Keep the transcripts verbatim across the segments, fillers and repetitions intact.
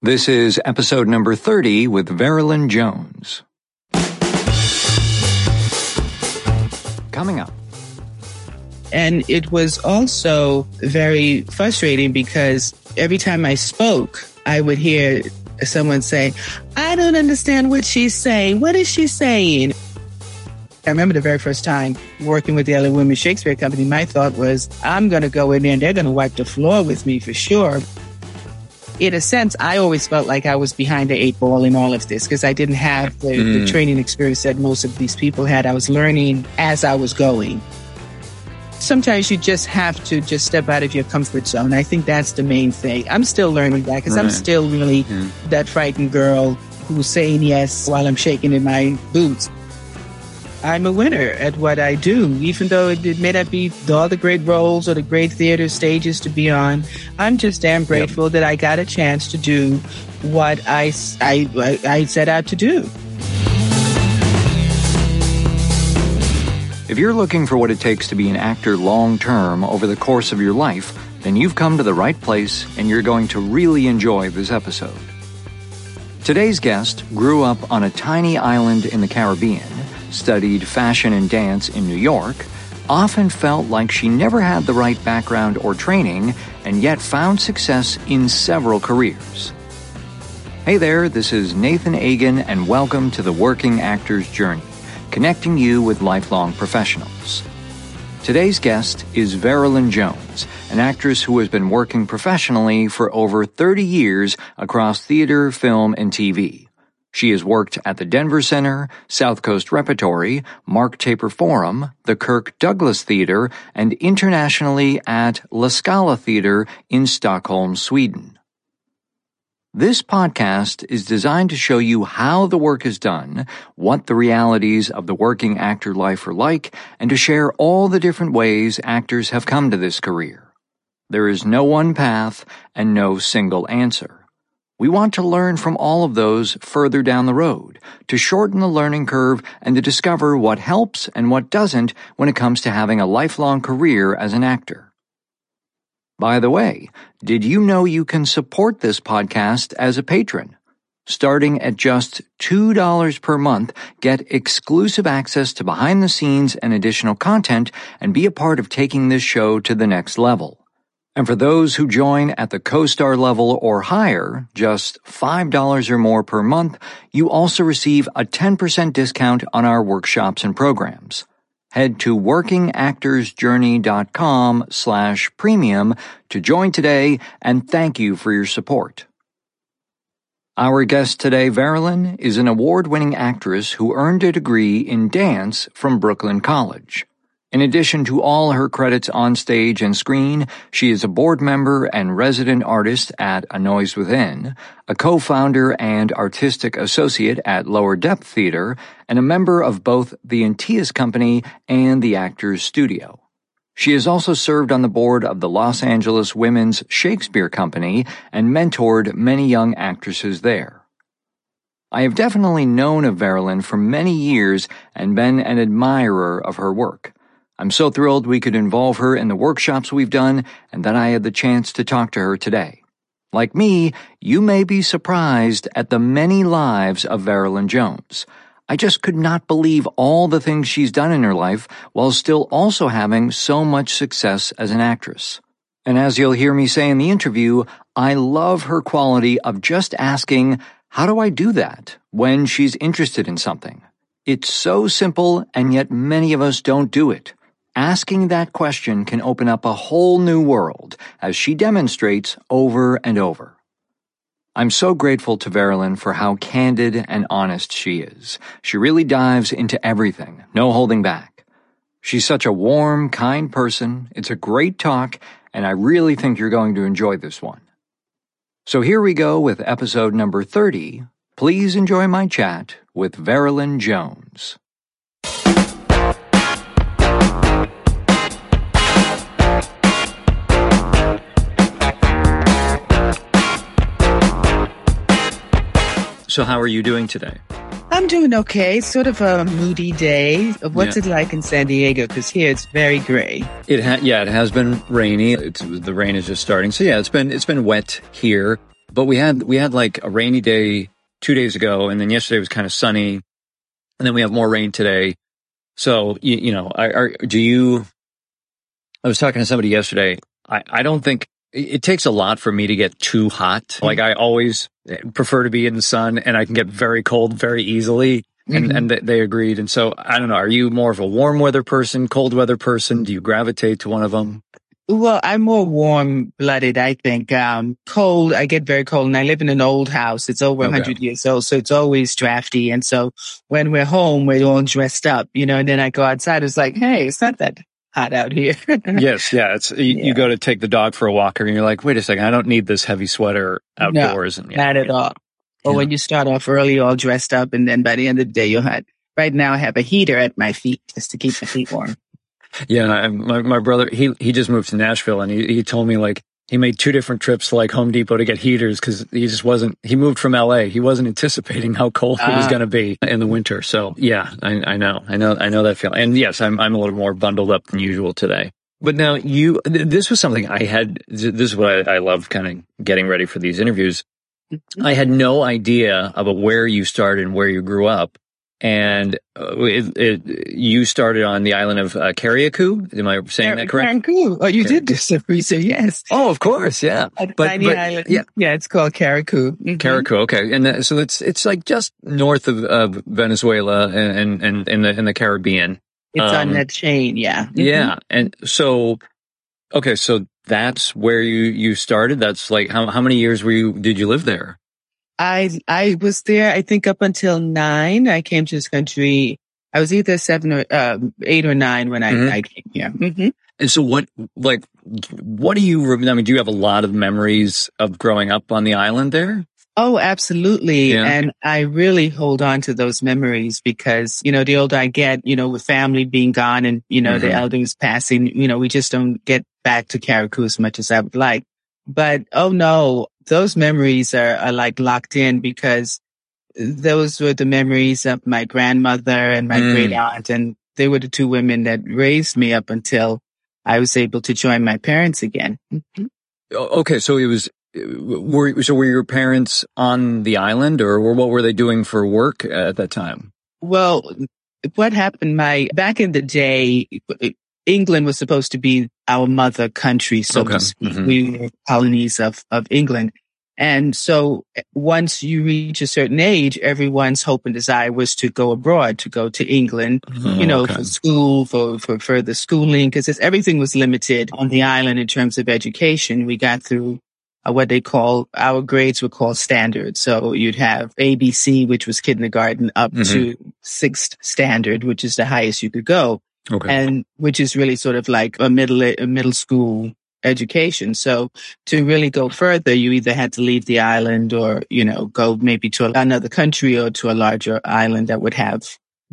This is episode number thirty with Veralyn Jones. Coming up. And it was also very frustrating because every time I spoke, I would hear someone say, I don't understand what she's saying. What is she saying? I remember the very first time working with the L A. Women's Shakespeare Company, my thought was, I'm going to go in there and they're going to wipe the floor with me for sure. In a sense, I always felt like I was behind the eight ball in all of this because I didn't have the, mm. the training experience that most of these people had. I was learning as I was going. Sometimes you just have to just step out of your comfort zone. I think that's the main thing. I'm still learning that because right. I'm still really yeah. that frightened girl who's saying yes while I'm shaking in my boots. I'm a winner at what I do, even though it may not be all the great roles or the great theater stages to be on. I'm just damn grateful yep. that I got a chance to do what I, I, I set out to do. If you're looking for what it takes to be an actor long-term over the course of your life, then you've come to the right place and you're going to really enjoy this episode. Today's guest grew up on a tiny island in the Caribbean, studied fashion and dance in New York, often felt like she never had the right background or training, and yet found success in several careers. Hey there, this is Nathan Agin, and welcome to the Working Actors Journey, connecting you with lifelong professionals. Today's guest is Veralyn Jones, an actress who has been working professionally for over thirty years across theater, film, and T V. She has worked at the Denver Center, South Coast Repertory, Mark Taper Forum, the Kirk Douglas Theater, and internationally at La Scala Theater in Stockholm, Sweden. This podcast is designed to show you how the work is done, what the realities of the working actor life are like, and to share all the different ways actors have come to this career. There is no one path and no single answer. We want to learn from all of those further down the road, to shorten the learning curve and to discover what helps and what doesn't when it comes to having a lifelong career as an actor. By the way, did you know you can support this podcast as a patron? Starting at just two dollars per month, get exclusive access to behind the scenes and additional content and be a part of taking this show to the next level. And for those who join at the co-star level or higher, just five dollars or more per month, you also receive a ten percent discount on our workshops and programs. Head to workingactorsjourney.com slash premium to join today, and thank you for your support. Our guest today, Veralyn, is an award-winning actress who earned a degree in dance from Brooklyn College. In addition to all her credits on stage and screen, she is a board member and resident artist at A Noise Within, a co-founder and artistic associate at Lower Depth Theater, and a member of both the Antaeus Company and the Actors Studio. She has also served on the board of the Los Angeles Women's Shakespeare Company and mentored many young actresses there. I have definitely known of Veralyn for many years and been an admirer of her work. I'm so thrilled we could involve her in the workshops we've done and that I had the chance to talk to her today. Like me, you may be surprised at the many lives of Veralyn Jones. I just could not believe all the things she's done in her life while still also having so much success as an actress. And as you'll hear me say in the interview, I love her quality of just asking, how do I do that when she's interested in something? It's so simple, and yet many of us don't do it. Asking that question can open up a whole new world, as she demonstrates over and over. I'm so grateful to Veralyn for how candid and honest she is. She really dives into everything, no holding back. She's such a warm, kind person. It's a great talk, and I really think you're going to enjoy this one. So here we go with episode number thirty. Please enjoy my chat with Veralyn Jones. So how are you doing today? I'm doing okay. Sort of a moody day. What's yeah. it like in San Diego? Because here it's very gray. It ha- yeah, it has been rainy. It's, the rain is just starting. So yeah, it's been it's been wet here. But we had we had like a rainy day two days ago, and then yesterday was kind of sunny, and then we have more rain today. So you, you know, I are, do you? I was talking to somebody yesterday. I, I don't think it takes a lot for me to get too hot. Like I always prefer to be in the sun, and I can get very cold very easily. And, and they agreed. And so I don't know. Are you more of a warm weather person, cold weather person? Do you gravitate to one of them? Well, I'm more warm blooded, I think. Um, cold, I get very cold, and I live in an old house. It's over one hundred okay. years old, so it's always drafty. And so when we're home, we're all dressed up, you know, and then I go outside. It's like, hey, it's not that hot out here. Yes. Yeah. It's, you, yeah. you go to take the dog for a walk, and you're like, wait a second, I don't need this heavy sweater outdoors. No, and, yeah, not at all. Or yeah. when you start off early, all dressed up, and then by the end of the day, you'll have. Right now, I have a heater at my feet just to keep my feet warm. Yeah, and I, my my brother, he he just moved to Nashville, and he, he told me like he made two different trips to like Home Depot to get heaters because he just wasn't. He moved from L A. He wasn't anticipating how cold uh, it was going to be in the winter. So yeah, I, I know, I know, I know that feeling. And yes, I'm I'm a little more bundled up than usual today. But now you, th- this was something I had. Th- this is what I, I love, kind of getting ready for these interviews. I had no idea about where you started and where you grew up, and uh, it, it, you started on the island of uh, Carriacou. Am I saying Car- that correct? Carriacou. Oh, you Car- did this, Arisa, yes. Oh, of course, yeah. A but, tiny but, island. Yeah. yeah, it's called Carriacou. Mm-hmm. Carriacou, okay. And uh, so it's it's like just north of, of Venezuela and and in the in the Caribbean. It's um, on that chain, yeah. Mm-hmm. Yeah, and so okay, so. That's where you, you started. That's like how how many years were you? Did you live there? I I was there. I think up until nine. I came to this country. I was either seven or uh, eight or nine when I, mm-hmm. I came here. Mm-hmm. And so what? Like, what do you remember? I mean, do you have a lot of memories of growing up on the island there? Oh, absolutely. Yeah. And I really hold on to those memories because, you know, the older I get, you know, with family being gone and, you know, mm-hmm. the elders passing, you know, we just don't get back to Carriacou as much as I would like. But, oh no, those memories are, are like locked in because those were the memories of my grandmother and my mm. great aunt. And they were the two women that raised me up until I was able to join my parents again. Mm-hmm. Okay. So it was. Were, so were your parents on the island, or what were they doing for work at that time? Well, what happened, my back in the day, England was supposed to be our mother country, so okay. to speak. Mm-hmm. We were colonies of, of England. And so once you reach a certain age, everyone's hope and desire was to go abroad, to go to England, oh, you know, okay. for school, for, for further schooling, because everything was limited on the island in terms of education. We got through what they call, our grades were called standard. So you'd have A B C, which was kindergarten, up mm-hmm. to sixth standard, which is the highest you could go. Okay. And which is really sort of like a middle, a middle school education. So to really go further, you either had to leave the island or, you know, go maybe to another country or to a larger island that would have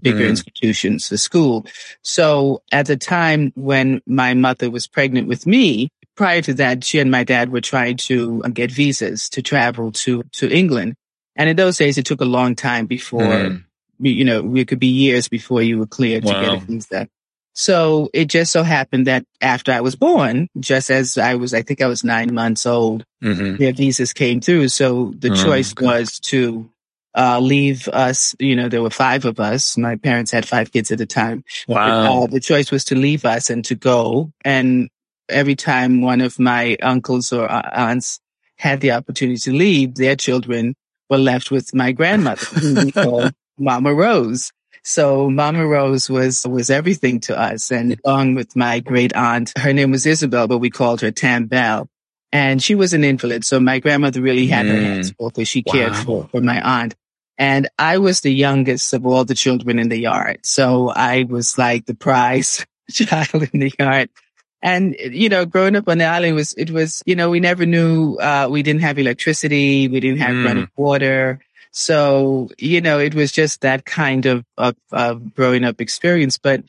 bigger mm-hmm. institutions for school. So at the time when my mother was pregnant with me, prior to that, she and my dad were trying to get visas to travel to, to England. And in those days, it took a long time before, mm. you know, it could be years before you were cleared wow. to get a visa. So it just so happened that after I was born, just as I was, I think I was nine months old, mm-hmm. their visas came through. So the oh, choice God. was to uh leave us, you know, there were five of us. My parents had five kids at the time. Wow. But, uh, the choice was to leave us and to go. And every time one of my uncles or aunts had the opportunity to leave, their children were left with my grandmother, who we called Mama Rose. So Mama Rose was was everything to us. And along with my great aunt, her name was Isabel, but we called her Tam Bell. And she was an invalid. So my grandmother really had mm. her hands full because she wow. cared for, for my aunt. And I was the youngest of all the children in the yard. So I was like the prize child in the yard. And, you know, growing up on the island was, it was, you know, we never knew, uh, we didn't have electricity. We didn't have mm. running water. So, you know, it was just that kind of, of, of growing up experience. But,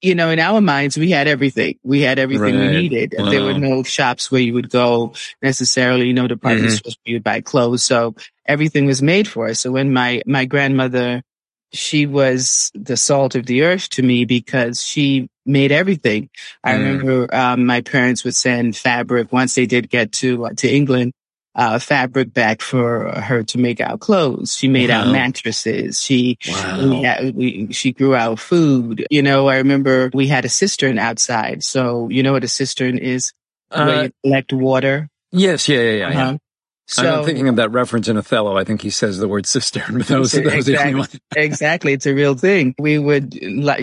you know, in our minds, we had everything. We had everything right. we needed. Wow. There were no shops where you would go necessarily, you know, department mm-hmm. stores where you would buy clothes. So everything was made for us. So when my, my grandmother, she was the salt of the earth to me because she made everything. I mm. remember um, my parents would send fabric once they did get to uh, to England. uh, fabric back for her to make our clothes. She made wow. our mattresses. She, wow. we had, we, she grew our food. You know, I remember we had a cistern outside. So you know what a cistern is? Uh, where you collect water. Yes. Yeah. Yeah. Yeah. Uh-huh. yeah. So, I'm thinking of that reference in Othello. I think he says the word cistern, but that was, that was exactly, the only one. Exactly. It's a real thing. We would,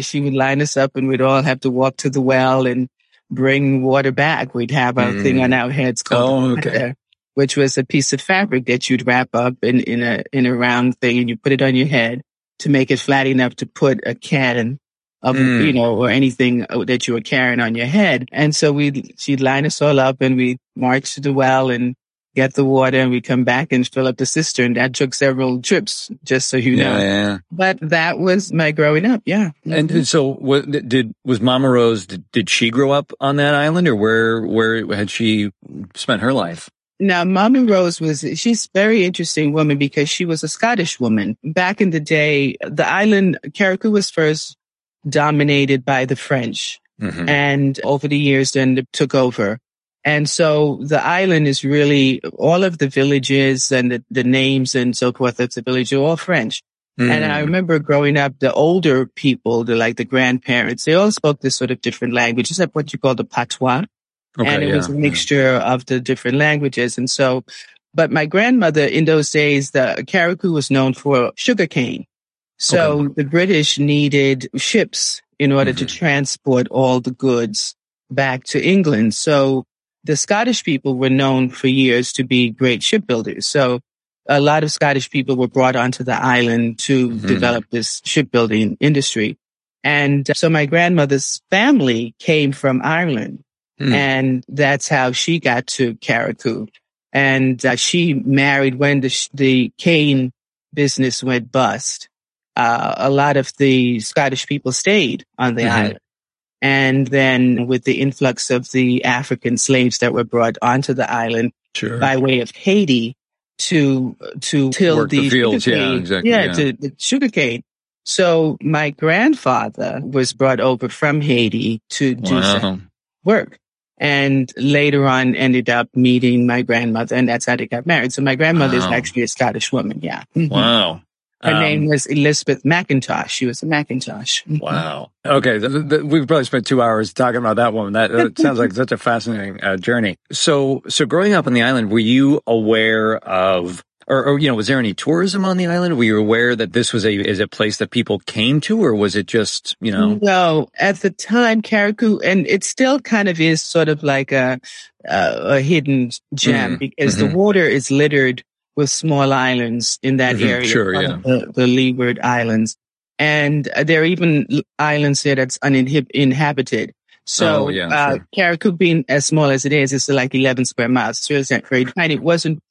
she would line us up and we'd all have to walk to the well and bring water back. We'd have our mm. thing on our heads called, oh, okay. water, which was a piece of fabric that you'd wrap up in, in a, in a round thing and you put it on your head to make it flat enough to put a can of, mm. you know, or anything that you were carrying on your head. And so we, she'd line us all up and we'd march to the well and get the water, and we come back and fill up the cistern. That took several trips, just so you know. Yeah, yeah. But that was my growing up. Yeah. And so, what, did was Mama Rose? Did, did she grow up on that island, or where where had she spent her life? Now, Mama Rose was she's a very interesting woman because she was a Scottish woman. Back in the day, the island Carriacou was first dominated by the French, mm-hmm. and over the years, then they took over. And so the island is really all of the villages and the, the names and so forth of the village are all French. Mm. And I remember growing up, the older people, the like the grandparents, they all spoke this sort of different language, except what you call the patois. Okay, and it yeah, was a mixture yeah. of the different languages. And so, but my grandmother in those days, the Carriacou was known for sugarcane. So okay. the British needed ships in order mm-hmm. to transport all the goods back to England. So the Scottish people were known for years to be great shipbuilders. So a lot of Scottish people were brought onto the island to mm-hmm. develop this shipbuilding industry. And so my grandmother's family came from Ireland, mm. and that's how she got to Carriacou. And uh, she married when the, sh- the cane business went bust. Uh, a lot of the Scottish people stayed on the mm-hmm. island. And then with the influx of the African slaves that were brought onto the island sure. by way of Haiti to to till Work the, the fields, yeah, exactly, yeah, yeah, to the sugarcane. So my grandfather was brought over from Haiti to do wow. some work, and later on ended up meeting my grandmother, and that's how they got married. So my grandmother wow. is actually a Scottish woman. Yeah. Mm-hmm. Wow. Her um, name was Elizabeth McIntosh. She was a McIntosh. Wow. Okay. Th- th- we've probably spent two hours talking about that woman. That uh, sounds like such a fascinating uh, journey. So, so growing up on the island, were you aware of, or, or, you know, was there any tourism on the island? Were you aware that this was a, is a place that people came to, or was it just, you know? No, at the time, Carriacou, and it still kind of is sort of like a, a, a hidden gem mm-hmm. because mm-hmm. the water is littered with small islands in that mm-hmm, area, sure, yeah. the, the Leeward Islands. And uh, there are even islands there that's uninhabited. So, oh, yeah, uh, sure. Carriacou being as small as it is, it's like eleven square miles. So it's not very tiny. It wasn't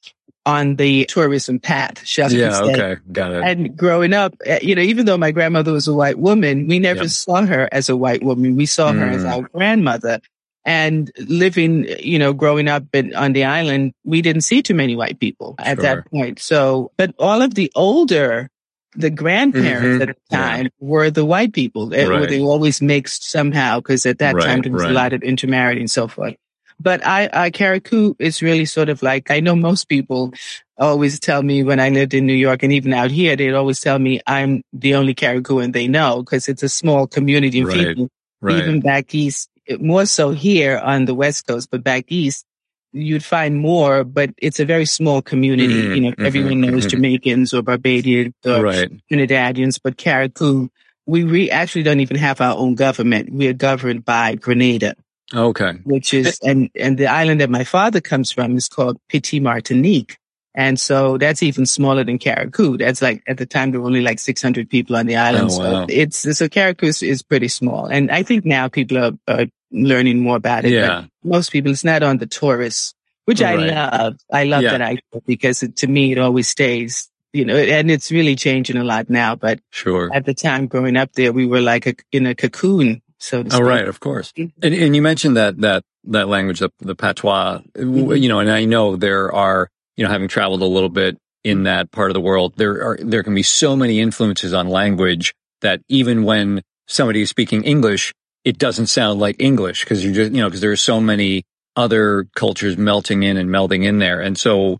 on the tourism path, shall yeah, we say. Yeah, okay, got it. And growing up, you know, even though my grandmother was a white woman, we never yep. saw her as a white woman. We saw mm. her as our grandmother. And living, you know, growing up in, on the island, we didn't see too many white people at sure. that point. So, but all of the older, the grandparents mm-hmm. at the time yeah. were the white people. They, right. they were always mixed somehow, because at that right. time there was right. a lot of intermarriage and so forth. But I, I, Carriacou is really sort of like, I know most people always tell me when I lived in New York and even out here, they'd always tell me I'm the only Carriacouan they know, because it's a small community of right. people, right. even back east. More so here on the West Coast, but back east, you'd find more, but it's a very small community. Mm, you know, mm-hmm, everyone knows mm-hmm. Jamaicans or Barbadians or right. Trinidadians, but Carriacou, we re- actually don't even have our own government. We are governed by Grenada. Okay. Which is, and, and the island that my father comes from is called Petit Martinique. And so that's even smaller than Carriacou. That's like, at the time, there were only like six hundred people on the island. Oh, wow. So it's, so Carriacou is, is pretty small. And I think now people are, are learning more about it. Yeah. But most people, it's not on the tourists, which right. I love. I love yeah. that idea, because it, to me, it always stays, you know, and it's really changing a lot now. But sure. at the time growing up there, we were like a, in a cocoon. So to oh, right, of course. And, and you mentioned that, that, that language, the, the patois, mm-hmm. you know, and I know there are, you know, having traveled a little bit in that part of the world, there are there can be so many influences on language that even when somebody is speaking English, it doesn't sound like English, because you just, you know, because there are so many other cultures melting in and melding in there. And so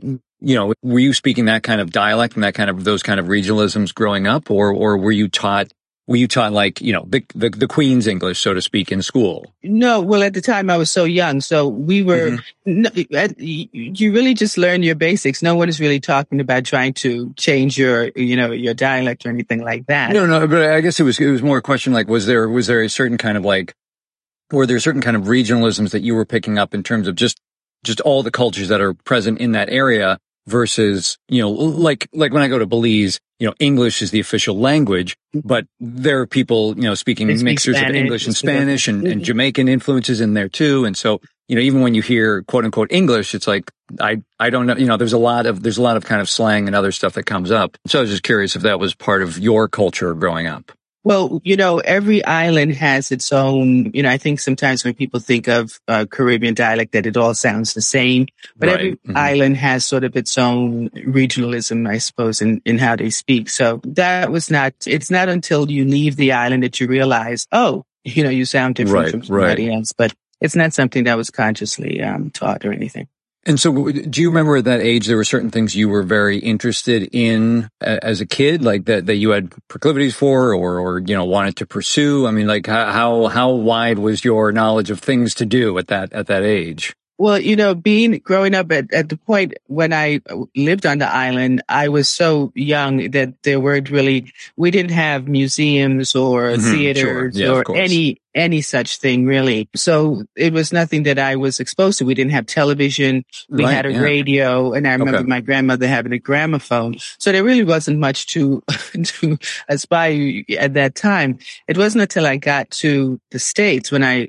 you know, were you speaking that kind of dialect and that kind of those kind of regionalisms growing up, or or were you taught were you taught like, you know, the the, the Queen's English, so to speak, in school? No, well, at the time I was so young, so we were. Mm-hmm. no, you really just learn your basics. No one is really talking about trying to change your, you know, your dialect or anything like that. No, no, but I guess it was it was more a question like, was there was there a certain kind of like, were there certain kind of regionalisms that you were picking up in terms of just. just all the cultures that are present in that area versus, you know, like, like when I go to Belize, you know, English is the official language, but there are people, you know, speaking mixtures Spanish, of English and Spanish and, and Jamaican influences in there too. And so, you know, even when you hear quote unquote English, it's like, I, I don't know, you know, there's a lot of, there's a lot of kind of slang and other stuff that comes up. So I was just curious if that was part of your culture growing up. Well, you know, every island has its own, you know, I think sometimes when people think of uh, Caribbean dialect that it all sounds the same, but right. every mm-hmm. island has sort of its own regionalism, I suppose, in, in how they speak. So that was not, it's not until you leave the island that you realize, oh, you know, you sound different right, from somebody right. else, but it's not something that was consciously um, taught or anything. And so do you remember at that age there were certain things you were very interested in as a kid, like that, that you had proclivities for or, or, you know, wanted to pursue? I mean, like how, how wide was your knowledge of things to do at that, at that age? Well, you know, being growing up at, at the point when I lived on the island, I was so young that there weren't really, we didn't have museums or mm-hmm, theaters sure. yeah, or any, any such thing really. So it was nothing that I was exposed to. We didn't have television. We right, had a yeah. radio. And I remember okay. my grandmother having a gramophone. So there really wasn't much to, to aspire at that time. It wasn't until I got to the States when I,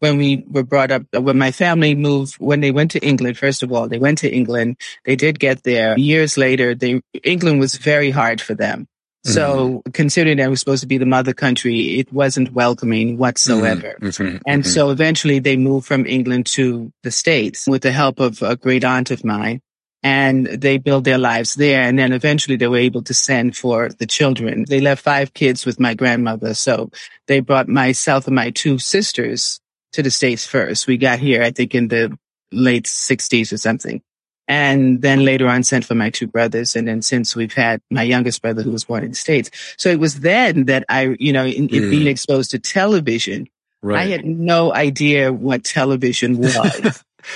when we were brought up, when my family moved, when they went to England, first of all, they went to England. They did get there. Years later, they, England was very hard for them. So mm-hmm. considering that it was supposed to be the mother country, it wasn't welcoming whatsoever. Mm-hmm. Mm-hmm. And mm-hmm. so eventually they moved from England to the States with the help of a great aunt of mine. And they built their lives there. And then eventually they were able to send for the children. They left five kids with my grandmother. So they brought myself and my two sisters to the States first. We got here, I think, in the late sixties or something. And then later on sent for my two brothers. And then since we've had my youngest brother who was born in the States. So it was then that I, you know, in, in mm. being exposed to television, right. I had no idea what television was.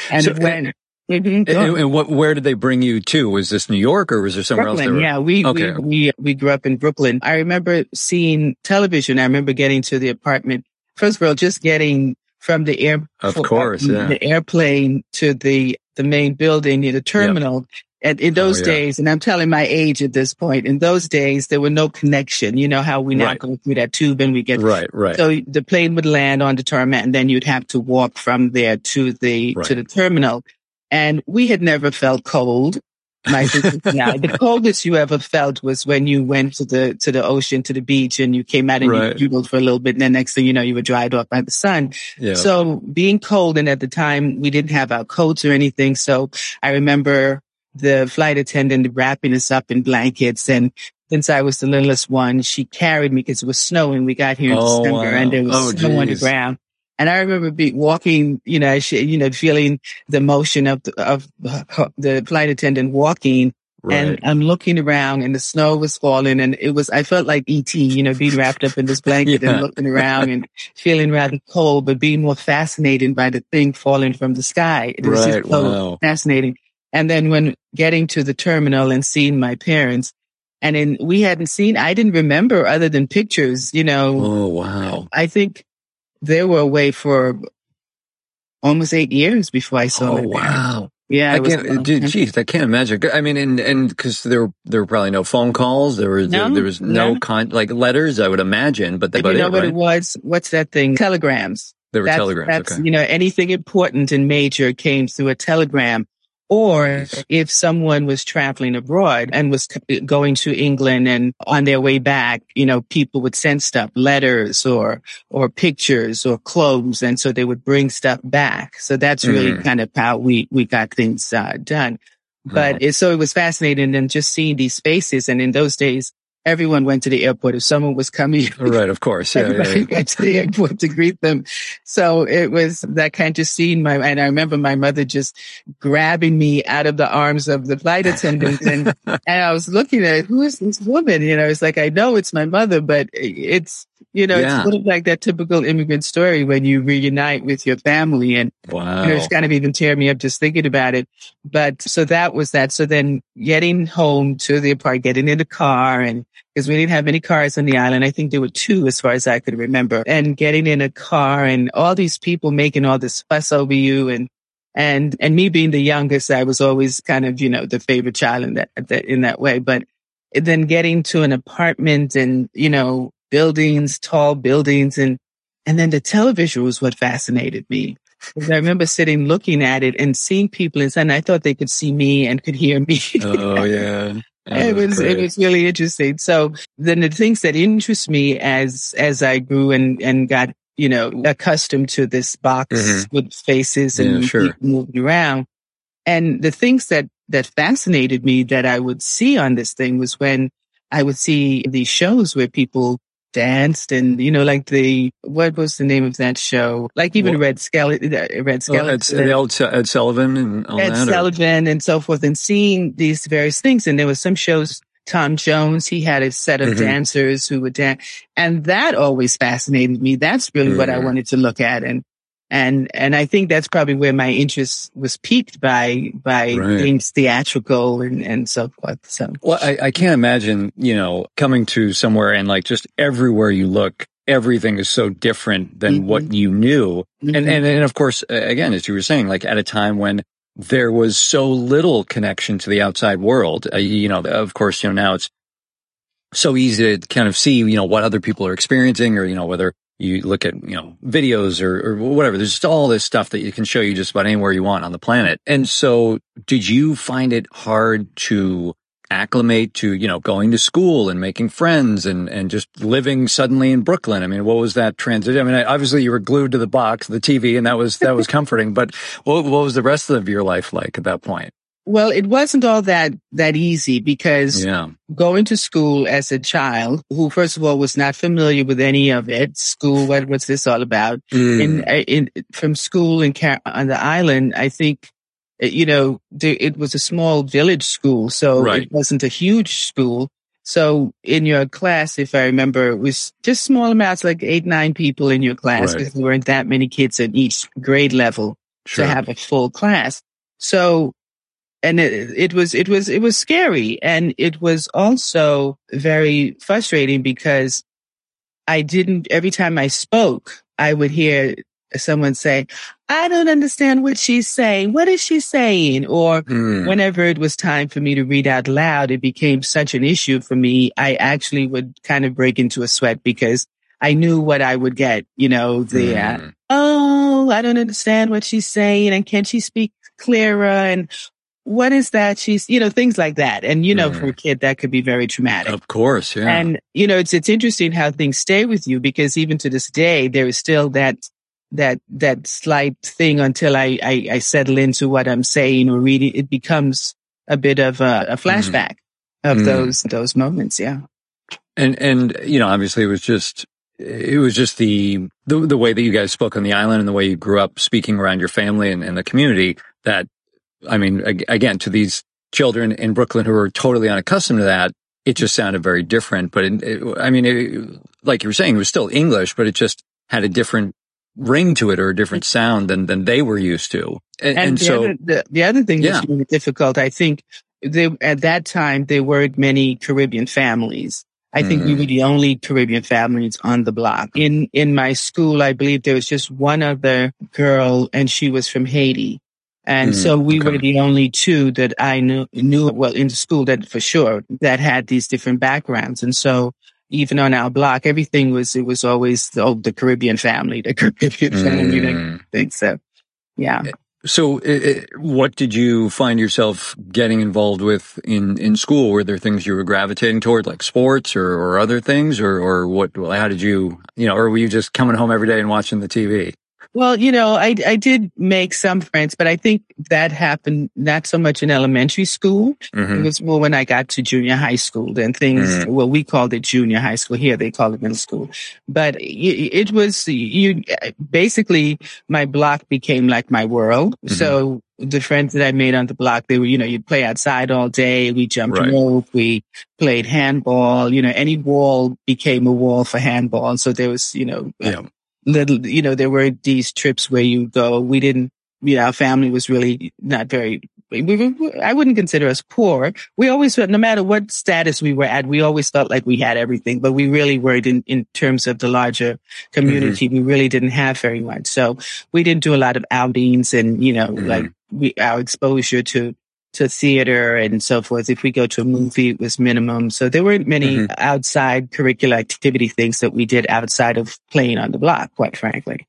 and so, when, and, and, and what, where did they bring you to? Was this New York or was there somewhere Brooklyn, else? Were... Yeah, we, okay. we, we, we grew up in Brooklyn. I remember seeing television. I remember getting to the apartment. First of all, just getting from the air, of course, yeah. the airplane to the, the main building near the terminal. Yep. And in those oh, yeah. days, and I'm telling my age at this point, in those days, there were no connection. You know how we now right. go through that tube and we get, right, right. so the plane would land on the tarmac and then you'd have to walk from there to the, right. to the terminal. And we had never felt cold. My now, the coldest you ever felt was when you went to the to the ocean, to the beach, and you came out and right. you doodled for a little bit, and then next thing you know, you were dried off by the sun. Yeah. So being cold, and at the time, we didn't have our coats or anything. So I remember the flight attendant wrapping us up in blankets, and since I was the littlest one, she carried me because it was snowing. We got here in oh, December, wow. and there was oh, snow geez. on the ground. And I remember be walking, you know, she, you know, feeling the motion of the, of the flight attendant walking, right. and I'm looking around, and the snow was falling, and it was I felt like E T, you know, being wrapped up in this blanket yeah. and looking around and feeling rather cold, but being more fascinated by the thing falling from the sky. It was right. just so wow. fascinating. And then when getting to the terminal and seeing my parents. And then we hadn't seen, I didn't remember other than pictures, you know. Oh wow! I think. They were away for almost eight years before I saw them. Oh, wow. Yeah. I can't, dude, geez, I can't imagine. I mean, and, and cause there were, there were probably no phone calls. There was, no, there, there was no, no con, like letters, I would imagine, but that, but you know it, what right? it was? What's that thing? Telegrams. There were that's, telegrams. That's, okay. You know, anything important and major came through a telegram. Or if someone was traveling abroad and was going to England and on their way back, you know, people would send stuff, letters or, or pictures or clothes. And so they would bring stuff back. So that's really mm-hmm. kind of how we, we got things uh, done. But mm-hmm. it, so it was fascinating and just seeing these spaces. And in those days, everyone went to the airport. If someone was coming, right, of course, yeah, everybody yeah, yeah. went to the airport to greet them. So it was that kind of scene. My and I remember my mother just grabbing me out of the arms of the flight attendant, and and I was looking at who is this woman? You know, it's like I know it's my mother, but it's you know yeah. it's sort of like that typical immigrant story when you reunite with your family, and wow. you know, it's kind of even tearing me up just thinking about it. But so that was that. So then getting home to the apartment, getting in the car, and because we didn't have many cars on the island. I think there were two as far as I could remember. And getting in a car and all these people making all this fuss over you. And and and me being the youngest, I was always kind of, you know, the favorite child in that, that in that way. But then getting to an apartment and, you know, buildings, tall buildings. And, and then the television was what fascinated me. I remember sitting looking at it and seeing people inside, and I thought they could see me and could hear me. Oh, yeah. It was great. It was really interesting. So then the things that interest me as as I grew and, and got, you know, accustomed to this box mm-hmm. with faces and yeah, sure. moving around. And the things that, that fascinated me that I would see on this thing was when I would see these shows where people danced and, you know, like the, what was the name of that show? Like even well, Red Skeleton, Red Skeleton. Well, Ed, Ed, Ed Sullivan and all Ed that. Ed Sullivan or? And so forth, and seeing these various things. And there were some shows, Tom Jones, he had a set of mm-hmm. dancers who would dance. And that always fascinated me. That's really mm-hmm. what I wanted to look at. And, and, and I think that's probably where my interest was piqued by, by right. things theatrical and, and so forth. So, well, I, I can't imagine, you know, coming to somewhere and like just everywhere you look, everything is so different than mm-hmm. what you knew. Mm-hmm. And, and, and of course, again, as you were saying, like at a time when there was so little connection to the outside world, uh, you know, of course, you know, now it's so easy to kind of see, you know, what other people are experiencing or, you know, whether you look at, you know, videos or, or whatever. There's just all this stuff that you can show you just about anywhere you want on the planet. And so did you find it hard to acclimate to, you know, going to school and making friends and, and just living suddenly in Brooklyn? I mean, what was that transition? I mean, obviously you were glued to the box, the T V, and that was, that was comforting. But what, what was the rest of your life like at that point? Well, it wasn't all that, that easy because yeah. going to school as a child who, first of all, was not familiar with any of it. School, what, what's this all about? Mm. And in, from school in Car- on the island, I think, you know, there, it was a small village school. So right. it wasn't a huge school. So in your class, if I remember, it was just small amounts, like eight, nine people in your class because right. there weren't that many kids at each grade level sure. to have a full class. So. And it, it was, it was, it was scary. And it was also very frustrating because I didn't, every time I spoke, I would hear someone say, I don't understand what she's saying. What is she saying? Or mm. whenever it was time for me to read out loud, it became such an issue for me. I actually would kind of break into a sweat because I knew what I would get, you know, the, mm. uh, oh, I don't understand what she's saying. And can she speak clearer? And what is that? She's, you know, things like that. And, you know, mm. for a kid, that could be very traumatic. Of course. Yeah. And, you know, it's, it's interesting how things stay with you because even to this day, there is still that, that, that slight thing until I, I, I settle into what I'm saying or reading. It becomes a bit of a, a flashback mm. of mm. those, those moments. Yeah. And, and, you know, obviously it was just, it was just the, the, the way that you guys spoke on the island and the way you grew up speaking around your family and, and the community that, I mean, again, to these children in Brooklyn who are totally unaccustomed to that, it just sounded very different. But it, it, I mean, it, like you were saying, it was still English, but it just had a different ring to it or a different sound than, than they were used to. And, and, and the so other, the, the other thing yeah. that's really difficult, I think they, at that time, there weren't many Caribbean families. I think mm. we were the only Caribbean families on the block. In, in my school, I believe there was just one other girl and she was from Haiti. And mm, so we okay. were the only two that I knew, knew well in the school that for sure that had these different backgrounds. And so even on our block, everything was, it was always the, oh, the Caribbean family, the Caribbean mm. family. I think so. Yeah. So it, it, what did you find yourself getting involved with in, in school? Were there things you were gravitating toward, like sports or, or other things or, or what, well, how did you, you know, or were you just coming home every day and watching the T V? Well, you know, I, I did make some friends, but I think that happened not so much in elementary school. Mm-hmm. It was more when I got to junior high school and things. Mm-hmm. Well, we called it junior high school. Here they call it middle school. But it was, you basically, my block became like my world. Mm-hmm. So the friends that I made on the block, they were, you know, you'd play outside all day. We jumped right. rope. We played handball. You know, any wall became a wall for handball. So there was, you know, yeah. um, little, you know, there were these trips where you go. We didn't, you know, our family was really not very, we, we, I wouldn't consider us poor. We always felt, no matter what status we were at, we always felt like we had everything, but we really were in, in terms of the larger community. Mm-hmm. We really didn't have very much. So we didn't do a lot of outings and, you know, mm-hmm. like we, our exposure to, to theater and so forth. If we go to a movie, it was minimum. So there weren't many mm-hmm. outside curricular activity things that we did outside of playing on the block, quite frankly.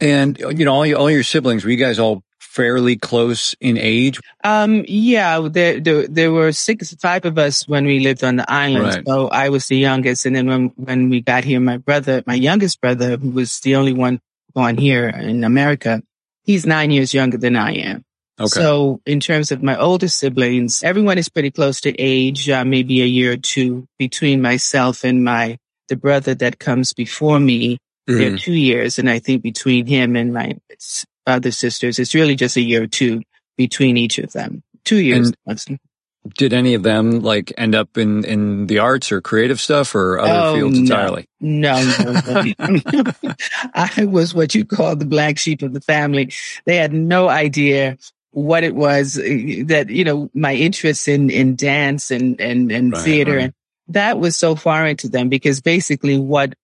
And, you know, all your, all your siblings, were you guys all fairly close in age? Um, yeah, there, there, there were six, five of us when we lived on the island. Right. So I was the youngest. And then when, when we got here, my brother, my youngest brother, who was the only one born here in America, he's nine years younger than I am. Okay. So in terms of my older siblings, everyone is pretty close to age, uh, maybe a year or two between myself and my the brother that comes before me. Mm-hmm. They're two years. And I think between him and my other sisters, it's really just a year or two between each of them. Two years. And did any of them like end up in, in the arts or creative stuff or other oh, fields no. entirely? No, no, no. I was what you call the black sheep of the family. They had no idea what it was that, you know, my interest in, in dance and, and, and right, theater. Right. And that was so foreign to them because basically what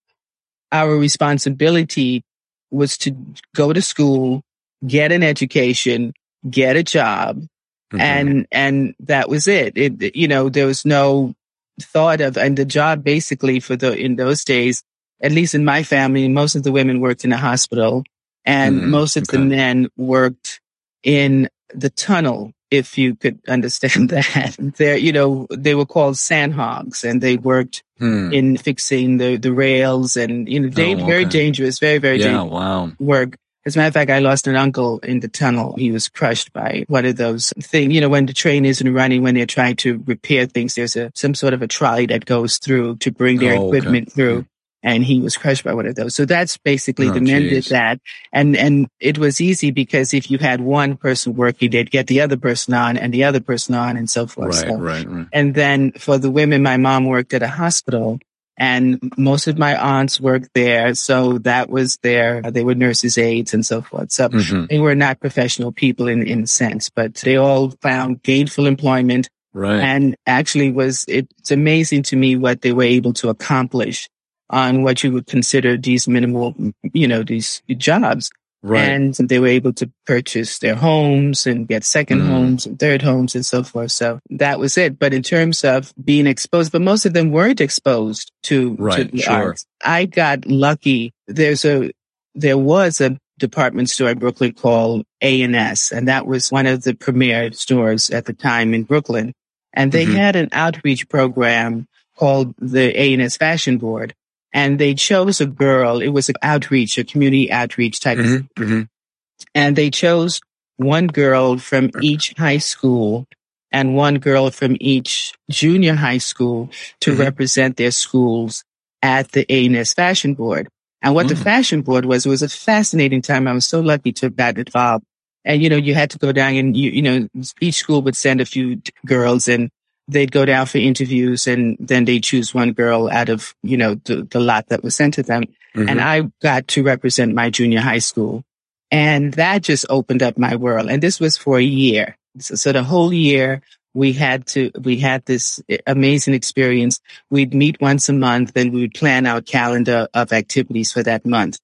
our responsibility was to go to school, get an education, get a job. Mm-hmm. And, and that was it. It, you know, there was no thought of, and the job basically for the, in those days, at least in my family, most of the women worked in a hospital and mm-hmm. most of okay. the men worked in the tunnel, if you could understand that. There, you know, they were called sandhogs and they worked hmm. in fixing the, the rails and, you know, they, oh, okay. very dangerous, very, very yeah, dangerous wow. work. As a matter of fact, I lost an uncle in the tunnel. He was crushed by one of those things. You know, when the train isn't running, when they're trying to repair things, there's a some sort of a trolley that goes through to bring their oh, equipment okay. through. And he was crushed by one of those. So that's basically oh, the men geez. did that. And, and it was easy because if you had one person working, they'd get the other person on and the other person on and so forth. Right, so, right, right. And then for the women, my mom worked at a hospital and most of my aunts worked there. So that was their, they were nurses' aides and so forth. So mm-hmm. they were not professional people in, in a sense, but they all found gainful employment. Right. And actually was, it, it's amazing to me what they were able to accomplish on what you would consider these minimal, you know, these jobs. Right. And they were able to purchase their homes and get second mm. homes and third homes and so forth. So that was it. But in terms of being exposed, but most of them weren't exposed to, right, to the sure. arts. I got lucky. There's a, there was a department store in Brooklyn called A and S, and that was one of the premier stores at the time in Brooklyn. And they mm-hmm. had an outreach program called the A and S Fashion Board. And they chose a girl. It was an outreach, a community outreach type. Mm-hmm, of mm-hmm. And they chose one girl from each high school and one girl from each junior high school to mm-hmm. represent their schools at the A and S Fashion Board. And what mm-hmm. the Fashion Board was, it was a fascinating time. I was so lucky to have gotten involved. And, you know, you had to go down and, you, you know, each school would send a few t- girls and they'd go down for interviews and then they choose one girl out of, you know, the, the lot that was sent to them. Mm-hmm. And I got to represent my junior high school. And that just opened up my world. And this was for a year. So, so the whole year we had to, we had this amazing experience. We'd meet once a month and we would plan our calendar of activities for that month.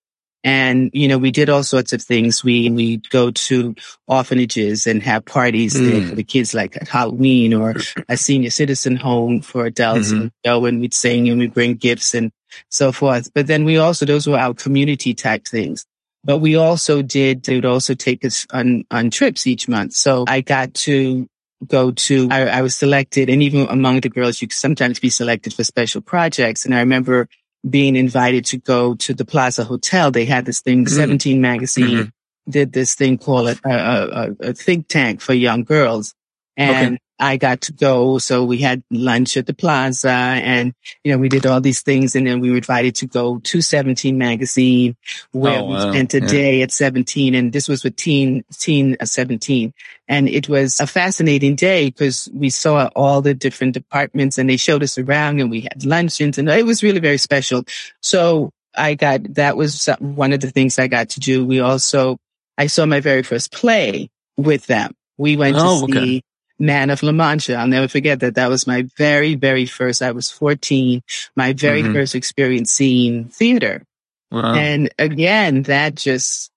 And, you know, we did all sorts of things. We, we'd go to orphanages and have parties mm. there for the kids, like at Halloween or a senior citizen home for adults. Mm-hmm. And go and we'd sing and we'd bring gifts and so forth. But then we also, those were our community type things. But we also did, they would also take us on, on trips each month. So I got to go to, I, I was selected, and even among the girls, you could sometimes be selected for special projects. And I remember being invited to go to the Plaza Hotel. They had this thing, mm-hmm. Seventeen Magazine mm-hmm. did this thing called a, a, a think tank for young girls. And okay. I got to go. So we had lunch at the Plaza and, you know, we did all these things. And then we were invited to go to Seventeen Magazine where oh, we wow. spent a yeah. day at Seventeen. And this was with teen, teen uh, Seventeen. And it was a fascinating day because we saw all the different departments and they showed us around and we had luncheons and it was really very special. So I got, that was one of the things I got to do. We also, I saw my very first play with them. We went oh, to see. Okay. Man of La Mancha. I'll never forget that. That was my very, very first. I was fourteen. My very mm-hmm. first experience seeing theater. Wow. And again, that just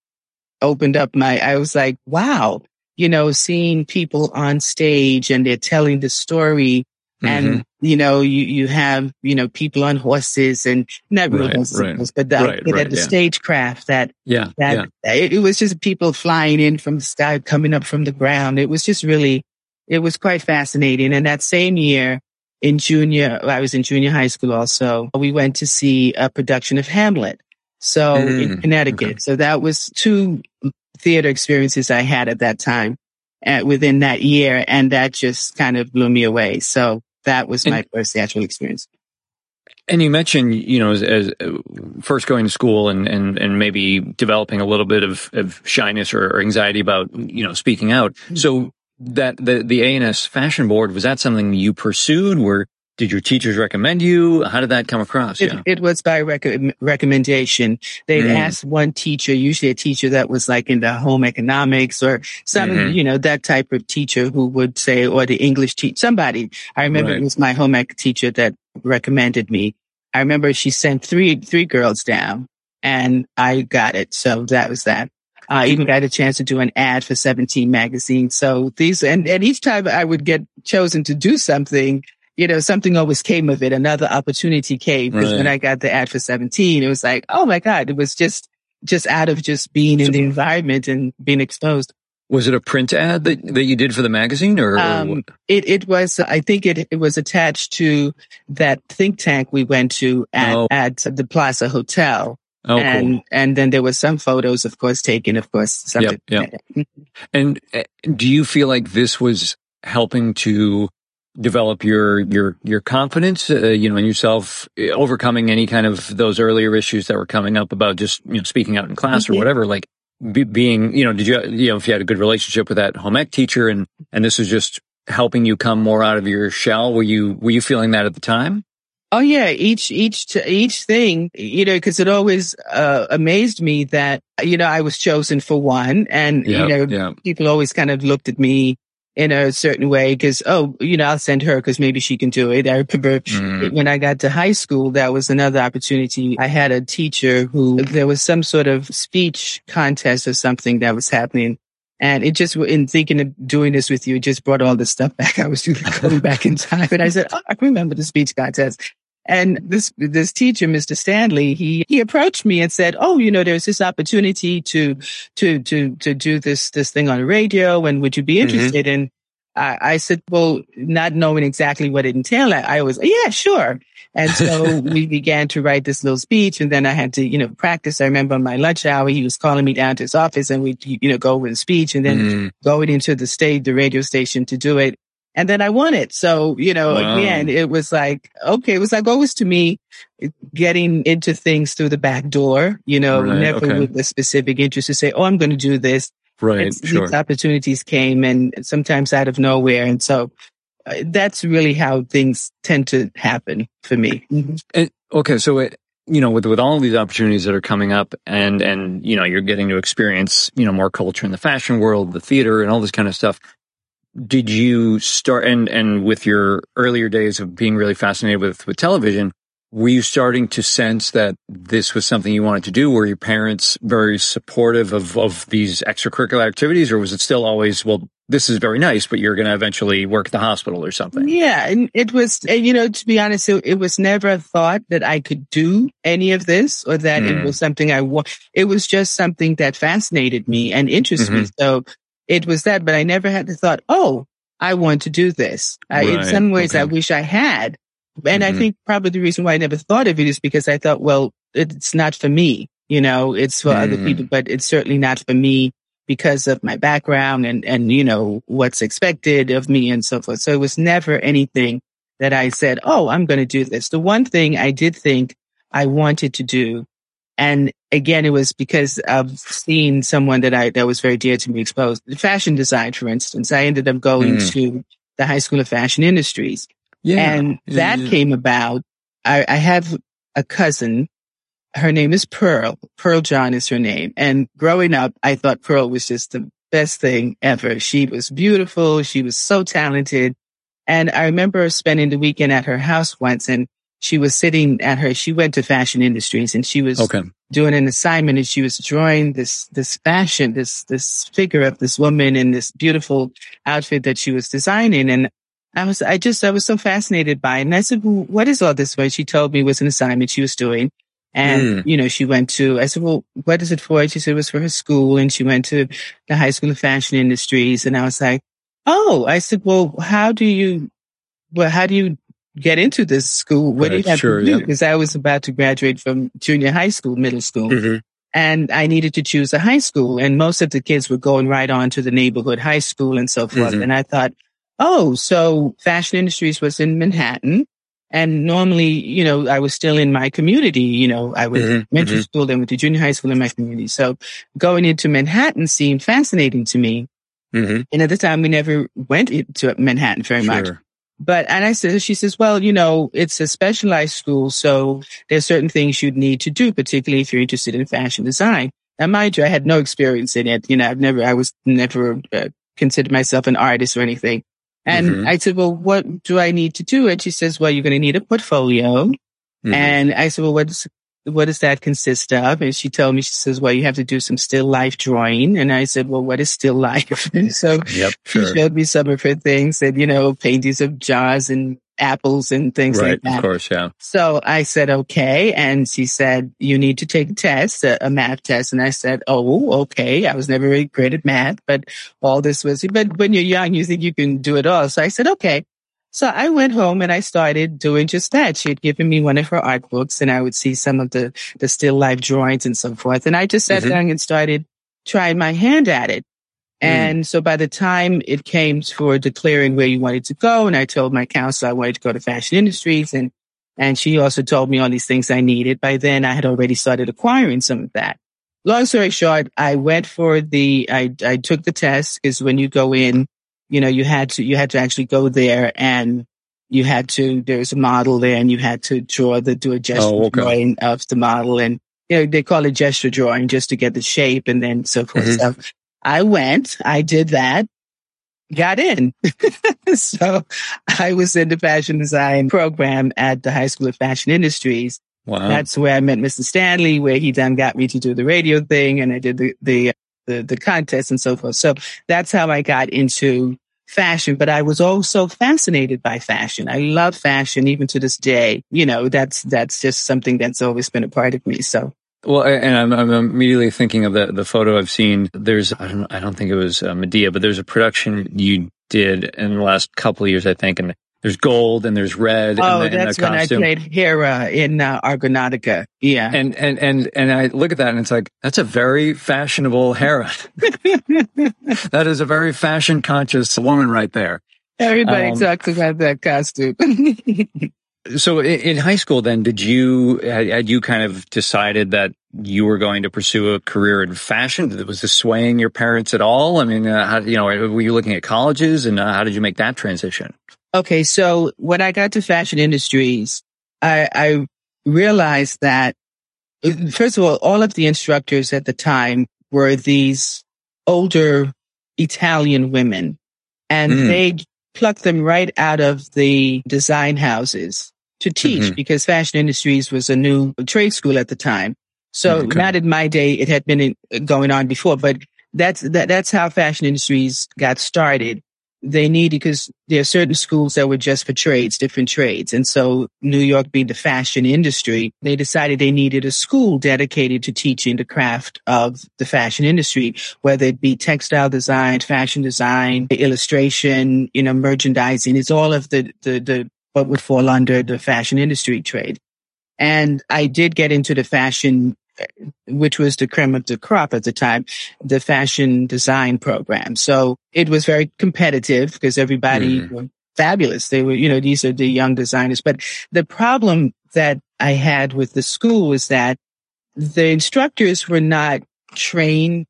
opened up my, I was like, wow, you know, seeing people on stage and they're telling the story. Mm-hmm. And, you know, you, you have, you know, people on horses and not really right, horses, right. but the, right, right, the yeah. stagecraft that, yeah, that yeah. It, it was just people flying in from the sky, coming up from the ground. It was just really, It was quite fascinating. And that same year in junior, I was in junior high school also, we went to see a production of Hamlet. So mm, in Connecticut. Okay. So that was two theater experiences I had at that time uh, within that year. And that just kind of blew me away. So that was and, my first theatrical experience. And you mentioned, you know, as, as first going to school and, and, and maybe developing a little bit of, of shyness or, or anxiety about, you know, speaking out. So That the the A and S Fashion Board, was that something you pursued? Were did your teachers recommend you? How did that come across? It, yeah. it was by rec- recommendation. They mm. asked one teacher, usually a teacher that was like into home economics or some, mm-hmm. you know, that type of teacher who would say, or the English teacher, somebody. I remember right. it was my home ec teacher that recommended me. I remember she sent three three girls down, and I got it. So that was that. I uh, even got a chance to do an ad for Seventeen Magazine. So these, and, and each time I would get chosen to do something, you know, something always came of it. Another opportunity came because right. when I got the ad for Seventeen, it was like, oh my God, it was just, just out of just being in the environment and being exposed. Was it a print ad that, that you did for the magazine or? Um, it, it was, I think it, it was attached to that think tank we went to at, oh. at the Plaza Hotel. Oh, and cool. and then there were some photos, of course, taken, of course. Something. Yep, yep. And uh, do you feel like this was helping to develop your your your confidence, uh, you know, in yourself, overcoming any kind of those earlier issues that were coming up about just, you know, speaking out in class mm-hmm. or whatever? Like be, being, you know, did you, you know, if you had a good relationship with that home ec teacher, and and this was just helping you come more out of your shell? Were you were you feeling that at the time? Oh yeah, each each each thing, you know, because it always uh, amazed me that, you know, I was chosen for one, and yep, you know, yep. people always kind of looked at me in a certain way because, oh, you know, I'll send her because maybe she can do it. I remember mm. when I got to high school, that was another opportunity. I had a teacher who there was some sort of speech contest or something that was happening. And it just, in thinking of doing this with you, it just brought all this stuff back. I was going back in time. And I said, oh, I remember the speech contest. And this, this teacher, Mister Stanley, he, he approached me and said, oh, you know, there's this opportunity to, to, to, to do this, this thing on the radio. And would you be interested? Mm-hmm. And I, I said, well, not knowing exactly what it entailed, I, I was, yeah, sure. And so we began to write this little speech. And then I had to, you know, practice. I remember on my lunch hour, he was calling me down to his office and we, you know, go over the speech and then mm. going into the stage, the radio station to do it. And then I won it. So, you know, wow. again, it was like, okay, it was like always to me getting into things through the back door, you know, right, never okay. with a specific interest to say, oh, I'm going to do this. Right. And sure. These opportunities came and sometimes out of nowhere. And so uh, that's really how things tend to happen for me. Mm-hmm. And, okay. So, it, you know, with, with all these opportunities that are coming up and, and, you know, you're getting to experience, you know, more culture in the fashion world, the theater and all this kind of stuff. Did you start, and, and with your earlier days of being really fascinated with, with television, were you starting to sense that this was something you wanted to do? Were your parents very supportive of, of these extracurricular activities, or was it still always, well, this is very nice, but you're going to eventually work at the hospital or something? Yeah. And it was, you know, to be honest, it, it was never a thought that I could do any of this or that mm. it was something I want. It was just something that fascinated me and interested mm-hmm. me. So it was that, but I never had the thought, oh, I want to do this. Right. I, in some ways, okay. I wish I had. And mm-hmm. I think probably the reason why I never thought of it is because I thought, well, it's not for me, you know, it's for mm. other people, but it's certainly not for me because of my background and, and, you know, what's expected of me and so forth. So it was never anything that I said, oh, I'm going to do this. The one thing I did think I wanted to do, and again, it was because I've seen someone that I, that was very dear to me exposed, fashion design, for instance. I ended up going mm. to the High School of Fashion Industries. Yeah. And that yeah. came about. I, I have a cousin. Her name is Pearl. Pearl John is her name. And growing up, I thought Pearl was just the best thing ever. She was beautiful. She was so talented. And I remember spending the weekend at her house once, and she was sitting at her. She went to Fashion Industries, and she was okay. doing an assignment, and she was drawing this this fashion, this this figure of this woman in this beautiful outfit that she was designing. And I was, I just, I was so fascinated by it. And I said, well, what is all this for? She told me it was an assignment she was doing. And, mm. you know, she went to, I said, well, what is it for? And she said, it was for her school. And she went to the High School of Fashion Industries. And I was like, oh, I said, well, how do you, well, how do you get into this school? What do you have sure, to do? Because yeah. I was about to graduate from junior high school, middle school. Mm-hmm. And I needed to choose a high school. And most of the kids were going right on to the neighborhood high school and so forth. Mm-hmm. And I thought, oh, so Fashion Industries was in Manhattan. And normally, you know, I was still in my community. You know, I went mm-hmm, to elementary mm-hmm. school, then went to junior high school in my community. So going into Manhattan seemed fascinating to me. Mm-hmm. And at the time, we never went to Manhattan very sure. much. But, and I said, she says, well, you know, it's a specialized school. So there's certain things you'd need to do, particularly if you're interested in fashion design. Now, mind you, I had no experience in it. You know, I've never, I was never uh, considered myself an artist or anything. And mm-hmm. I said, well, what do I need to do? And she says, well, you're going to need a portfolio. Mm-hmm. And I said, well, what does, what does that consist of? And she told me, she says, well, you have to do some still life drawing. And I said, well, what is still life? And so yep, sure. she showed me some of her things and, you know, paintings of jars and apples and things right, like that. Of course, yeah. So I said, okay. And she said, you need to take a test, a, a math test. And I said, oh, okay. I was never really great at math, but all this was, but when you're young, you think you can do it all. So I said, okay. So I went home and I started doing just that. She had given me one of her art books, and I would see some of the, the still life drawings and so forth. And I just sat mm-hmm. down and started trying my hand at it. And mm. so by the time it came for declaring where you wanted to go, and I told my counselor I wanted to go to Fashion Industries, and, and she also told me all these things I needed. By then I had already started acquiring some of that. Long story short, I went for the, I, I took the test, because when you go in, you know, you had to, you had to actually go there, and you had to, there's a model there, and you had to draw the, do a gesture oh, okay. drawing of the model. And, you know, they call it gesture drawing just to get the shape and then so forth. Mm-hmm. So I went, I did that, got in. So I was in the fashion design program at the High School of Fashion Industries. Wow. That's where I met Mister Stanley, where he then got me to do the radio thing, and I did the, the, the, the contest and so forth. So that's how I got into fashion. But I was also fascinated by fashion. I love fashion even to this day. You know, that's, that's just something that's always been a part of me. So. Well, and I'm, I'm immediately thinking of the, the photo I've seen. There's, I don't, I don't think it was uh, Medea, but there's a production you did in the last couple of years, I think. And there's gold and there's red. Oh, in the, that's in the when costume. I played Hera in uh, Argonautica. Yeah. And, and, and, and I look at that and it's like, that's a very fashionable Hera. That is a very fashion conscious woman right there. Everybody um, talks about that costume. So in high school, then, did you, had you kind of decided that you were going to pursue a career in fashion? Was this swaying your parents at all? I mean, uh, how, you know, were you looking at colleges, and uh, how did you make that transition? Okay. So when I got to Fashion Industries, I, I realized that, first of all, all of the instructors at the time were these older Italian women, and mm. they plucked them right out of the design houses to teach mm-hmm. because Fashion Industries was a new trade school at the time. So okay. not in my day, it had been going on before, but that's, that, that's how Fashion Industries got started. They needed, because there are certain schools that were just for trades, different trades. And so New York being the fashion industry, they decided they needed a school dedicated to teaching the craft of the fashion industry, whether it be textile design, fashion design, illustration, you know, merchandising. It's all of the, the, the what would fall under the fashion industry trade. And I did get into the fashion, which was the creme of the crop at the time, the fashion design program. So it was very competitive because everybody mm. were fabulous. They were, you know, these are the young designers. But the problem that I had with the school was that the instructors were not trained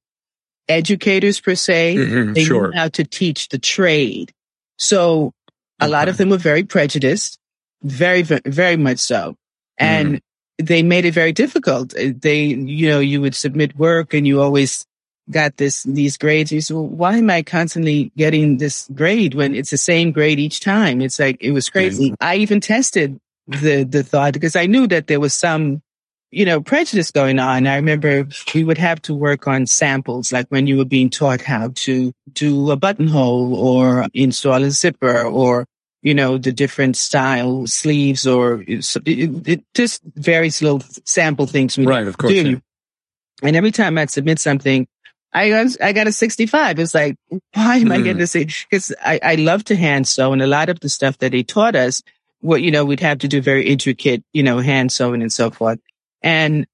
educators per se. Mm-hmm, they sure. knew how to teach the trade. So a okay. lot of them were very prejudiced, very, very much so. And mm. they made it very difficult. They, you know, you would submit work and you always got this, these grades. You said, well, why am I constantly getting this grade when it's the same grade each time? It's like, it was crazy. Mm. I even tested the, the thought because I knew that there was some, you know, prejudice going on. I remember we would have to work on samples, like when you were being taught how to do a buttonhole or install a zipper or, you know, the different style sleeves or it, it, it just various little sample things. We right, of course. Do. Yeah. And every time I'd submit something, I got, I got a sixty-five. It's like, why am mm. I getting this? Because I, I love to hand sew, and a lot of the stuff that they taught us, what, you know, we'd have to do very intricate, you know, hand sewing and so forth. And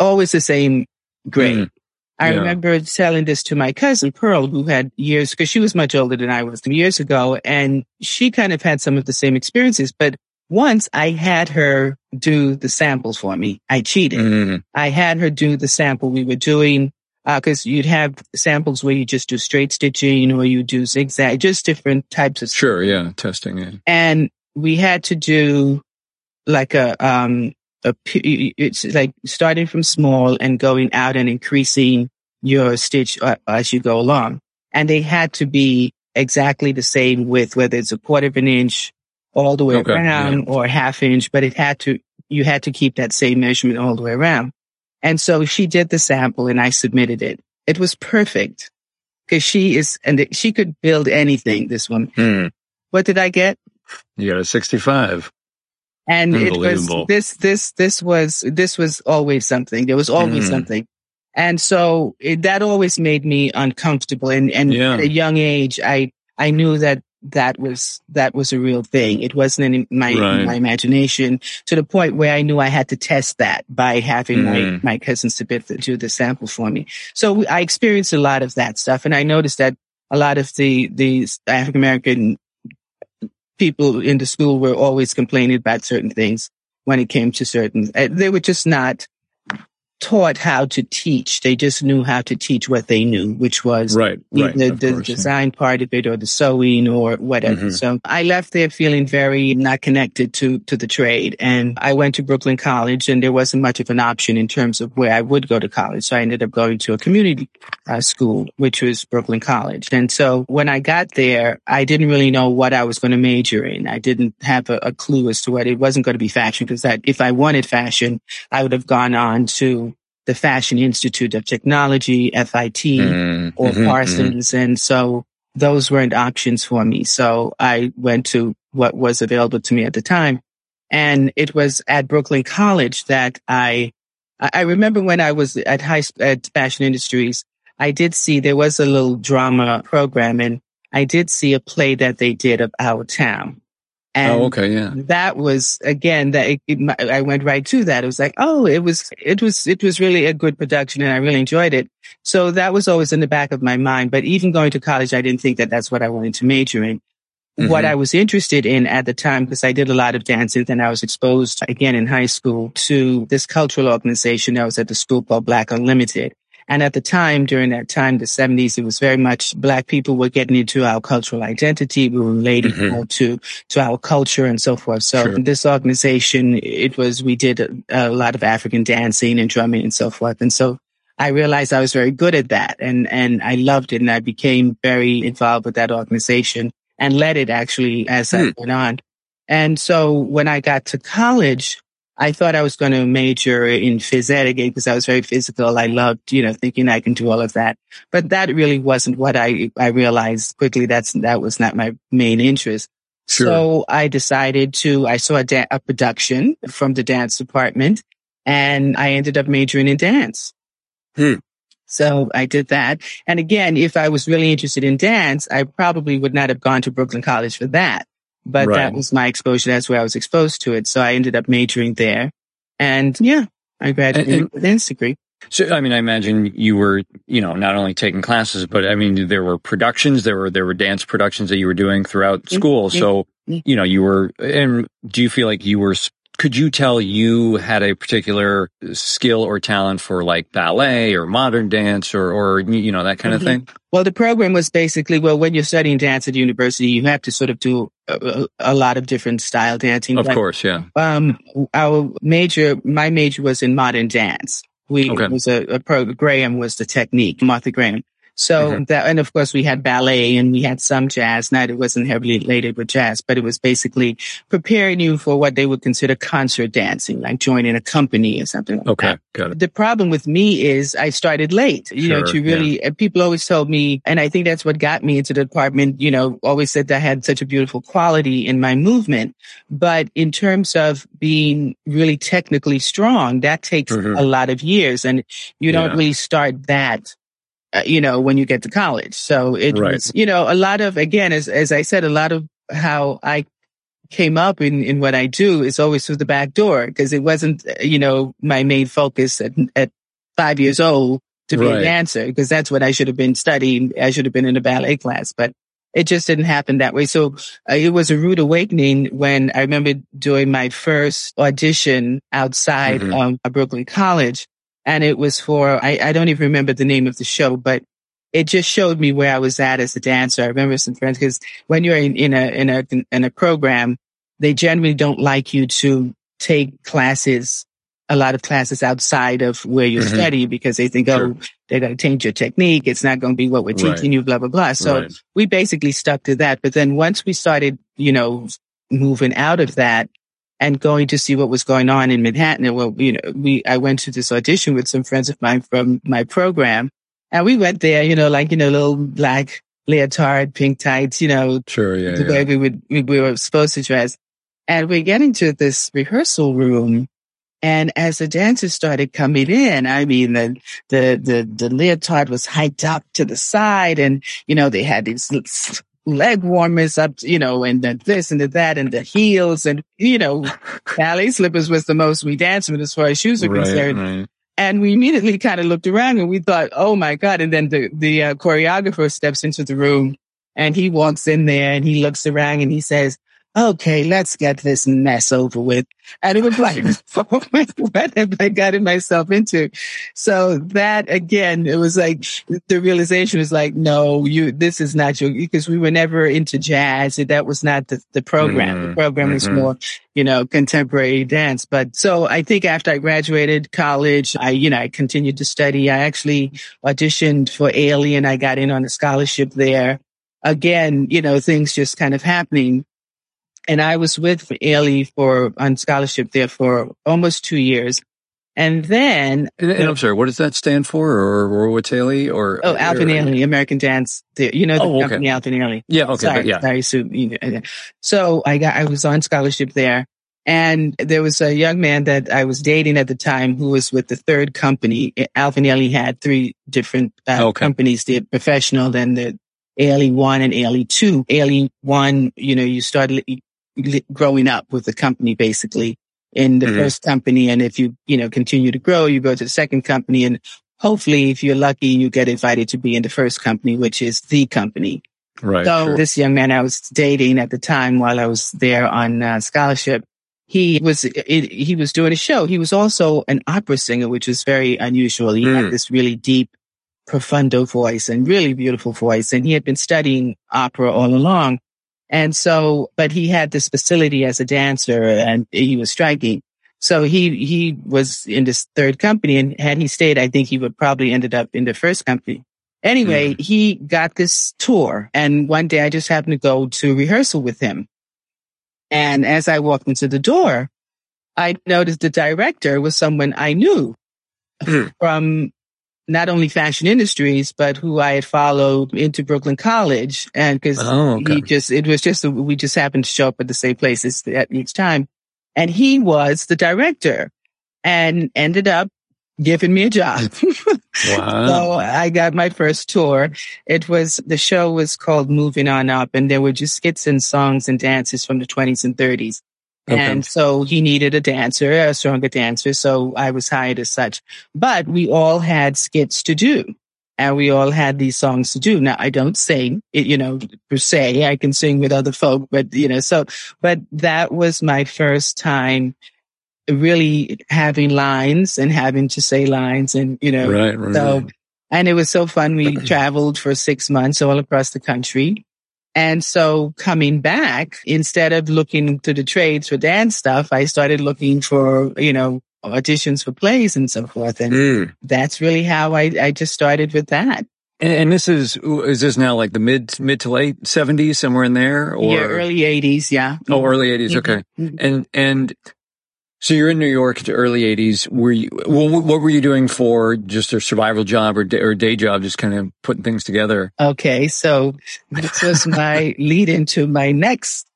always the same grade. Mm. I yeah. remember telling this to my cousin, Pearl, who had years, because she was much older than I was years ago, and she kind of had some of the same experiences. But once I had her do the samples for me. I cheated. Mm. I had her do the sample we were doing, because uh, you'd have samples where you just do straight stitching or you do zigzag, just different types of stuff. Sure, yeah, testing. Yeah. And we had to do like a... um A, it's like starting from small and going out and increasing your stitch as you go along. And they had to be exactly the same width, whether it's a quarter of an inch all the way okay, around yeah. or half inch, but it had to, you had to keep that same measurement all the way around. And so she did the sample and I submitted it. It was perfect because she is, and she could build anything, this one. Hmm. What did I get? You got a sixty-five. And it was this, this, this was, this was always something. There was always mm. something. And so it, that always made me uncomfortable. And, and yeah. at a young age, I, I knew that that was, that was a real thing. It wasn't in my, right. in my imagination, to the point where I knew I had to test that by having mm. my, my cousin submit the, do the sample for me. So I experienced a lot of that stuff. And I noticed that a lot of the, the African American people in the school were always complaining about certain things when it came to certain, they were just not taught how to teach. They just knew how to teach what they knew, which was right, right, the, the course, design yeah. part of it or the sewing or whatever. Mm-hmm. So I left there feeling very not connected to, to the trade. And I went to Brooklyn College, and there wasn't much of an option in terms of where I would go to college. So I ended up going to a community uh, school, which was Brooklyn College. And so when I got there, I didn't really know what I was going to major in. I didn't have a, a clue as to what it wasn't going to be fashion, because that, if I wanted fashion, I would have gone on to the Fashion Institute of Technology, F I T, mm, or mm-hmm, Parsons. Mm-hmm. And so those weren't options for me. So I went to what was available to me at the time. And it was at Brooklyn College that I, I remember when I was at high school, at Fashion Industries, I did see there was a little drama program, and I did see a play that they did of our town. And oh, okay, yeah. That was, again, that it, it, I went right to that. It was like, oh, it was, it was, it was really a good production, and I really enjoyed it. So that was always in the back of my mind. But even going to college, I didn't think that that's what I wanted to major in. Mm-hmm. What I was interested in at the time, because I did a lot of dancing, and I was exposed again in high school to this cultural organization that was at the school called Black Unlimited. And at the time, during that time, the seventies, it was very much Black people were getting into our cultural identity. We were relating mm-hmm. to to our culture and so forth. So sure. this organization, it was, we did a, a lot of African dancing and drumming and so forth. And so I realized I was very good at that, and, and I loved it. And I became very involved with that organization and led it, actually, as mm. I went on. And so when I got to college, I thought I was going to major in phys ed again, because I was very physical. I loved, you know, thinking I can do all of that. But that really wasn't what I, I realized quickly. That's, that was not my main interest. Sure. So I decided to, I saw a, da- a production from the dance department, and I ended up majoring in dance. Hmm. So I did that. And again, if I was really interested in dance, I probably would not have gone to Brooklyn College for that. But right. that was my exposure. That's where I was exposed to it. So I ended up majoring there. And yeah, I graduated and, and, with an dance degree. So, I mean, I imagine you were, you know, not only taking classes, but I mean, there were productions, there were, there were dance productions that you were doing throughout school. Mm-hmm. So, you know, you were, and do you feel like you were, could you tell you had a particular skill or talent for like ballet or modern dance or, or, you know, that kind mm-hmm. of thing? Well, the program was basically, well, when you're studying dance at university, you have to sort of do a, a lot of different style dancing. Of like, course. Yeah. Um, our major, my major was in modern dance. We okay. was a, a pro, Graham was the technique, Martha Graham. So mm-hmm. that, and of course we had ballet and we had some jazz. Now it wasn't heavily related with jazz, but it was basically preparing you for what they would consider concert dancing, like joining a company or something like okay, that. Okay, got it. The problem with me is I started late. You sure, know, to really, yeah. people always told me, and I think that's what got me into the department, you know, always said that I had such a beautiful quality in my movement. But in terms of being really technically strong, that takes mm-hmm. a lot of years and you yeah. don't really start that. Uh, you know, when you get to college. So it right. was, you know, a lot of, again, as as I said, a lot of how I came up in, in what I do is always through the back door because it wasn't, you know, my main focus at, at five years old to be right. a dancer because that's what I should have been studying. I should have been in a ballet class, but it just didn't happen that way. So uh, it was a rude awakening when I remember doing my first audition outside mm-hmm. um, Brooklyn College. And it was for, I, I don't even remember the name of the show, but it just showed me where I was at as a dancer. I remember some friends, because when you're in, in a, in a, in a program, they generally don't like you to take classes, a lot of classes outside of where you mm-hmm. study because they think, sure. oh, they're going to change your technique. It's not going to be what we're teaching right. you, blah, blah, blah. So right. we basically stuck to that. But then once we started, you know, moving out of that, and going to see what was going on in Manhattan. And well, you know, we, I went to this audition with some friends of mine from my program and we went there, you know, like, you know, little black leotard, pink tights, you know, sure, yeah, the yeah. way we would, we, we were supposed to dress. And we get into this rehearsal room. And as the dancers started coming in, I mean, the, the, the, the leotard was hiked up to the side and, you know, they had these leg warmers up, you know, and then this and the that and the heels and, you know, ballet slippers was the most we danced with as far as shoes were right, concerned. Right. And we immediately kind of looked around and we thought, oh my God. And then the, the uh, choreographer steps into the room and he walks in there and he looks around and he says, okay, let's get this mess over with. And it was like, what have I gotten myself into? So that again, it was like, the realization was like, no, you, this is not your, because we were never into jazz. That was not the, the program. Mm-hmm. The program was mm-hmm. more, you know, contemporary dance. But so I think after I graduated college, I, you know, I continued to study. I actually auditioned for Ailey and I got in on a scholarship there. Again, you know, things just kind of happening. And I was with Ailey for on scholarship there for almost two years. And then. And, and I'm sorry, what does that stand for? Or, or what's Ailey? Or, oh, Alvin Ailey, American Dance. The, you know, the oh, okay. company Alvin Ailey. Yeah. Okay. Sorry, yeah. sorry so, you know, so I got, I was on scholarship there and there was a young man that I was dating at the time who was with the third company. Alvin Ailey had three different uh, okay. companies, the professional, then the Ailey one and Ailey two. Ailey one, you know, you started growing up with the company basically in the mm-hmm. first company. And if you, you know, continue to grow, you go to the second company. And hopefully if you're lucky, you get invited to be in the first company, which is the company. Right. So sure. this young man I was dating at the time while I was there on uh, scholarship, he was, it, he was doing a show. He was also an opera singer, which was very unusual. He mm. had this really deep, profundo voice and really beautiful voice. And he had been studying opera all along. And so, but he had this facility as a dancer and he was striking. So he, he was in this third company and had he stayed, I think he would probably ended up in the first company. Anyway, mm-hmm. he got this tour and one day I just happened to go to rehearsal with him. And as I walked into the door, I noticed the director was someone I knew mm-hmm. from not only Fashion Industries, but who I had followed into Brooklyn College. And because oh, okay. he just, it was just, we just happened to show up at the same places at each time. And he was the director and ended up giving me a job. Wow. So I got my first tour. It was, the show was called Moving On Up, and there were just skits and songs and dances from the twenties and thirties. Okay. And so he needed a dancer, a stronger dancer. So I was hired as such, but we all had skits to do and we all had these songs to do. Now I don't sing, you know, per se, I can sing with other folk, but you know, so, but that was my first time really having lines and having to say lines and, you know, right, right, so, right. And it was so fun. We traveled for six months all across the country. And so coming back, instead of looking to the trades for dance stuff, I started looking for, you know, auditions for plays and so forth. And mm. that's really how I, I just started with that. And, and this is, is this now like the mid, mid to late seventies, somewhere in there? Or yeah, early eighties. Yeah. Oh, early eighties. Okay. and, and. So you're in New York to early eighties. Were you, well, what were you doing for just a survival job or day, or day job, just kind of putting things together? Okay. So this was my lead into my next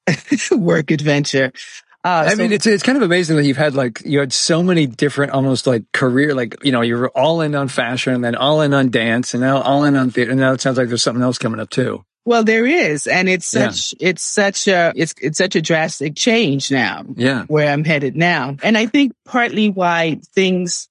work adventure. Uh, I so, mean, it's, it's kind of amazing that you've had like, you had so many different, almost like career, like, you know, you were all in on fashion and then all in on dance and now all in on theater. And now it sounds like there's something else coming up too. Well, there is. And it's such, yeah. it's such a, it's, it's such a drastic change now. Yeah. Where I'm headed now. And I think partly why things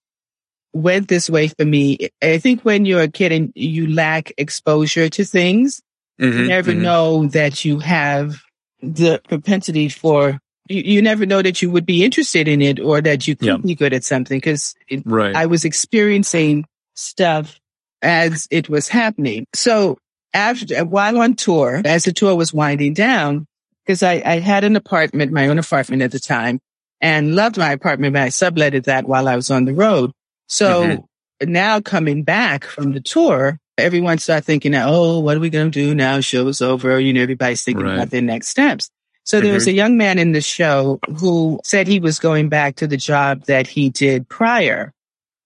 went this way for me, I think when you're a kid and you lack exposure to things, mm-hmm, you never mm-hmm. know that you have the propensity for, you, you never know that you would be interested in it or that you could yeah. be good at something. Cause it, right. I was experiencing stuff as it was happening. So, After, while on tour, as the tour was winding down, because I, I had an apartment, my own apartment at the time, and loved my apartment, but I subletted that while I was on the road. So mm-hmm. now coming back from the tour, everyone started thinking, oh, what are we going to do now? Show is over. You know, everybody's thinking right. about their next steps. So mm-hmm. there was a young man in the show who said he was going back to the job that he did prior.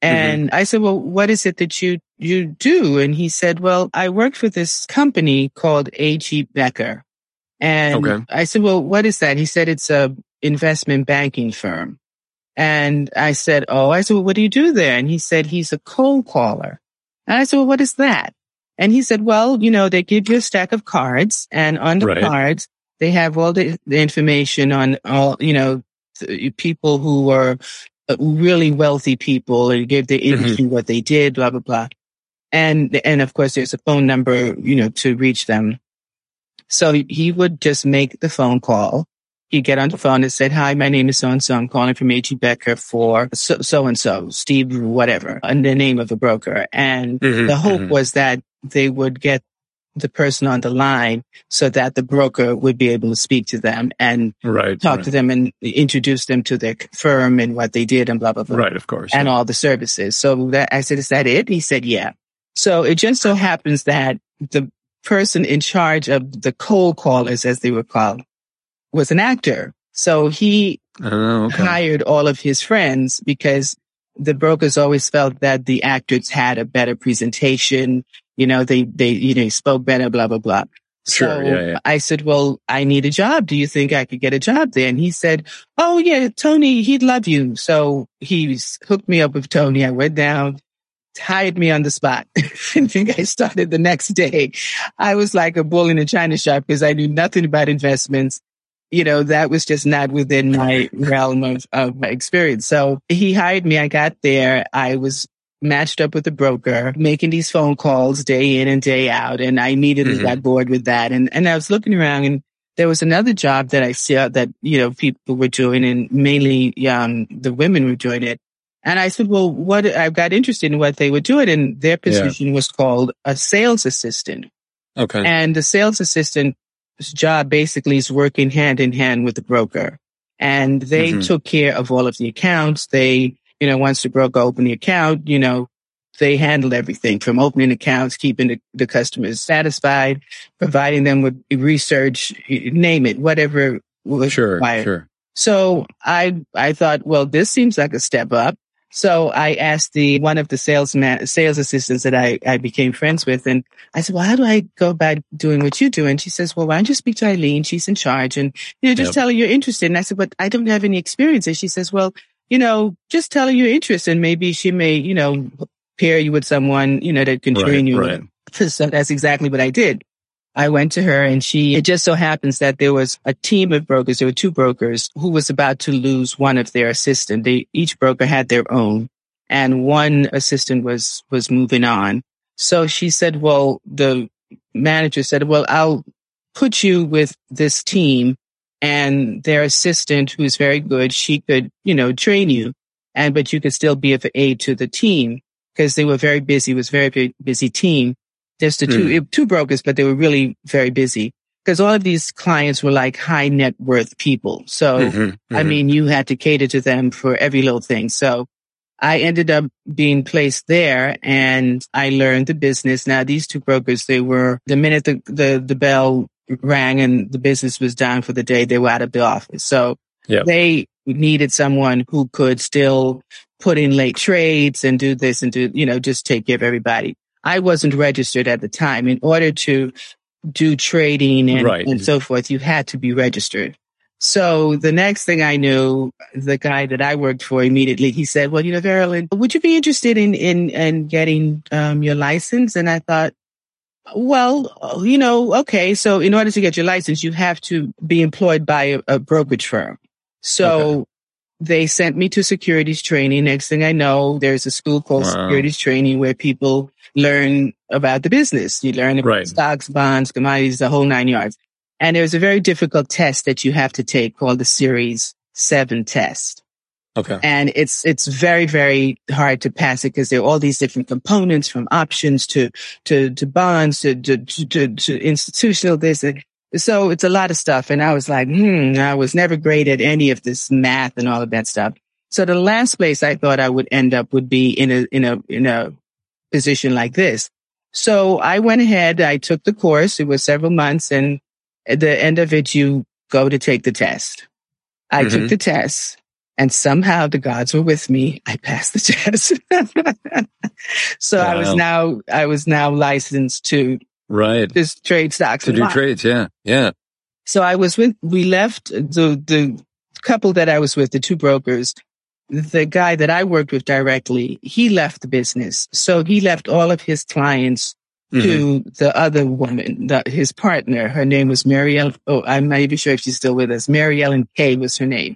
And mm-hmm. I said, well, what is it that you, you do? And he said, well, I worked for this company called A G. Becker. And okay. I said, well, what is that? He said, it's a investment banking firm. And I said, oh, I said, well, what do you do there? And he said, he's a cold caller. And I said, well, what is that? And he said, well, you know, they give you a stack of cards and on the right. cards, they have all the, the information on all, you know, th- people who are really wealthy people and give the industry mm-hmm. what they did, blah, blah, blah. And, and of course there's a phone number, you know, to reach them. So he would just make the phone call. He'd get on the phone and said, hi, my name is so-and-so. I'm calling from A G. Becker for so-and-so, Steve, whatever, and the name of a broker. And mm-hmm. the hope mm-hmm. was that they would get the person on the line so that the broker would be able to speak to them and right, talk right. to them and introduce them to their firm and what they did and blah, blah, blah. Right, of course. And yeah. all the services. So that, I said, is that it? He said, yeah. So it just so happens that the person in charge of the cold callers, as they were called, was an actor. So he oh, okay. hired all of his friends because the brokers always felt that the actors had a better presentation. You know, they, they, you know, spoke better, blah, blah, blah. Sure, so yeah, yeah. I said, well, I need a job. Do you think I could get a job there? And he said, oh yeah, Tony, he'd love you. So he hooked me up with Tony. I went down, hired me on the spot. I think I started the next day. I was like a bull in a china shop because I knew nothing about investments. You know, that was just not within my realm of, of my experience. So he hired me. I got there. I was matched up with a broker, making these phone calls day in and day out. And I immediately mm-hmm. got bored with that. And and I was looking around and there was another job that I saw that, you know, people were doing and mainly um, the women were doing it. And I said, well, what I got interested in what they were doing and their position yeah. was called a sales assistant. Okay. And the sales assistant's job basically is working hand in hand with the broker. And they mm-hmm. took care of all of the accounts. They You know, once the broker opened the account, you know, they handled everything from opening accounts, keeping the, the customers satisfied, providing them with research, name it, whatever was sure, required. Sure. So I, I thought, well, this seems like a step up. So I asked the, one of the sales man, sales assistants that I, I became friends with. And I said, well, how do I go about doing what you do? And she says, well, why don't you speak to Eileen? She's in charge and, you know, just yep. tell her you're interested. And I said, but I don't have any experience. And she says, well, you know, just telling your interests, and maybe she may, you know, pair you with someone, you know, that can train you. Right. So that's exactly what I did. I went to her, and she, it just so happens that there was a team of brokers. There were two brokers who was about to lose one of their assistant. They, each broker had their own, and one assistant was, was moving on. So she said, well, the manager said, well, I'll put you with this team and their assistant, who's very good. She could, you know, train you, and, but you could still be of aid to the team, because they were very busy. It was a very, very busy team. Just the two, mm. it, two brokers, but they were really very busy, because all of these clients were like high net worth people. So, mm-hmm, mm-hmm. I mean, you had to cater to them for every little thing. So I ended up being placed there, and I learned the business. Now, these two brokers, they were, the minute the, the, the bell rang and the business was down for the day, they were out of the office. So yep. they needed someone who could still put in late trades and do this and do, you know, just take care of everybody. I wasn't registered at the time. In order to do trading and, right. and so forth, you had to be registered. So the next thing I knew, the guy that I worked for immediately, he said, well, you know, Veralyn, would you be interested in, in, in getting um, your license? And I thought, well, you know, okay. So in order to get your license, you have to be employed by a, a brokerage firm. So okay. they sent me to securities training. Next thing I know, there's a school called wow. securities training, where people learn about the business. You learn about right. stocks, bonds, commodities, the whole nine yards. And there's a very difficult test that you have to take called the Series seven test. Okay. And it's, it's very, very hard to pass it, because there are all these different components, from options to, to, to bonds to, to, to, to institutional this. And so it's a lot of stuff. And I was like, hmm, I was never great at any of this math and all of that stuff. So the last place I thought I would end up would be in a, in a, in a position like this. So I went ahead. I took the course. It was several months, and at the end of it, you go to take the test. I mm-hmm. took the test, and somehow the gods were with me. I passed the test. So wow. I was now, I was now licensed to right. just trade stocks. To do bonds. trades. Yeah. Yeah. So I was with, we left the, the couple that I was with, the two brokers. The guy that I worked with directly, he left the business. So he left all of his clients mm-hmm. to the other woman, the, his partner. Her name was Mary Ellen. Oh, I'm not even sure if she's still with us. Mary Ellen Kay was her name.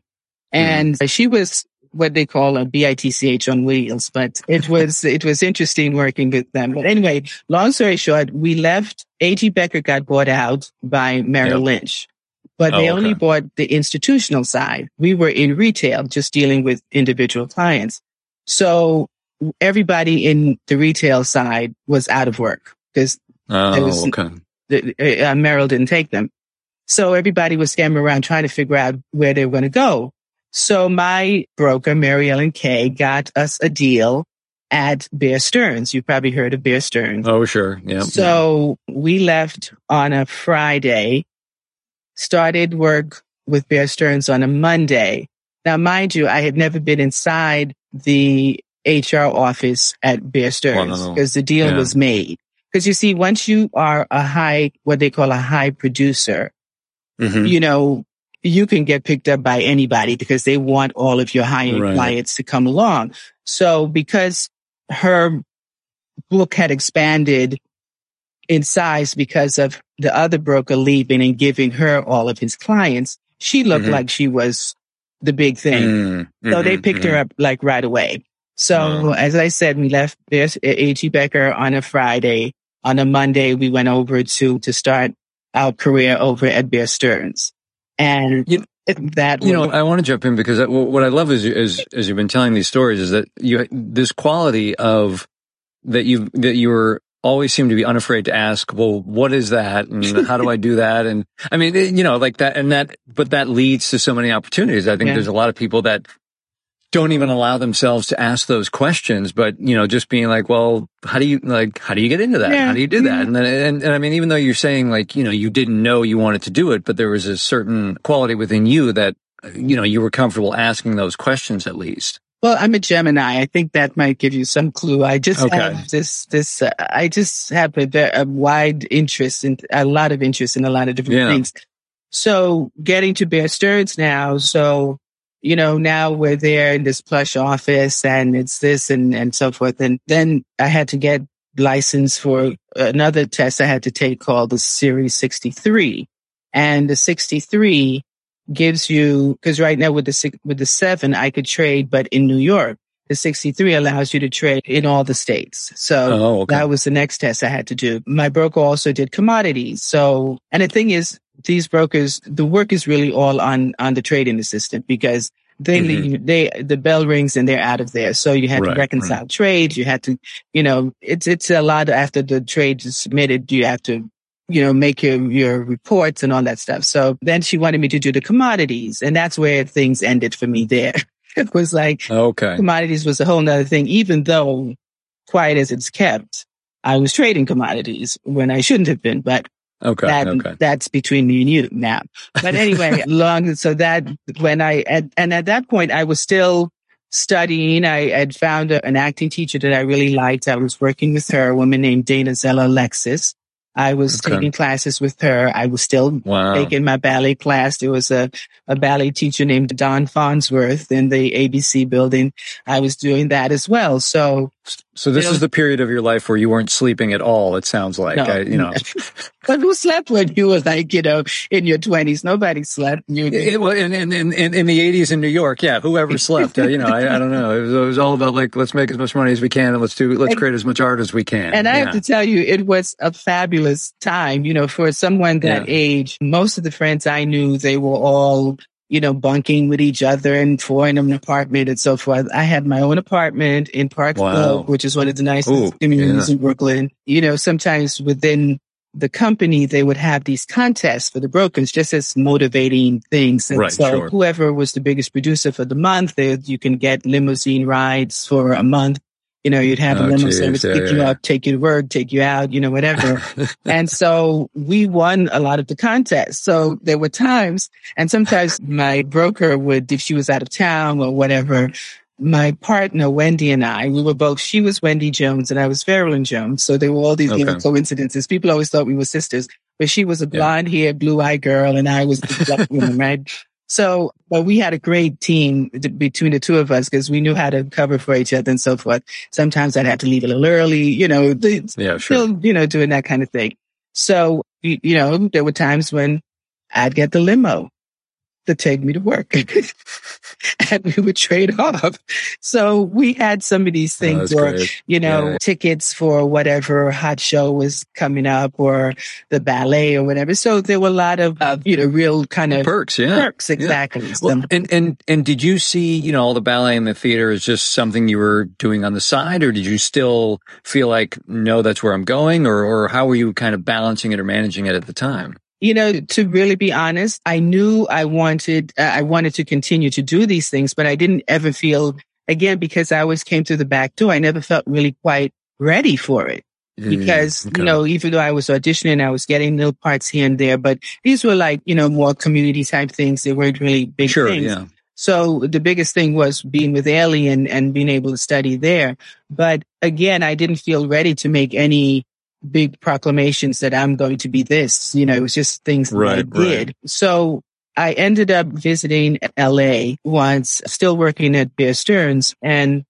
And mm-hmm. she was what they call a B I T C H on wheels, but it was, it was interesting working with them. But anyway, long story short, we left. A G. Becker got bought out by Merrill yep. Lynch, but oh, they okay. only bought the institutional side. We were in retail, just dealing with individual clients. So everybody in the retail side was out of work, because oh, okay. the, uh, Merrill didn't take them. So everybody was scamming around trying to figure out where they were going to go. So my broker, Mary Ellen Kay, got us a deal at Bear Stearns. You've probably heard of Bear Stearns. Oh, sure. Yeah. So we left on a Friday, started work with Bear Stearns on a Monday. Now, mind you, I had never been inside the H R office at Bear Stearns, because wow. the deal yeah. was made. Because you see, once you are a high, what they call a high producer, mm-hmm. you know, you can get picked up by anybody, because they want all of your high-end right. clients to come along. So because her book had expanded in size because of the other broker leaving and giving her all of his clients, she looked mm-hmm. like she was the big thing. Mm-hmm. So they picked mm-hmm. her up like right away. So mm-hmm. as I said, we left A G. Becker on a Friday. On a Monday, we went over to, to start our career over at Bear Stearns. And you, that, you know, I want to jump in, because I, what I love is, is, as you've been telling these stories, is that you, this quality of that you, that you were always seem to be unafraid to ask, well, what is that? And how do I do that? And I mean, you know, like that, and that, but that leads to so many opportunities. I think yeah. there's a lot of people that don't even allow themselves to ask those questions, but, you know, just being like, well, how do you, like, how do you get into that? Yeah. How do you do that? And then, and, and I mean, even though you're saying, like, you know, you didn't know you wanted to do it, but there was a certain quality within you that, you know, you were comfortable asking those questions at least. Well, I'm a Gemini. I think that might give you some clue. I just okay. have this, this, uh, I just have a, a wide interest in a lot of interest in a lot of different yeah. things. So getting to Bear Stearns now. So, you know, now we're there in this plush office and it's this and, and so forth. And then I had to get licensed for another test I had to take called the Series sixty-three. And the sixty-three gives you, because right now with the with the seven, I could trade, but in New York, the sixty-three allows you to trade in all the states. So oh, okay. that was the next test I had to do. My broker also did commodities. So, and the thing is, these brokers, the work is really all on, on the trading assistant because they mm-hmm. leave, they, the bell rings and they're out of there. So you had right, to reconcile right. trades. You had to, you know, it's, it's a lot after the trade is submitted, you have to, you know, make your, your reports and all that stuff. So then she wanted me to do the commodities, and that's where things ended for me there. It was like, okay, commodities was a whole nother thing, even though quiet as it's kept, I was trading commodities when I shouldn't have been, but okay, that, okay. that's between me and you now. But anyway, long, so that when I, at, and at that point I was still studying. I had found a, an acting teacher that I really liked. I was working with her, a woman named Dana Zella Alexis. I was okay. taking classes with her. I was still wow. taking my ballet class. There was a, a ballet teacher named Don Farnsworth in the A B C building. I was doing that as well. So, so this you know, is the period of your life where you weren't sleeping at all. It sounds like, no. I, you know, but who slept when you were like, you know, in your twenties? Nobody slept. You it, well, in, in, in, in the eighties in New York, yeah, whoever slept. uh, you know, I, I don't know. It was, it was all about like, let's make as much money as we can, and let's do, let's and, create as much art as we can. And yeah. I have to tell you, it was a fabulous time, you know, for someone that yeah. age. Most of the friends I knew, they were all, you know, bunking with each other and touring an apartment and so forth. I had my own apartment in Park wow. Slope, which is one of the nicest Ooh, communities yeah. in Brooklyn. You know, sometimes within the company, they would have these contests for the brokers, just as motivating things. And right, so sure. whoever was the biggest producer for the month, they, you can get limousine rides for a month. You know, you'd have oh, a limo service pick yeah, you yeah. up, take you to work, take you out, you know, whatever. And so we won a lot of the contests. So there were times, and sometimes my broker would, if she was out of town or whatever, my partner, Wendy, and I, we were both, she was Wendy Jones and I was Veralyn Jones. So there were all these okay. little coincidences. People always thought we were sisters, but she was a blonde-haired, blue-eyed girl and I was the black woman, right? So, but we had a great team between the two of us because we knew how to cover for each other and so forth. Sometimes I'd have to leave a little early, you know, yeah, sure. still, you know, doing that kind of thing. So, you, you know, there were times when I'd get the limo to take me to work and we would trade off. So we had some of these things oh, or, great. you know, yeah. tickets for whatever hot show was coming up or the ballet or whatever. So there were a lot of, uh, you know, real kind of perks. Yeah. Perks. Exactly. Yeah. Well, and, and, and did you see, you know, all the ballet in the theater is just something you were doing on the side, or did you still feel like, no, that's where I'm going, or, or how were you kind of balancing it or managing it at the time? You know, to really be honest, I knew I wanted, uh, I wanted to continue to do these things, but I didn't ever feel, again, because I always came through the back door, I never felt really quite ready for it. Because, mm, okay. you know, even though I was auditioning, I was getting little parts here and there, but these were like, you know, more community type things. They weren't really big sure, things. Yeah. So the biggest thing was being with Ailey and, and being able to study there. But again, I didn't feel ready to make any big proclamations that I'm going to be this, you know, it was just things that right, I did. Right. So I ended up visiting L A once, still working at Bear Stearns. And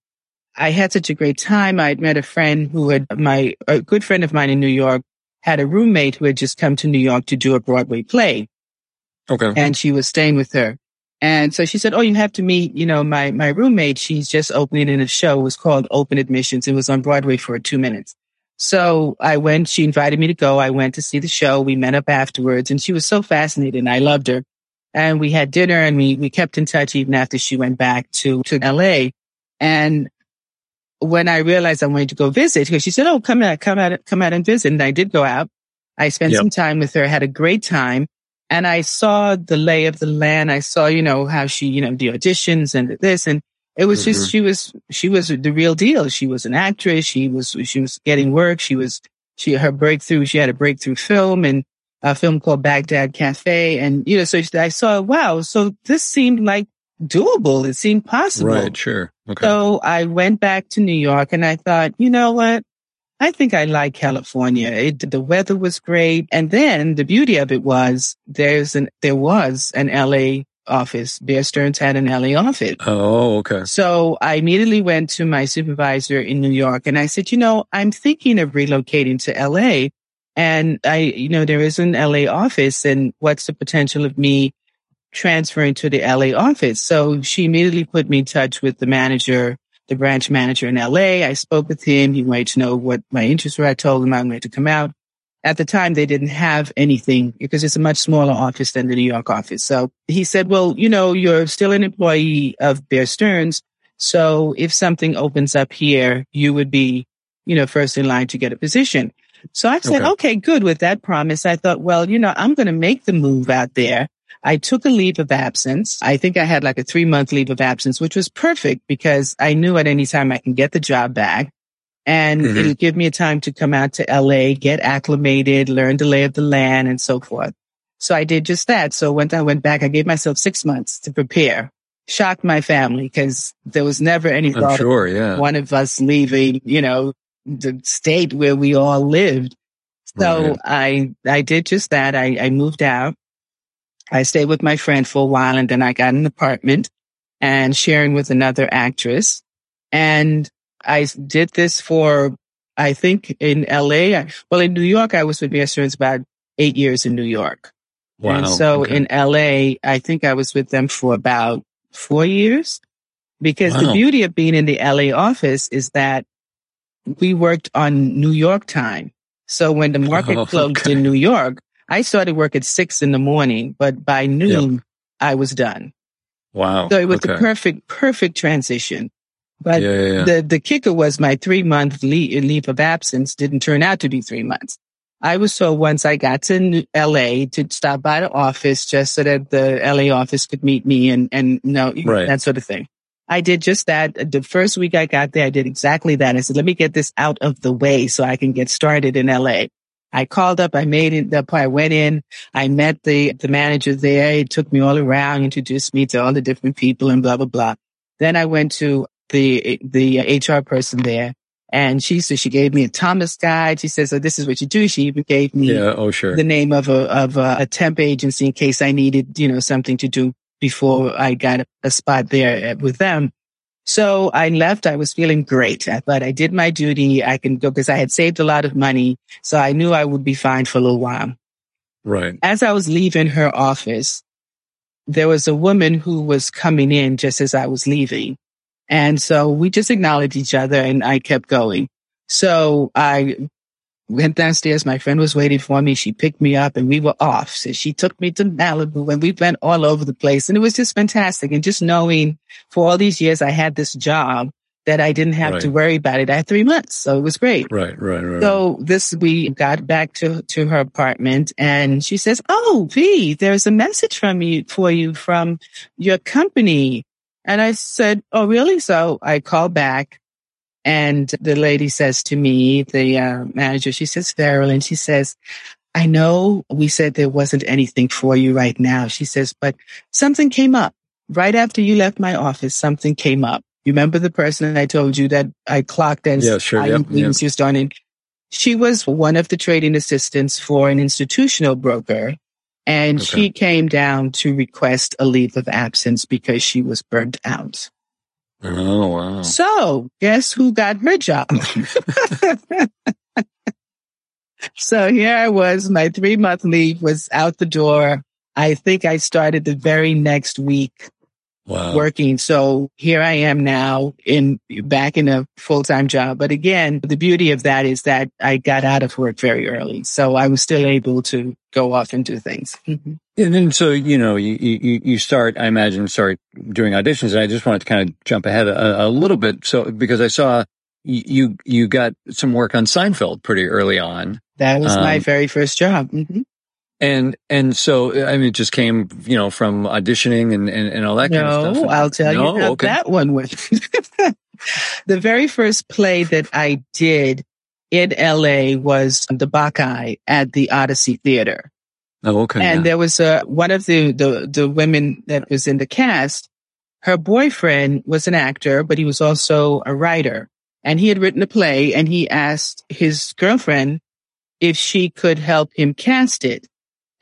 I had such a great time. I'd met a friend who had my, a good friend of mine in New York had a roommate who had just come to New York to do a Broadway play. Okay. And she was staying with her. And so she said, oh, you have to meet, you know, my, my roommate. She's just opening in a show. It was called Open Admissions. It was on Broadway for two minutes. So I went, she invited me to go. I went to see the show. We met up afterwards and she was so fascinated and I loved her. And we had dinner and we, we kept in touch even after she went back to, to L A. And when I realized I wanted to go visit, because she said, oh, come out, come out, come out and visit. And I did go out. I spent yep. some time with her, had a great time. And I saw the lay of the land. I saw, you know, how she, you know, the auditions and this and It was mm-hmm. just, she was, she was the real deal. She was an actress. She was, she was getting work. She was, she, her breakthrough, she had a breakthrough film and a film called Baghdad Cafe. And, you know, so I saw, wow, so this seemed like doable. It seemed possible. Right. Sure. Okay. So I went back to New York and I thought, you know what? I think I like California. It, the weather was great. And then the beauty of it was there's an, there was an L A office. Bear Stearns had an L A office. Oh, okay. So I immediately went to my supervisor in New York and I said, you know, I'm thinking of relocating to L A and I, you know, there is an L A office and what's the potential of me transferring to the L A office? So she immediately put me in touch with the manager, the branch manager in L A. I spoke with him. He wanted to know what my interests were. I told him I'm going to come out. At the time, they didn't have anything because it's a much smaller office than the New York office. So he said, well, you know, you're still an employee of Bear Stearns. So if something opens up here, you would be, you know, first in line to get a position. So I said, okay, okay good. With that promise, I thought, well, you know, I'm going to make the move out there. I took a leave of absence. I think I had like a three month leave of absence, which was perfect because I knew at any time I can get the job back. And mm-hmm. it'll give me a time to come out to L A, get acclimated, learn the lay of the land and so forth. So I did just that. So when I went back, I gave myself six months to prepare. Shocked my family because there was never any thought sure, of yeah. one of us leaving, you know, the state where we all lived. So right. I, I did just that. I, I moved out. I stayed with my friend for a while and then I got an apartment and sharing with another actress. And I did this for, I think, in L A. I, well, in New York, I was with Bear Stearns about eight years in New York. Wow. And so okay. in L A, I think I was with them for about four years. Because wow. the beauty of being in the L A office is that we worked on New York time. So when the market oh, closed okay. in New York, I started work at six in the morning, but by noon, yep. I was done. Wow. So it was okay. the perfect, perfect transition. But yeah, yeah, yeah. the the kicker was my three month leave, leave of absence didn't turn out to be three months. I was told once I got to L A to stop by the office just so that the L A office could meet me and and you know right. that sort of thing. I did just that. The first week I got there, I did exactly that. I said, let me get this out of the way so I can get started in L A. I called up, I made it up, I went in, I met the the manager there. He took me all around, introduced me to all the different people and blah blah blah. Then I went to the the H R person there. And she so she gave me a Thomas guide. She says, oh, this is what you do. She even gave me yeah, oh, sure. the name of a of a, a temp agency in case I needed, you know, something to do before I got a, a spot there with them. So I left. I was feeling great. I thought I did my duty. I can go because I had saved a lot of money. So I knew I would be fine for a little while. Right. As I was leaving her office, there was a woman who was coming in just as I was leaving. And so we just acknowledged each other and I kept going. So I went downstairs. My friend was waiting for me. She picked me up and we were off. So she took me to Malibu and we went all over the place. And it was just fantastic. And just knowing for all these years I had this job that I didn't have right. to worry about it. I had three months. So it was great. Right, right, right. So this, we got back to, to her apartment and she says, oh, V, there's a message from you, for you from your company. And I said, oh, really? So I call back and the lady says to me, the uh, manager, she says, Veralyn, she says, I know we said there wasn't anything for you right now. She says, but something came up right after you left my office. Something came up. You remember the person I told you that I clocked as yeah, sure, I yep, yep. used on in? She was one of the trading assistants for an institutional broker. And okay. she came down to request a leave of absence because she was burnt out. Oh, wow. So guess who got her job? So here I was. My three month leave was out the door. I think I started the very next week wow. working. So here I am now in back in a full time job. But again, the beauty of that is that I got out of work very early. So I was still able to go off and do things. Mm-hmm. And then, so, you know, you, you, you start, I imagine, start doing auditions. And I just wanted to kind of jump ahead a, a little bit. So, because I saw you, you got some work on Seinfeld pretty early on. That was um, my very first job. Mm-hmm. And, and so, I mean, it just came, you know, from auditioning and, and, and all that no, kind of stuff. No, I'll tell no, you how okay. that one was. The very first play that I did in L A was the Bacchae at the Odyssey Theater. Oh, okay. And yeah. there was a, one of the, the, the women that was in the cast, her boyfriend was an actor, but he was also a writer. And he had written a play and he asked his girlfriend if she could help him cast it.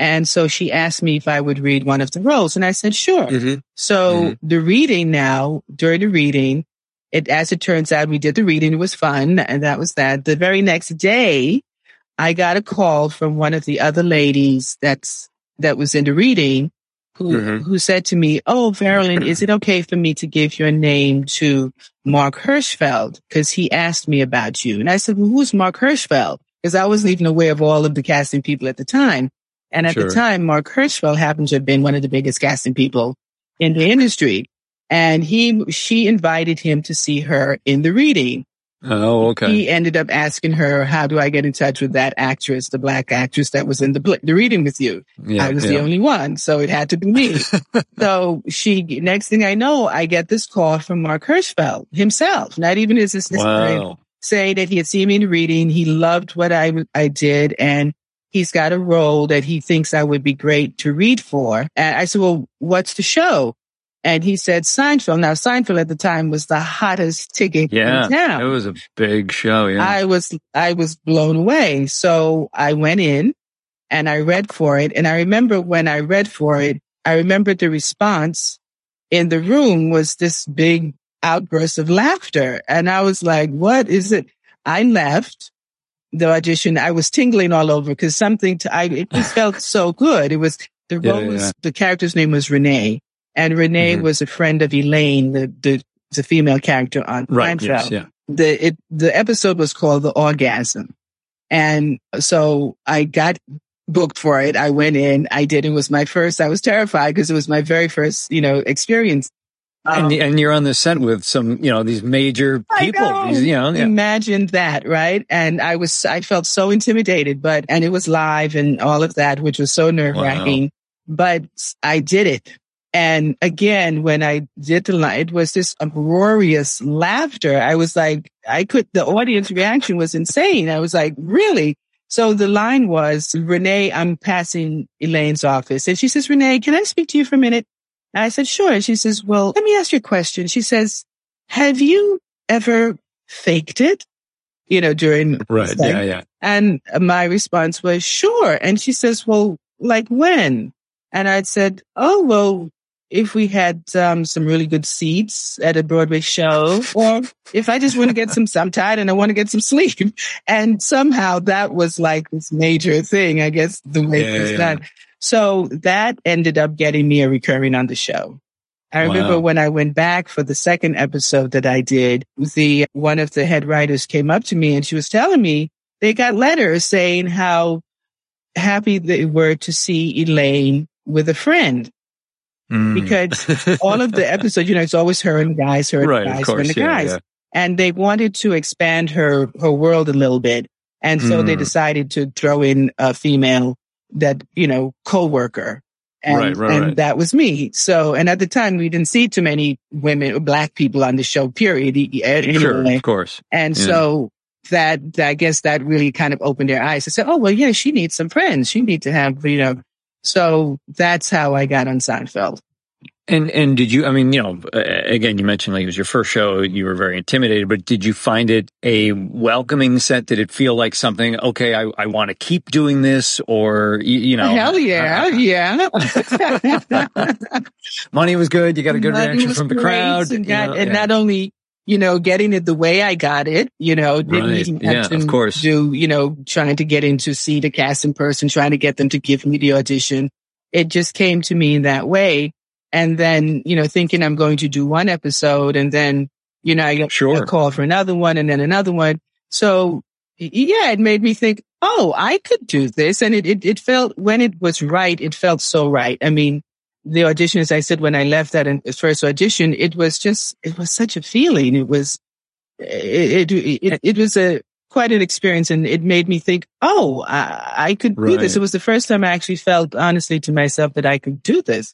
And so she asked me if I would read one of the roles. And I said, sure. Mm-hmm. So mm-hmm. the reading now, during the reading, it, as it turns out, we did the reading. It was fun. And that was that. The very next day, I got a call from one of the other ladies that's, that was in the reading who, mm-hmm. who said to me, oh, Veralyn, is it okay for me to give your name to Mark Hirschfeld? Cause he asked me about you. And I said, well, who's Mark Hirschfeld? Cause I wasn't even aware of all of the casting people at the time. And at sure. the time, Mark Hirschfeld happened to have been one of the biggest casting people in the industry. And he, she invited him to see her in the reading. Oh, okay. He ended up asking her, how do I get in touch with that actress, the black actress that was in the the reading with you? Yeah, I was yeah. the only one, so it had to be me. So she, next thing I know, I get this call from Mark Hirschfeld himself, not even his assistant, wow. saying that he had seen me in the reading. He loved what I, I did, and he's got a role that he thinks I would be great to read for. And I said, well, what's the show? And he said Seinfeld. Now, Seinfeld at the time was the hottest ticket yeah, in town. It was a big show. Yeah, I was I was blown away. So I went in and I read for it. And I remember when I read for it, I remembered the response in the room was this big outburst of laughter. And I was like, what is it? I left the audition. I was tingling all over because something to, I, it just felt so good. It was the role yeah, was, yeah. the character's name was Renee. And Renee mm-hmm. was a friend of Elaine, the, the, the female character on right, Seinfeld. Yes, yeah. The it, the episode was called The Orgasm. And so I got booked for it. I went in, I did. It was my first, I was terrified because it was my very first, you know, experience. Um, and, and you're on the set with some, you know, these major people. I know. These, you know, yeah. Imagine that, right? And I was, I felt so intimidated, but, and it was live and all of that, which was so nerve wracking, wow. but I did it. And again, when I did the line, it was this uproarious laughter. I was like, I could, the audience reaction was insane. I was like, really? So the line was, Renee, I'm passing Elaine's office. And she says, Renee, can I speak to you for a minute? And I said, sure. And she says, well, let me ask you a question. She says, have you ever faked it? You know, during. Right. Yeah. Yeah. And my response was, sure. And she says, well, like when? And I'd said, oh, well, if we had um, some really good seats at a Broadway show, or if I just want to get some, I'm tired and I want to get some sleep. And somehow that was like this major thing, I guess, the way yeah, it was yeah. done. So that ended up getting me a recurring on the show. I remember wow. when I went back for the second episode that I did, the one of the head writers came up to me and she was telling me they got letters saying how happy they were to see Elaine with a friend. Mm. Because all of the episodes, you know, it's always her and guys, her and right, guys, course, her and the yeah, guys. Yeah. And they wanted to expand her, her world a little bit. And so mm. they decided to throw in a female that, you know, co-worker. And, right, right, and right. that was me. So, and at the time we didn't see too many women or black people on the show, period. Anyway. Sure, of course. And yeah. so that, I guess that really kind of opened their eyes to say, oh, well, yeah, she needs some friends. She needs to have, you know, so that's how I got on Seinfeld. And and did you, I mean, you know, again, you mentioned like it was your first show, you were very intimidated, but did you find it a welcoming set? Did it feel like something, okay, I, I want to keep doing this or, you, you know. Hell yeah, yeah. Money was good. You got a good Money reaction from the crowd. And, got, you know, and yeah. not only, you know, getting it the way I got it, you know, didn't right. even have yeah, to of course. do, you know, trying to get in to see the cast in person, trying to get them to give me the audition. It just came to me in that way. And then, you know, thinking I'm going to do one episode and then, you know, I got sure. a call for another one and then another one. So yeah, it made me think, oh, I could do this. And it, it, it felt when it was right, it felt so right. I mean, the audition, as I said, when I left that in, first audition, it was just, it was such a feeling. It was, it, it, it, it was a, quite an experience. And it made me think, oh, I, I could right. do this. It was the first time I actually felt honestly to myself that I could do this.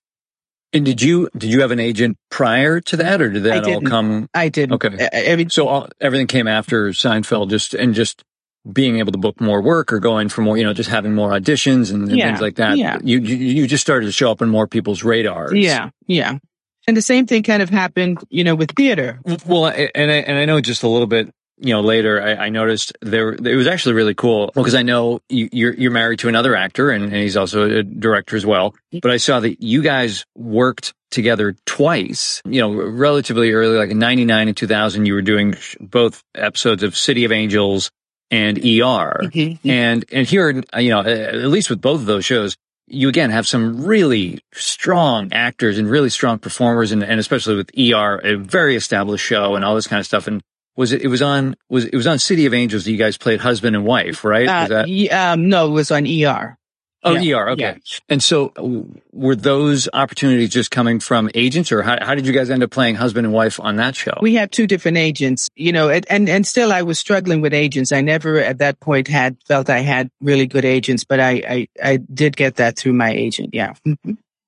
And did you, did you have an agent prior to that or did that all come? I didn't. Okay. I, I mean, so all, everything came after Seinfeld just, and just being able to book more work or going for more, you know, just having more auditions and, and yeah, things like that. Yeah. You, you, you just started to show up on more people's radars. Yeah. Yeah. And the same thing kind of happened, you know, with theater. Well, and I, and I know just a little bit you know, later I, I noticed there, it was actually really cool because I know you, you're, you're married to another actor and, and he's also a director as well. But I saw that you guys worked together twice, you know, relatively early, like in ninety-nine and two thousand, you were doing both episodes of City of Angels and E R. Mm-hmm. And, and here, you know, at least with both of those shows, you again have some really strong actors and really strong performers, and, and especially with E R, a very established show and all this kind of stuff. And was it, it was on, was it was on City of Angels that you guys played husband and wife, right? Uh, was that? Y- um, no, it was on E R. Oh, yeah. E R. Okay. Yeah. And so w- were those opportunities just coming from agents, or how, how did you guys end up playing husband and wife on that show? We had two different agents, you know, and, and, and still I was struggling with agents. I never at that point had felt I had really good agents, but I, I, I did get that through my agent. Yeah.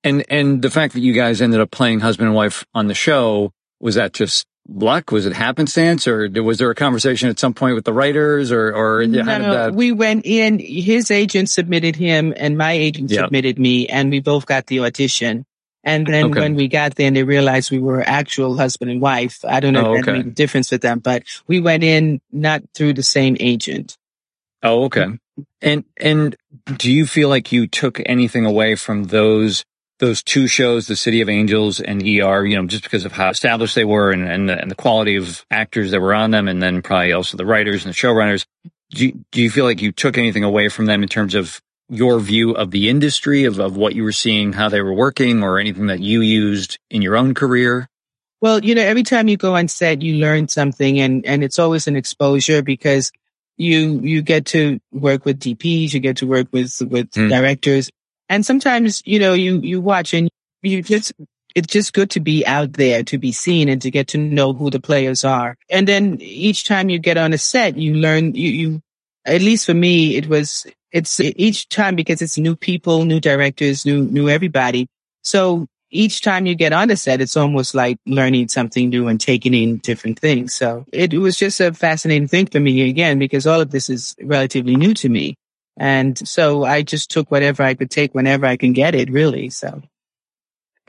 and, and the fact that you guys ended up playing husband and wife on the show, was that just luck? Was it happenstance, or was there a conversation at some point with the writers, or, or no, how did no, that? We went in, his agent submitted him and my agent yep. submitted me, and we both got the audition. And then okay. when we got there and they realized we were actual husband and wife, I don't know oh, if that okay. made a difference with them, but we went in not through the same agent. Oh, okay. And, and do you feel like you took anything away from those Those two shows, the City of Angels and E R, you know, just because of how established they were and, and, the, and the quality of actors that were on them, and then probably also the writers and the showrunners. Do you, do you feel like you took anything away from them in terms of your view of the industry, of, of what you were seeing, how they were working, or anything that you used in your own career? Well, you know, every time you go on set, you learn something, and, and it's always an exposure, because you, you get to work with D Ps, you get to work with, with mm. directors. And sometimes, you know, you, you watch and you just, it's just good to be out there, to be seen, and to get to know who the players are. And then each time you get on a set, you learn, you, you, at least for me, it was, it's each time, because it's new people, new directors, new, new everybody. So each time you get on a set, it's almost like learning something new and taking in different things. So it, it was just a fascinating thing for me, again, because all of this is relatively new to me. And so I just took whatever I could take whenever I can get it, really. So,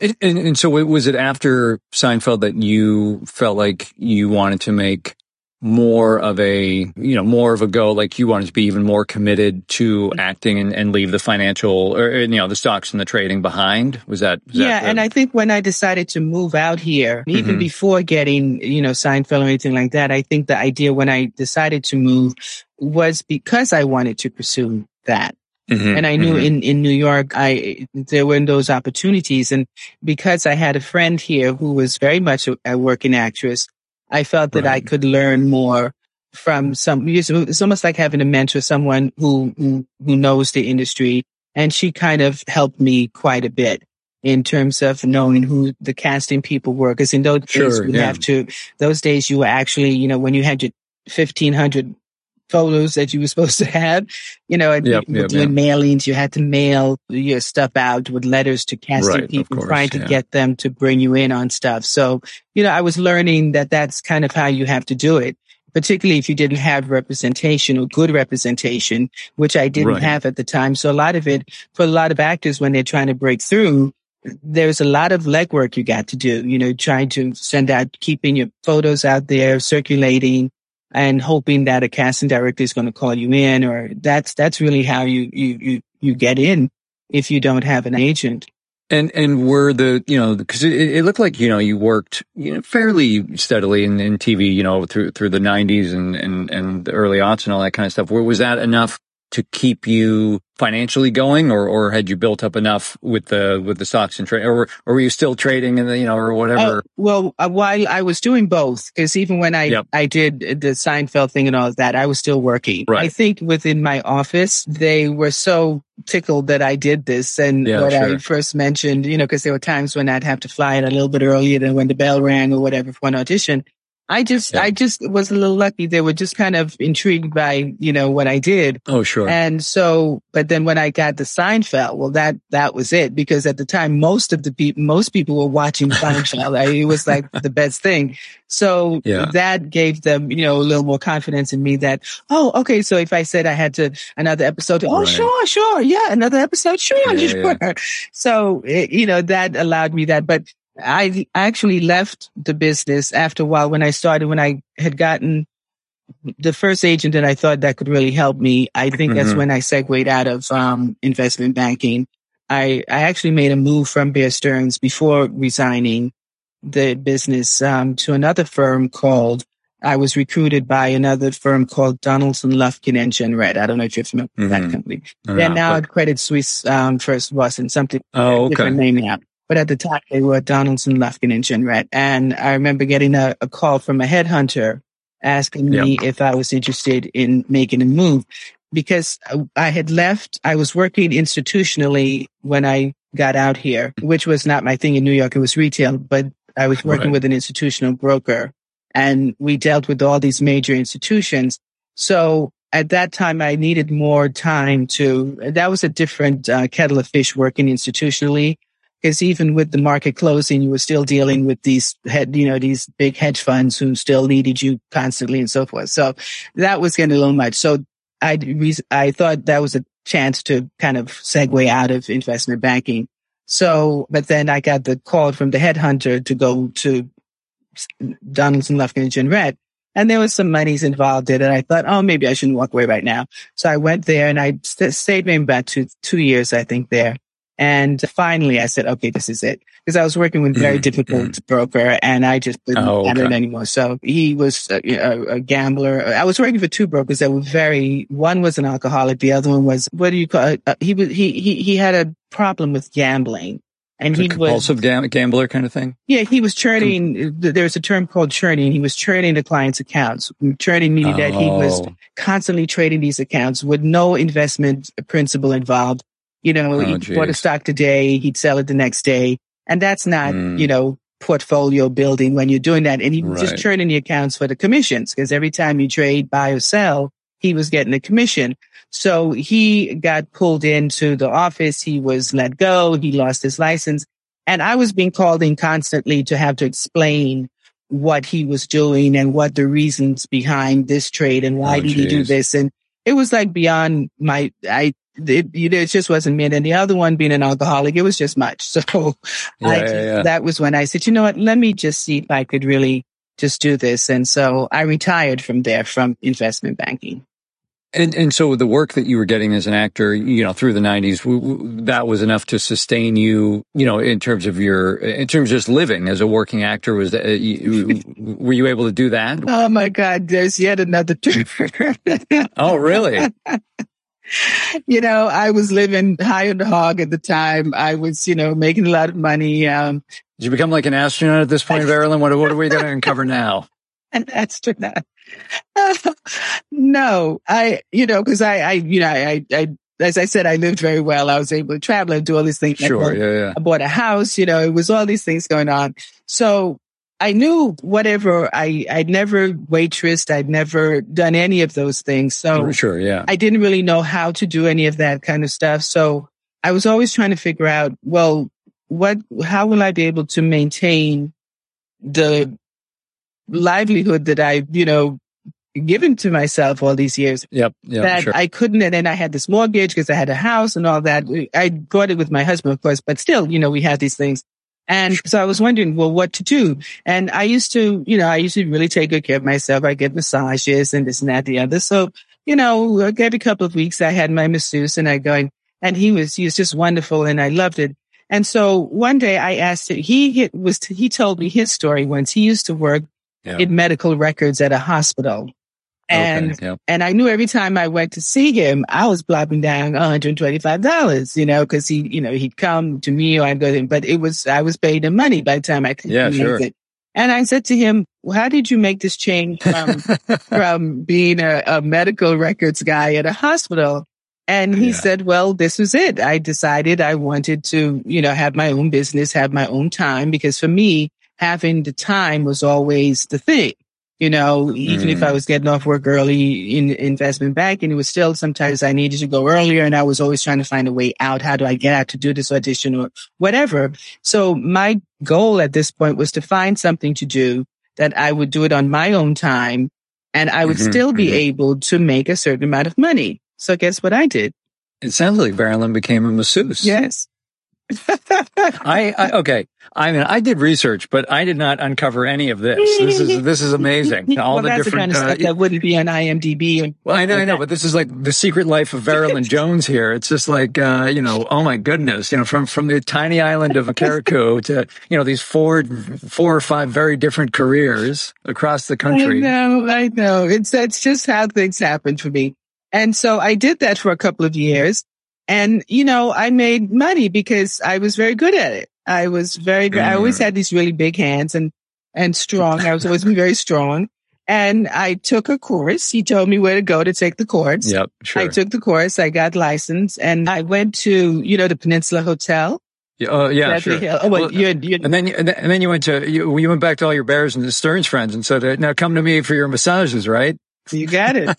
and, and so was it after Seinfeld that you felt like you wanted to make more of a, you know, more of a go, like you wanted to be even more committed to acting and, and leave the financial or, you know, the stocks and the trading behind? Was that? Was yeah. That the... And I think when I decided to move out here, even mm-hmm. before getting, you know, Seinfeld or anything like that, I think the idea when I decided to move was because I wanted to pursue that. Mm-hmm. And I knew mm-hmm. in, in New York, I, there were those opportunities. And because I had a friend here who was very much a, a working actress, I felt that right. I could learn more from some, it's almost like having a mentor, someone who, who, who knows the industry. And she kind of helped me quite a bit in terms of knowing who the casting people were. Cause in those sure, days, we yeah. have to, those days you were actually, you know, when you had your fifteen hundred photos that you were supposed to have, you know, and yep, yep, doing yep. mailings, you had to mail your stuff out with letters to casting right, people, course, trying to yeah. get them to bring you in on stuff. So, you know, I was learning that that's kind of how you have to do it, particularly if you didn't have representation or good representation, which I didn't right. have at the time. So a lot of it, for a lot of actors, when they're trying to break through, there's a lot of legwork you got to do, you know, trying to send out, keeping your photos out there, circulating, and hoping that a casting director is going to call you in, or that's, that's really how you, you, you, you get in if you don't have an agent. And, and were the, you know, cause it, it looked like, you know, you worked, you know, fairly steadily in, in T V, you know, through, through the nineties and, and, and the early aughts and all that kind of stuff. Where was that enough to keep you financially going, or, or had you built up enough with the, with the stocks and trade, or, or were you still trading and the, you know, or whatever? Uh, well, uh, while I was doing both, because even when I, yep. I did the Seinfeld thing and all of that, I was still working. Right. I think within my office, they were so tickled that I did this. And yeah, what sure. I first mentioned, you know, because there were times when I'd have to fly in a little bit earlier than when the bell rang or whatever for an audition. I just, yeah. I just was a little lucky. They were just kind of intrigued by, you know, what I did. Oh, sure. And so, but then when I got the Seinfeld, well, that, that was it. Because at the time, most of the people, most people were watching Seinfeld. I, it was like the best thing. So yeah. that gave them, you know, a little more confidence in me that, oh, okay. So if I said I had to another episode, oh, right. sure, sure. Yeah. Another episode. Sure. Yeah, sure. Yeah. So, it, you know, that allowed me that, but I actually left the business after a while when I started, when I had gotten the first agent that I thought that could really help me, I think mm-hmm. that's when I segued out of um, investment banking. I, I actually made a move from Bear Stearns before resigning the business um, to another firm called, I was recruited by another firm called Donaldson Lufkin and Jenrette. I don't know if you're familiar mm-hmm. with that company. No, They're now but... at Credit Suisse um, First Boston, something oh, okay. different name now. But at the time, they were Donaldson Lufkin and Jenrette. And I remember getting a, a call from a headhunter asking yep. me if I was interested in making a move. Because I had left, I was working institutionally when I got out here, which was not my thing in New York. It was retail, but I was working right. with an institutional broker, and we dealt with all these major institutions. So at that time, I needed more time to, that was a different uh, kettle of fish working institutionally, because even with the market closing, you were still dealing with these head, you know, these big hedge funds who still needed you constantly and so forth. So that was getting a little much. So I, I thought that was a chance to kind of segue out of investment banking. So, but then I got the call from the headhunter to go to Donaldson, Lufkin, and Jenrette. And there was some monies involved in it. I thought, oh, maybe I shouldn't walk away right now. So I went there and I st- stayed maybe about two, two years, I think, there. And finally I said, okay, this is it. Because I was working with a very difficult broker and I just didn't oh, okay. handle it anymore. So he was a, a, a gambler. I was working for two brokers that were very, one was an alcoholic. The other one was, what do you call it? Uh, he was, he, he, he had a problem with gambling. And he compulsive was compulsive gambler kind of thing. Yeah, he was churning. There's a term called churning. He was churning the client's accounts. Churning meaning oh. that he was constantly trading these accounts with no investment principle involved. You know, oh, he geez. bought a stock today, he'd sell it the next day, and that's not mm. you know portfolio building when you're doing that. And he right. just churning the accounts for the commissions, because every time you trade, buy or sell, he was getting a commission. So he got pulled into the office. He was let go. He lost his license. And I was being called in constantly to have to explain what he was doing and what the reasons behind this trade and why oh, did geez. he do this. And it was like beyond my, I, it, it just wasn't me. And the other one being an alcoholic, it was just much. So yeah, I, yeah, yeah. that was when I said, you know what, let me just see if I could really just do this. And so I retired from there, from investment banking. And and so the work that you were getting as an actor, you know, through the nineties, w- w- that was enough to sustain you, you know, in terms of your, in terms of just living as a working actor. Was that, uh, you, were you able to do that? Oh my God, there's yet another term. Oh, really? You know, I was living high on the hog at the time. I was, you know, making a lot of money. Um, Did you become like an astronaut at this point, Veralyn? What, what are we going to uncover now? An astronaut. No, I, you know, because I, I, you know, I, I, as I said, I lived very well. I was able to travel and do all these things. Sure, I bought, yeah, yeah. I bought a house, you know, it was all these things going on. So I knew whatever, I, I'd never waitressed, I'd never done any of those things. So sure, yeah. I didn't really know how to do any of that kind of stuff. So I was always trying to figure out, well, what, how will I be able to maintain the livelihood that I, you know, given to myself all these years yep, yep, that sure. I couldn't. And then I had this mortgage because I had a house and all that. I bought it with my husband, of course, but still, you know, we had these things. And sure. so I was wondering, well, what to do. And I used to, you know, I used to really take good care of myself. I get massages and this and that, the other. So, you know, every couple of weeks I had my masseuse and I going, and he was, he was just wonderful and I loved it. And so one day I asked him, he was, he told me his story once. He used to work yeah. in medical records at a hospital. And, okay, yeah. and I knew every time I went to see him, I was blopping down one hundred twenty-five dollars, you know, cause he, you know, he'd come to me or I'd go to him, but it was, I was paid the money by the time I could. Yeah, sure. It. And I said to him, well, how did you make this change from, from being a, a medical records guy at a hospital? And he yeah. said, well, this was it. I decided I wanted to, you know, have my own business, have my own time, because for me, having the time was always the thing. You know, even mm. if I was getting off work early in investment banking, it was still sometimes I needed to go earlier and I was always trying to find a way out. How do I get out to do this audition or whatever? So my goal at this point was to find something to do that I would do it on my own time and I would mm-hmm, still be mm-hmm. able to make a certain amount of money. So guess what I did? It sounds like Veralyn became a masseuse. Yes. I, I okay. I mean, I did research, but I did not uncover any of this. This is this is amazing. All well, the that's different the kind of stuff uh, that wouldn't be on I M D B. And well, I know, like I know, that. But this is like the secret life of Veralyn Jones here. It's just like uh, you know, oh my goodness, you know, from from the tiny island of Carriacou to you know these four four or five very different careers across the country. I know, I know. It's that's just how things happen for me. And so I did that for a couple of years. And, you know, I made money because I was very good at it. I was very good. I always had these really big hands and, and strong. I was always very strong. And I took a course. He told me where to go to take the course. Yep, sure. I took the course. I got licensed and I went to, you know, the Peninsula Hotel. Oh, yeah, sure. Oh, well, well, you're, you're, and then, and then you went to, you, you went back to all your Bears and the Stearns friends and said, now come to me for your massages, right? You got it.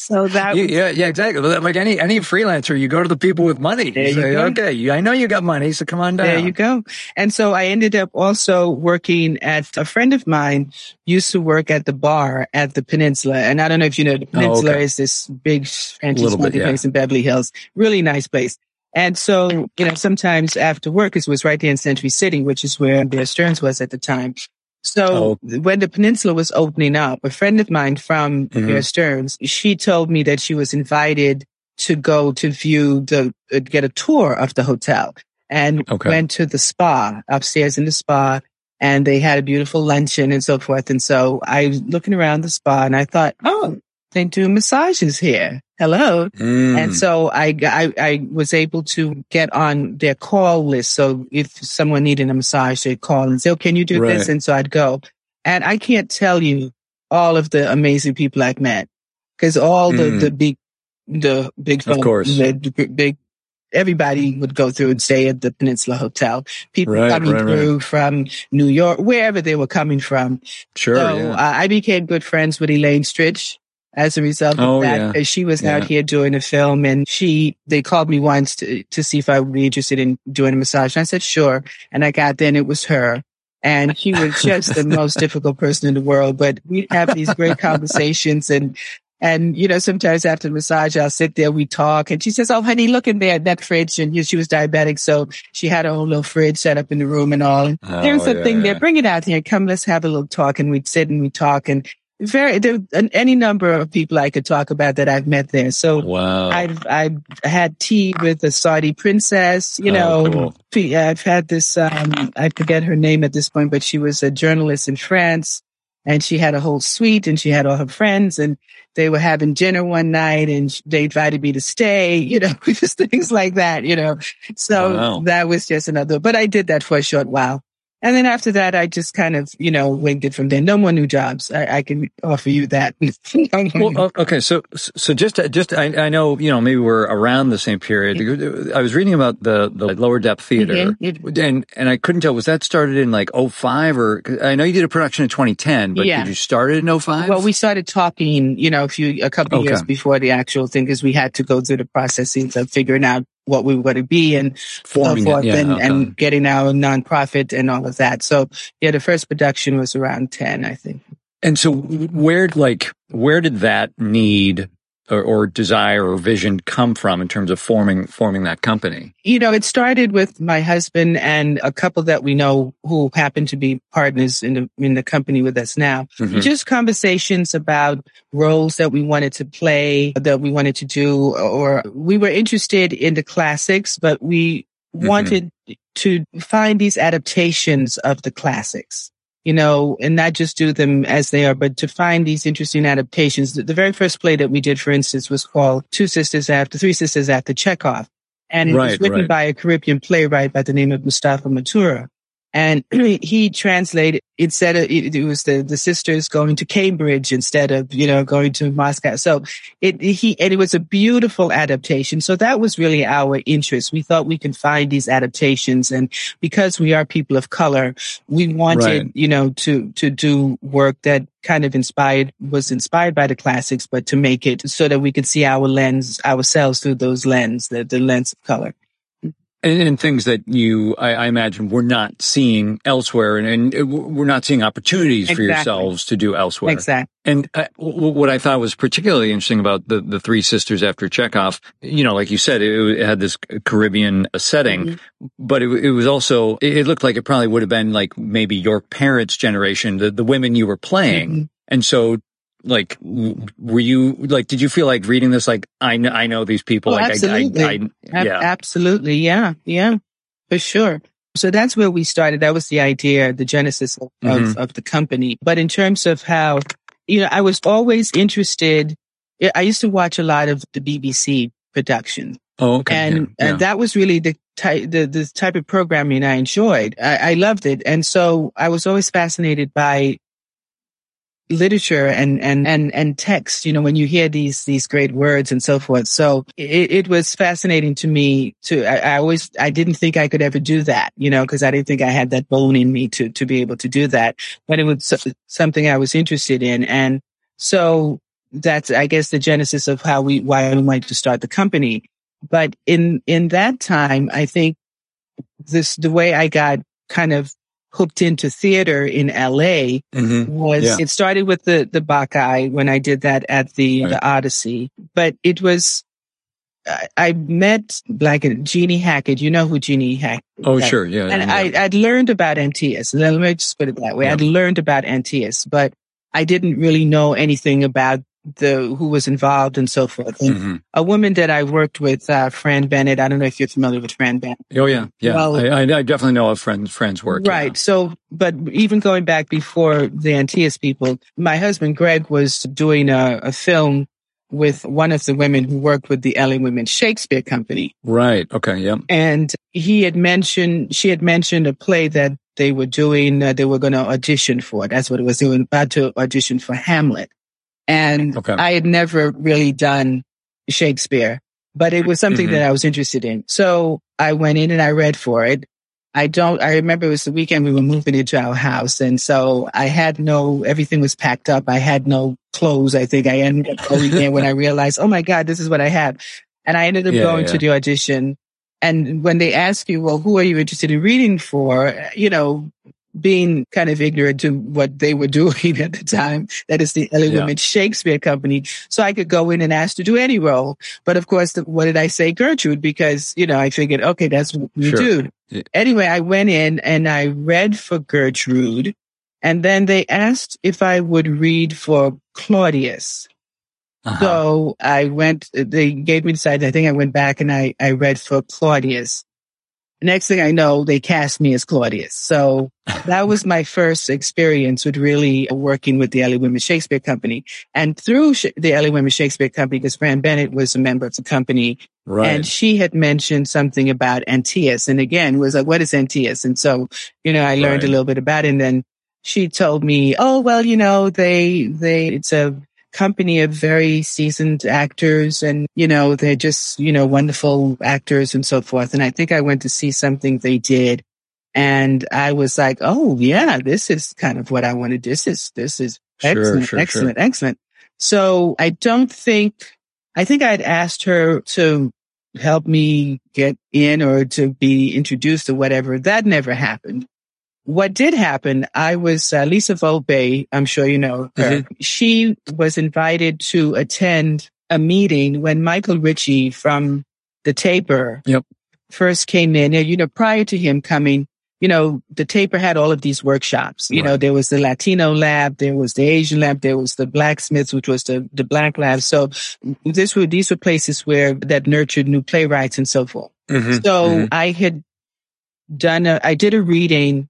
So that was, yeah, yeah, exactly. Like any any freelancer, you go to the people with money. You say, you okay, I know you got money, so come on down. There you go. And so I ended up also working at a friend of mine used to work at the bar at the Peninsula. And I don't know if you know, the Peninsula oh, okay. is this big fancy smoking place in Beverly Hills. Really nice place. And so, you know, sometimes after work, it was right there in Century City, which is where Bear Stearns was at the time. So oh. when the Peninsula was opening up, a friend of mine from mm-hmm. Bear Stearns, she told me that she was invited to go to view the, uh, get a tour of the hotel and okay. went to the spa, upstairs in the spa, and they had a beautiful luncheon and so forth. And so I was looking around the spa and I thought, oh, they do massages here. Hello. Mm. And so I, I, I was able to get on their call list. So if someone needed a massage, they'd call and say, oh, can you do right. this? And so I'd go. And I can't tell you all of the amazing people I've met because all mm. the, the big, the big, of course, the, the big, everybody would go through and stay at the Peninsula Hotel. People right, coming right, through right. from New York, wherever they were coming from. Sure. So yeah. I, I became good friends with Elaine Stritch. As a result of oh, that, yeah. she was yeah. out here doing a film and she, they called me once to, to see if I would be interested in doing a massage. And I said, sure. And I got there and it was her. And she was just the most difficult person in the world, but we have these great conversations and, and, you know, sometimes after the massage, I'll sit there, we talk and she says, oh, honey, look in there at that fridge. And you know, she was diabetic. So she had her own little fridge set up in the room and all. And oh, there's something yeah, there. Yeah. Bring it out here. Come, let's have a little talk. And we'd sit and we talk and, Very, there, any number of people I could talk about that I've met there. So wow. I've, I've had tea with a Saudi princess, you know, oh, cool. I've had this, um, I forget her name at this point, but she was a journalist in France and she had a whole suite and she had all her friends and they were having dinner one night and they invited me to stay, you know, just things like that, you know, so wow. that was just another, but I did that for a short while. And then after that, I just kind of, you know, winged it from there. No more new jobs. I, I can offer you that. Well, okay. So, so just, just, I, I know, you know, maybe we're around the same period. I was reading about the, the Lower Depth Theater mm-hmm. and, and I couldn't tell, was that started in like oh five or I know you did a production in twenty ten, but yeah. did you start it in oh five? Well, we started talking, you know, a few, a couple of okay. years before the actual thing because we had to go through the processes of figuring out what we were going to be and Forming so forth it, yeah, and, okay. and getting our nonprofit and all of that. So yeah, the first production was around ten, I think. And so where, like, where did that need or, or desire or vision come from in terms of forming, forming that company? You know, it started with my husband and a couple that we know who happen to be partners in the, in the company with us now. Mm-hmm. Just conversations about roles that we wanted to play, that we wanted to do, or we were interested in the classics, but we mm-hmm. wanted to find these adaptations of the classics. You know, and not just do them as they are, but to find these interesting adaptations. The, the very first play that we did, for instance, was called Two Sisters After, Three Sisters After Chekhov. And it right, was written right. by a Caribbean playwright by the name of Mustafa Matura. And he translated, instead of, it, it was the, the sisters going to Cambridge instead of, you know, going to Moscow. So it, he, and it was a beautiful adaptation. So that was really our interest. We thought we could find these adaptations. And because we are people of color, we wanted, right. you know, to, to do work that kind of inspired, was inspired by the classics, but to make it so that we could see our lens, ourselves through those lens, the, the lens of color. And, and things that you, I, I imagine, were not seeing elsewhere, and, and we're not seeing opportunities exactly. for yourselves to do elsewhere. Exactly. And I, w- what I thought was particularly interesting about the, the Three Sisters After Chekhov, you know, like you said, it, it had this Caribbean setting, mm-hmm. but it, it was also, it, it looked like it probably would have been like maybe your parents' generation, the, the women you were playing. Mm-hmm. And so, like, were you, like, did you feel like reading this, like, I know, I know these people? Oh, like, absolutely. I, I, I, yeah. Absolutely. Yeah. Yeah. For sure. So that's where we started. That was the idea, the genesis of, mm-hmm. of, of the company. But in terms of how, you know, I was always interested. I used to watch a lot of the B B C productions. Oh, okay. And, yeah. Yeah. and that was really the type, the, the type of programming I enjoyed. I, I loved it. And so I was always fascinated by literature and, and, and, and text, you know, when you hear these, these great words and so forth. So it, it was fascinating to me to, I, I always, I didn't think I could ever do that, you know, cause I didn't think I had that bone in me to, to be able to do that, but it was something I was interested in. And so that's, I guess, the genesis of how we, why we wanted to start the company. But in, in that time, I think this, the way I got kind of hooked into theater in L A mm-hmm. was yeah. it started with the, the Bacchae when I did that at the, right. the Odyssey, but it was, I, I met like Jeanie Hackett. You know who Jeanie Hackett is? Oh, sure. Yeah. And yeah. I, I'd learned about Antaeus. Let me just put it that way. Yeah. I'd learned about Antaeus, but I didn't really know anything about the, who was involved and so forth. And mm-hmm. a woman that I worked with, uh, Fran Bennett. I don't know if you're familiar with Fran Bennett. Oh, yeah. Yeah. Well, I, I definitely know of Fran, Fran's work. Right. Yeah. So, but even going back before the Antaeus people, my husband, Greg, was doing a, a film with one of the women who worked with the L A. Women's Shakespeare Company. Right. Okay. Yeah. And he had mentioned, she had mentioned a play that they were doing, uh, they were going to audition for. That's what it was. They were about to audition for Hamlet. And okay. I had never really done Shakespeare, but it was something mm-hmm. that I was interested in. So I went in and I read for it. I don't, I remember it was the weekend we were moving into our house. And so I had no, everything was packed up. I had no clothes. I think I ended up going in when I realized, oh my God, this is what I have. And I ended up yeah, going yeah. to the audition. And when they ask you, well, who are you interested in reading for? You know, being kind of ignorant to what they were doing at the time. That is the L A yeah. Women's Shakespeare Company. So I could go in and ask to do any role. But of course, the, what did I say? Gertrude, because, you know, I figured, okay, that's what you sure. do. Yeah. Anyway, I went in and I read for Gertrude. And then they asked if I would read for Claudius. Uh-huh. So I went, they gave me the side. I think I went back and I, I read for Claudius. Next thing I know, they cast me as Claudius. So that was my first experience with really working with the L A. Women's Shakespeare Company. And through sh- the L A. Women's Shakespeare Company, because Fran Bennett was a member of the company, right. and she had mentioned something about Antaeus. And again, was like, what is Antaeus? And so, you know, I learned right. a little bit about it. And then she told me, oh, well, you know, they, they, it's a company of very seasoned actors and, you know, they're just, you know, wonderful actors and so forth. And I think I went to see something they did and I was like, oh yeah, this is kind of what I wanted. This is, this is excellent, sure, sure, excellent, sure. excellent. So I don't think, I think I'd asked her to help me get in or to be introduced or whatever. That never happened. What did happen, I was, uh, Lisa Volpe, I'm sure you know her. Mm-hmm. She was invited to attend a meeting when Michael Ritchie from The Taper yep. first came in. And, you know, prior to him coming, you know, The Taper had all of these workshops. You right. know, there was the Latino lab, there was the Asian lab, there was the blacksmiths, which was the, the black lab. So this were, these were places where that nurtured new playwrights and so forth. Mm-hmm. So mm-hmm. I had done, a, I did a reading.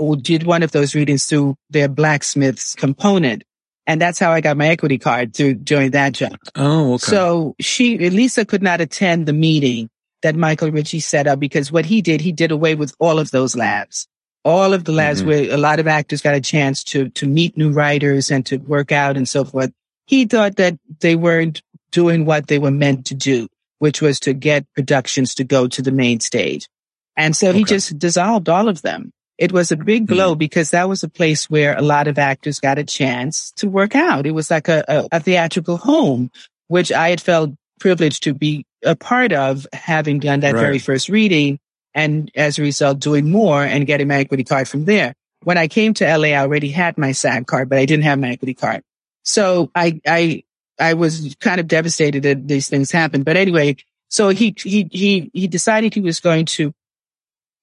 Or did one of those readings through their blacksmith's component. And that's how I got my equity card through doing that job. Oh, okay. So she, Lisa could not attend the meeting that Michael Ritchie set up because what he did, he did away with all of those labs. All of the labs mm-hmm. where a lot of actors got a chance to, to meet new writers and to work out and so forth. He thought that they weren't doing what they were meant to do, which was to get productions to go to the main stage. And so okay. he just dissolved all of them. It was a big blow mm-hmm. because that was a place where a lot of actors got a chance to work out. It was like a, a, a theatrical home, which I had felt privileged to be a part of having done that right. very first reading, and as a result, doing more and getting my equity card from there. When I came to L A, I already had my SAG card, but I didn't have my equity card. So I, I, I was kind of devastated that these things happened. But anyway, so he, he, he, he decided he was going to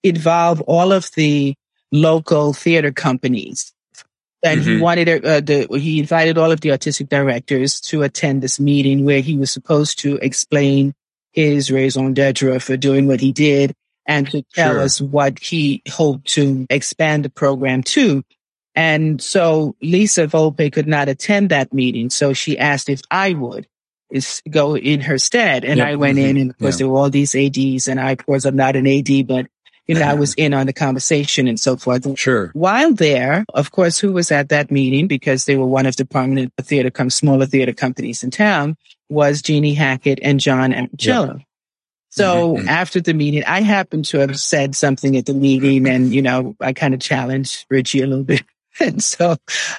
involve all of the local theater companies. And mm-hmm. he wanted, uh, the, he invited all of the artistic directors to attend this meeting where he was supposed to explain his raison d'etre for doing what he did and to tell sure. us what he hoped to expand the program to. And so Lisa Volpe could not attend that meeting. So she asked if I would is go in her stead. And yep. I went mm-hmm. in, and of course yeah. there were all these A Ds, and I, of course, I'm not an A D, but you know, I was in on the conversation and so forth. Sure. While there, of course, who was at that meeting, because they were one of the prominent theater, com- smaller theater companies in town, was Jeanie Hackett and John Amicello. Yep. So mm-hmm. after the meeting, I happened to have said something at the meeting, and, you know, I kind of challenged Ritchie a little bit. And so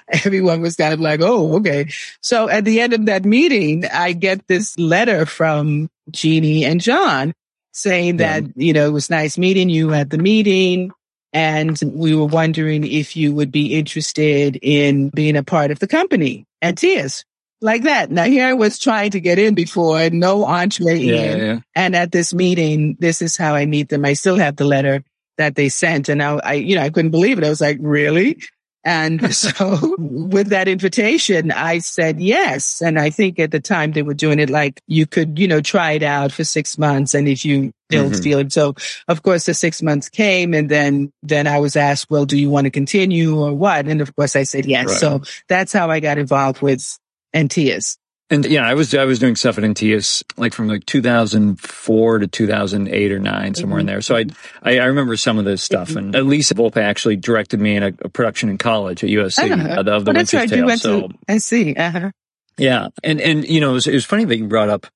everyone was kind of like, oh, okay. So at the end of that meeting, I get this letter from Jeanie and John, saying that, yeah. you know, it was nice meeting you at the meeting, and we were wondering if you would be interested in being a part of the company. And tears like that. Now, here I was trying to get in before, no entree yeah, in. Yeah. And at this meeting, this is how I meet them. I still have the letter that they sent. And I, I you know, I couldn't believe it. I was like, really? And so with that invitation, I said yes. And I think at the time they were doing it like you could, you know, try it out for six months. And if you don't mm-hmm. feel it. So, of course, the six months came. And then then I was asked, well, do you want to continue or what? And, of course, I said yes. Right. So that's how I got involved with Antaeus. And, yeah, I was I was doing stuff at Antaeus like from like two thousand four to two thousand eight or nine, somewhere mm-hmm. in there. So I, I I remember some of this stuff. Mm-hmm. And Lisa Volpe actually directed me in a, a production in college at U S C uh-huh. of The well, Winter's right. Tale. So, to, I see. Uh-huh. Yeah. And, and you know, it was, it was funny that you brought up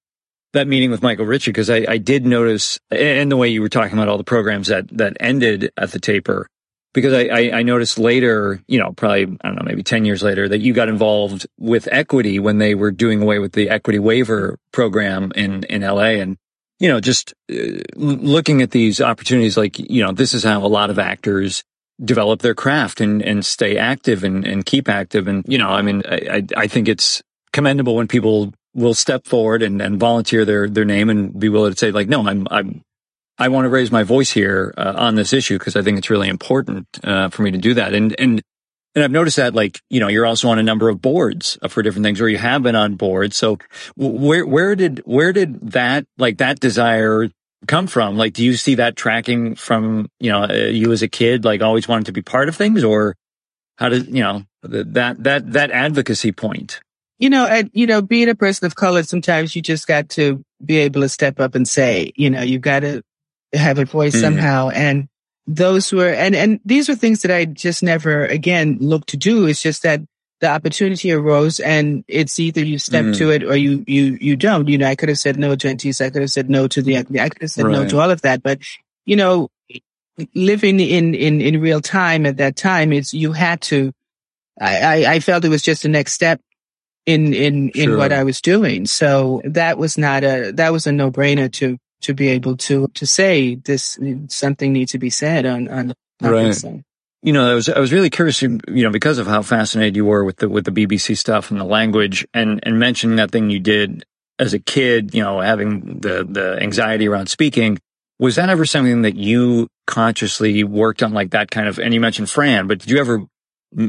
that meeting with Michael Ritchie, because I, I did notice, and the way you were talking about all the programs that, that ended at the taper, because I, I, I noticed later, you know, probably, I don't know, maybe ten years later, that you got involved with equity when they were doing away with the equity waiver program in, in L A. And, you know, just uh, looking at these opportunities, like, you know, this is how a lot of actors develop their craft and, and stay active and, and keep active. And, you know, I mean, I, I, I think it's commendable when people will step forward and, and volunteer their, their name and be willing to say, like, no, I'm, I'm, I want to raise my voice here uh, on this issue, because I think it's really important uh, for me to do that. And and and I've noticed that, like, you know, you're also on a number of boards for different things, or you have been on boards. So where where did where did that like that desire come from? Like, do you see that tracking from, you know, you as a kid, like always wanted to be part of things, or how did, you know, that that that advocacy point? You know, and, you know, being a person of color, sometimes you just got to be able to step up and say, you know, you've got to have a voice mm-hmm. somehow. And those were, and, and these were things that I just never, again, looked to do. It's just that the opportunity arose, and it's either you step mm-hmm. to it or you, you, you don't. You know, I could have said no to Antaeus. I could have said no to the, I could have said right. no to all of that. But, you know, living in, in, in real time at that time, it's, you had to, I, I, I felt it was just the next step in, in, sure. in what I was doing. So that was not a, that was a no brainer to, to be able to, to say this, something needs to be said on, on, on right. this thing. You know, I was, I was really curious, you know, because of how fascinated you were with the, with the B B C stuff and the language, and, and mentioning that thing you did as a kid, you know, having the, the anxiety around speaking. Was that ever something that you consciously worked on, like that kind of, and you mentioned Fran, but did you ever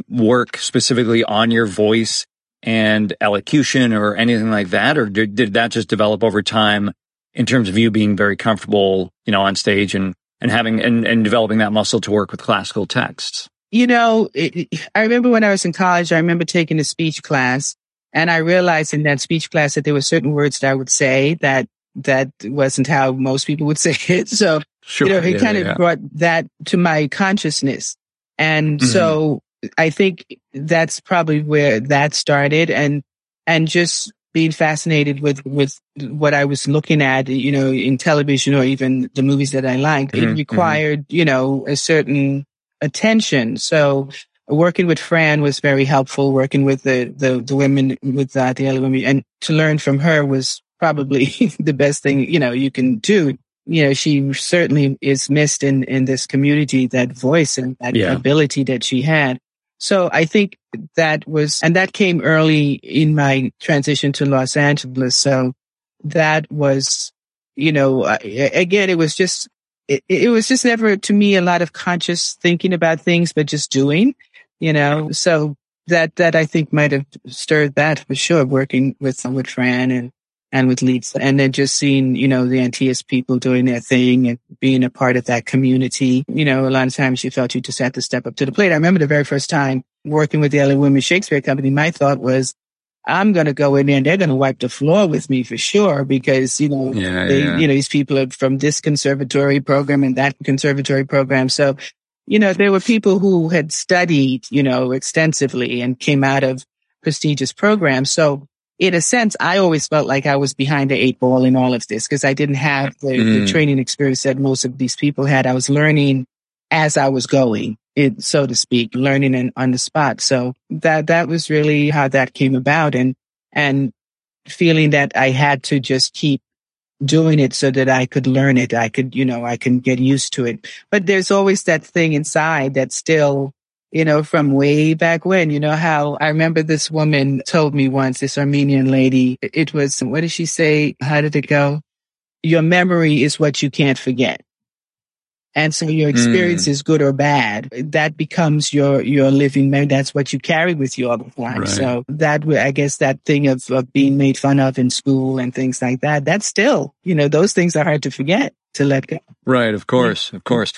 work specifically on your voice and elocution or anything like that? Or did, did that just develop over time, in terms of you being very comfortable, you know, on stage and, and having and, and developing that muscle to work with classical texts? You know, it, I remember when I was in college, I remember taking a speech class, and I realized in that speech class that there were certain words that I would say that that wasn't how most people would say it. So, sure, you know, it yeah, kind of yeah. brought that to my consciousness. And mm-hmm. so I think that's probably where that started, and and just being fascinated with, with what I was looking at, you know, in television or even the movies that I liked, mm-hmm, it required, mm-hmm. you know, a certain attention. So working with Fran was very helpful. Working with the, the, the women, with uh, the other women, and to learn from her was probably the best thing, you know, you can do. You know, she certainly is missed in, in this community, that voice and that yeah. ability that she had. So I think that was, and that came early in my transition to Los Angeles. So that was, you know, again, it was just, it, it was just never to me a lot of conscious thinking about things, but just doing, you know, so that, that I think might have stirred that for sure, working with, with Fran and, and with Lisa, and then just seeing, you know, the Antaeus people doing their thing and being a part of that community. You know, a lot of times you felt you just had to step up to the plate. I remember the very first time working with the L A. Women's Shakespeare Company, my thought was, I'm going to go in there and they're going to wipe the floor with me for sure, because, you know, yeah, they, yeah. you know, these people are from this conservatory program and that conservatory program. So, you know, there were people who had studied, you know, extensively and came out of prestigious programs. So, in a sense, I always felt like I was behind the eight ball in all of this because I didn't have the, mm. the training experience that most of these people had. I was learning as I was going, it, so to speak, learning and on the spot. So that that was really how that came about, and and feeling that I had to just keep doing it so that I could learn it. I could, you know, I can get used to it. But there's always that thing inside that still, you know, from way back when, you know, how I remember this woman told me once, this Armenian lady, it was, what did she say? How did it go? Your memory is what you can't forget. And so your experience mm. is good or bad. That becomes your, your living memory. That's what you carry with you all the time. Right. So that, I guess that thing of, of being made fun of in school and things like that, that's still, you know, those things are hard to forget, to let go. Right. Of course. Yeah. Of course.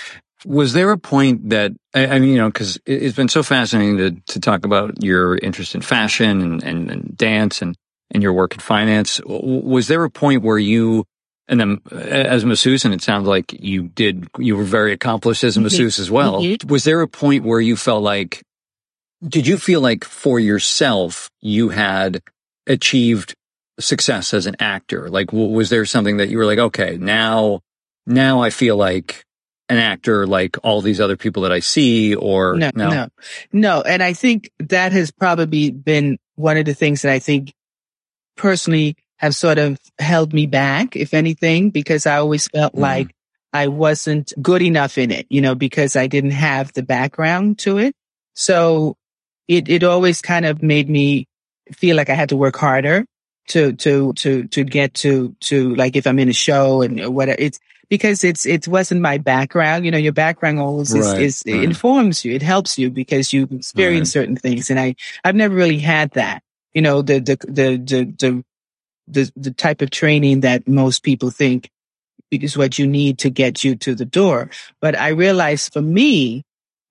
Was there a point that, I mean, you know, because it's been so fascinating to, to talk about your interest in fashion and, and, and dance and, and your work in finance. Was there a point where you, and then as a masseuse, and it sounds like you did, you were very accomplished as a masseuse as well. Mm-hmm. Was there a point where you felt like, did you feel like for yourself, you had achieved success as an actor? Like, was there something that you were like, okay, now, now I feel like an actor like all these other people that I see? Or no, no, no, no. And I think that has probably been one of the things that I think personally have sort of held me back, if anything, because I always felt mm. like I wasn't good enough in it, you know, because I didn't have the background to it. So it, it always kind of made me feel like I had to work harder to, to, to, to get to, to like if I'm in a show and whatever. It's, Because it's, it wasn't my background. You know, your background always right, is, is right. informs you. It helps you because you experience right. certain things. And I, I've never really had that, you know, the, the, the, the, the, the, the type of training that most people think is what you need to get you to the door. But I realized for me,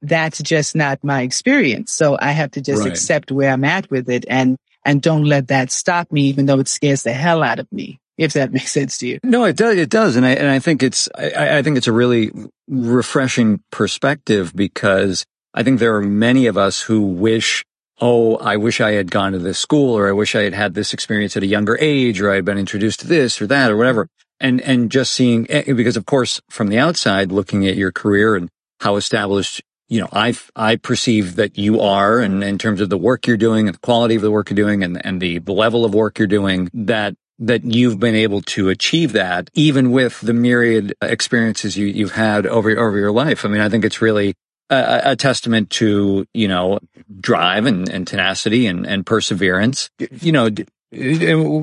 that's just not my experience. So I have to just right. accept where I'm at with it and, and don't let that stop me, even though it scares the hell out of me. If that makes sense to you. No, it does. It does. And I, and I think it's, I, I think it's a really refreshing perspective, because I think there are many of us who wish, oh, I wish I had gone to this school, or I wish I had had this experience at a younger age, or I had been introduced to this or that or whatever. And, and just seeing, because of course, from the outside, looking at your career and how established, you know, I, I perceive that you are, and in terms of the work you're doing and the quality of the work you're doing and, and the level of work you're doing, that that you've been able to achieve that, even with the myriad experiences you, you've had over, over your life. I mean, I think it's really a, a testament to, you know, drive and, and tenacity and, and perseverance. You know,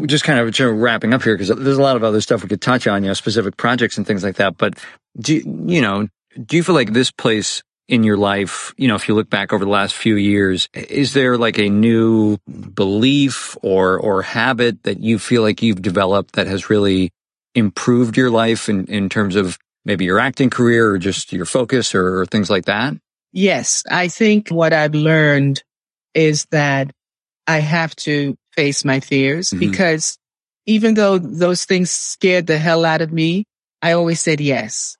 just kind of wrapping up here, because there's a lot of other stuff we could touch on, you know, specific projects and things like that. But do you know, do you feel like this place in your life, you know, if you look back over the last few years, is there like a new belief or or habit that you feel like you've developed that has really improved your life in, in terms of maybe your acting career or just your focus or, or things like that? Yes, I think what I've learned is that I have to face my fears, mm-hmm. because even though those things scared the hell out of me, I always said yes.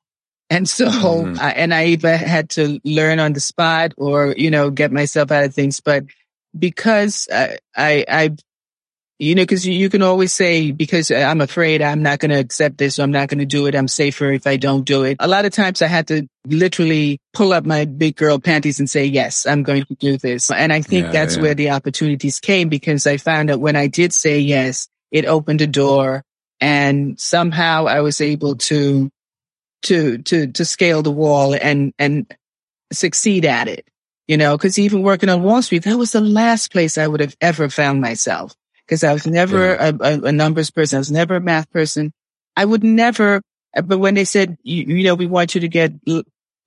And so, mm-hmm. I, and I either had to learn on the spot or, you know, get myself out of things. But because I, I, I you know, because you, you can always say, because I'm afraid, I'm not going to accept this, or I'm not going to do it, I'm safer if I don't do it. A lot of times I had to literally pull up my big girl panties and say, yes, I'm going to do this. And I think yeah, that's yeah. where the opportunities came, because I found that when I did say yes, it opened a door And somehow I was able to to to to scale the wall and and succeed at it, you know, because even working on Wall Street, that was the last place I would have ever found myself, because I was never yeah. a, a, a numbers person. I was never a math person. I would never. But when they said, you, you know, we want you to get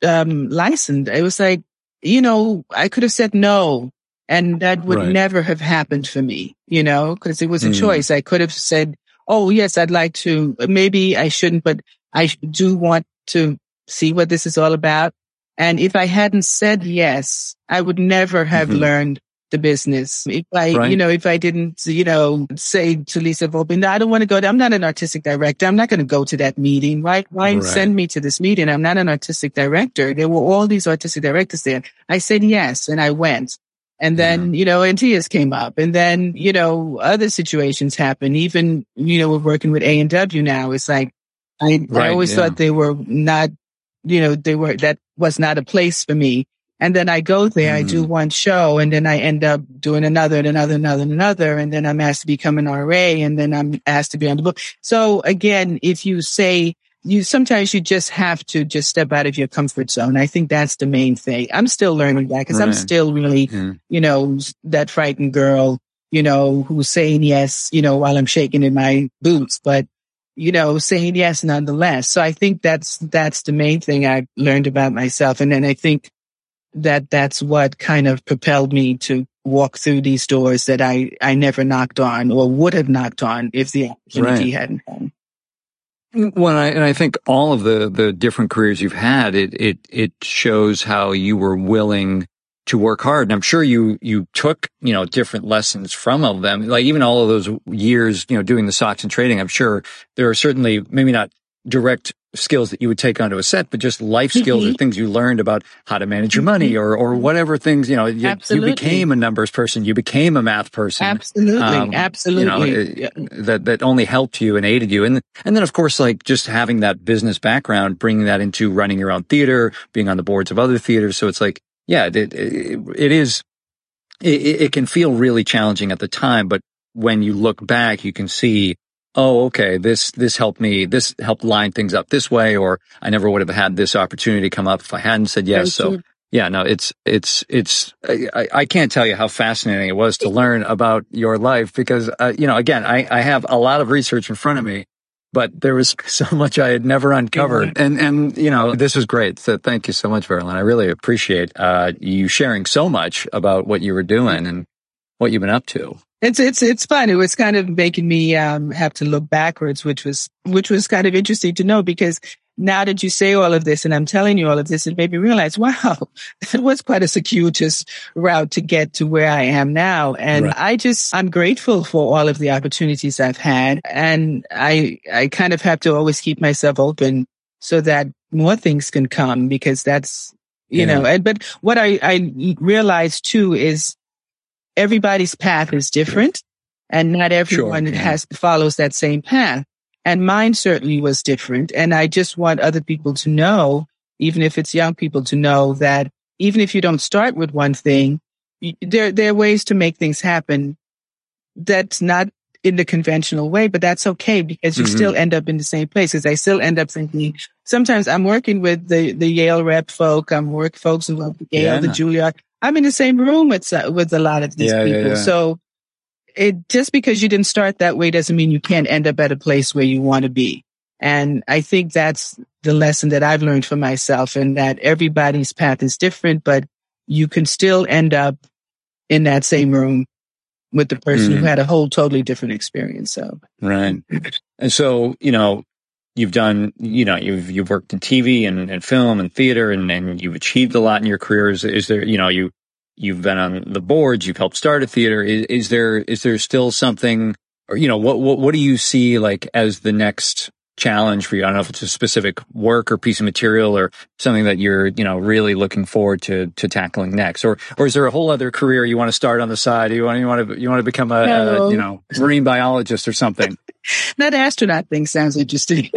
um licensed, it was like, you know, I could have said no. And that would right. never have happened for me, you know, because it was a mm. choice. I could have said, oh, yes, I'd like to. Maybe I shouldn't, but I do want to see what this is all about. And if I hadn't said yes, I would never have mm-hmm. learned the business. If I, right. you know, if I didn't, you know, say to Lisa Volpe, no, I don't want to go there. I'm not an artistic director. I'm not going to go to that meeting. Right? Why right. send me to this meeting? I'm not an artistic director. There were all these artistic directors there. I said yes, and I went. And then, yeah. you know, Antaeus came up, and then, you know, other situations happen. Even, you know, we're working with A and W now. It's like, I, right, I always yeah. thought they were not, you know, they were, that was not a place for me. And then I go there, mm-hmm. I do one show, and then I end up doing another and another and another and another. And then I'm asked to become an R A, and then I'm asked to be on the book. So again, if you say, you sometimes you just have to just step out of your comfort zone. I think that's the main thing. I'm still learning that, because right. I'm still really, yeah. you know, that frightened girl, you know, who's saying yes, you know, while I'm shaking in my boots, but, you know, saying yes nonetheless. So I think that's, that's the main thing I've learned about myself. And then I think that that's what kind of propelled me to walk through these doors that I, I never knocked on or would have knocked on if the opportunity right. hadn't come. Well, I, and I think all of the, the different careers you've had, it, it, it shows how you were willing to work hard. And I'm sure you, you took, you know, different lessons from all of them. Like even all of those years, you know, doing the stocks and trading, I'm sure there are certainly maybe not direct skills that you would take onto a set, but just life skills or things you learned about how to manage your money or, or whatever things, you know, you, you became a numbers person, you became a math person. Absolutely. Um, Absolutely. You know, that, that only helped you and aided you. And, and then of course, like just having that business background, bringing that into running your own theater, being on the boards of other theaters. So it's like, yeah, it, it, it is, it, it can feel really challenging at the time, but when you look back, you can see, oh, okay, this, this helped me, this helped line things up this way, or I never would have had this opportunity come up if I hadn't said yes. So yeah, no, it's, it's, it's, I, I can't tell you how fascinating it was to learn about your life because, uh, you know, again, I, I have a lot of research in front of me, but there was so much I had never uncovered. And, and, you know, this was great. So thank you so much, Veralyn. I really appreciate, uh, you sharing so much about what you were doing and what you've been up to. It's, it's, it's fun. It was kind of making me, um, have to look backwards, which was, which was kind of interesting to know, because now that you say all of this and I'm telling you all of this, it made me realize, wow, that was quite a circuitous route to get to where I am now. And right. I just, I'm grateful for all of the opportunities I've had. And I, I kind of have to always keep myself open so that more things can come, because that's, you yeah. know, and, but what I, I realized too is, everybody's path is different, and not everyone sure, yeah. has follows that same path. And mine certainly was different. And I just want other people to know, even if it's young people, to know that even if you don't start with one thing, there there are ways to make things happen that's not in the conventional way, but that's okay, because you mm-hmm. still end up in the same places. I still end up thinking, sometimes I'm working with the, the Yale rep folk, I'm working folks who love the Yale, yeah, the Juilliard. I'm in the same room with, with a lot of these yeah, people. Yeah, yeah. So it just because you didn't start that way doesn't mean you can't end up at a place where you want to be. And I think that's the lesson that I've learned for myself, and that everybody's path is different, but you can still end up in that same room with the person mm. who had a whole totally different experience. So, right. And so, you know, you've done, you know, you've, you've worked in T V and, and film and theater, and, and you've achieved a lot in your careers. Is there, you know, you, you've been on the boards, you've helped start a theater. Is, is there, is there still something, or, you know, what, what, what do you see like as the next challenge for you? I don't know if it's a specific work or piece of material or something that you're, you know, really looking forward to to tackling next, or or is there a whole other career you want to start on the side? You want you want to you want to become a, no. a you know marine biologist or something? That astronaut thing sounds interesting.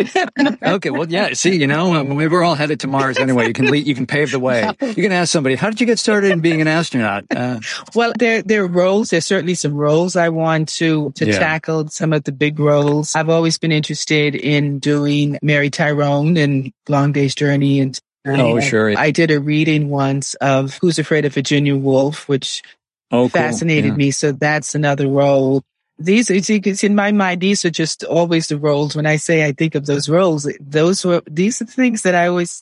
Okay, well, yeah. See, you know, maybe we're all headed to Mars anyway. You can lead, you can pave the way. You can ask somebody, how did you get started in being an astronaut? Uh, well, there there are roles. There's certainly some roles I want to to yeah. tackle. Some of the big roles. I've always been interested in doing Mary Tyrone and Long Day's Journey and. Oh, I, sure. I did a reading once of Who's Afraid of Virginia Woolf, which oh, fascinated cool. yeah. me. So that's another role. These, it's in my mind, these are just always the roles. When I say I think of those roles, those were, these are the things that I always,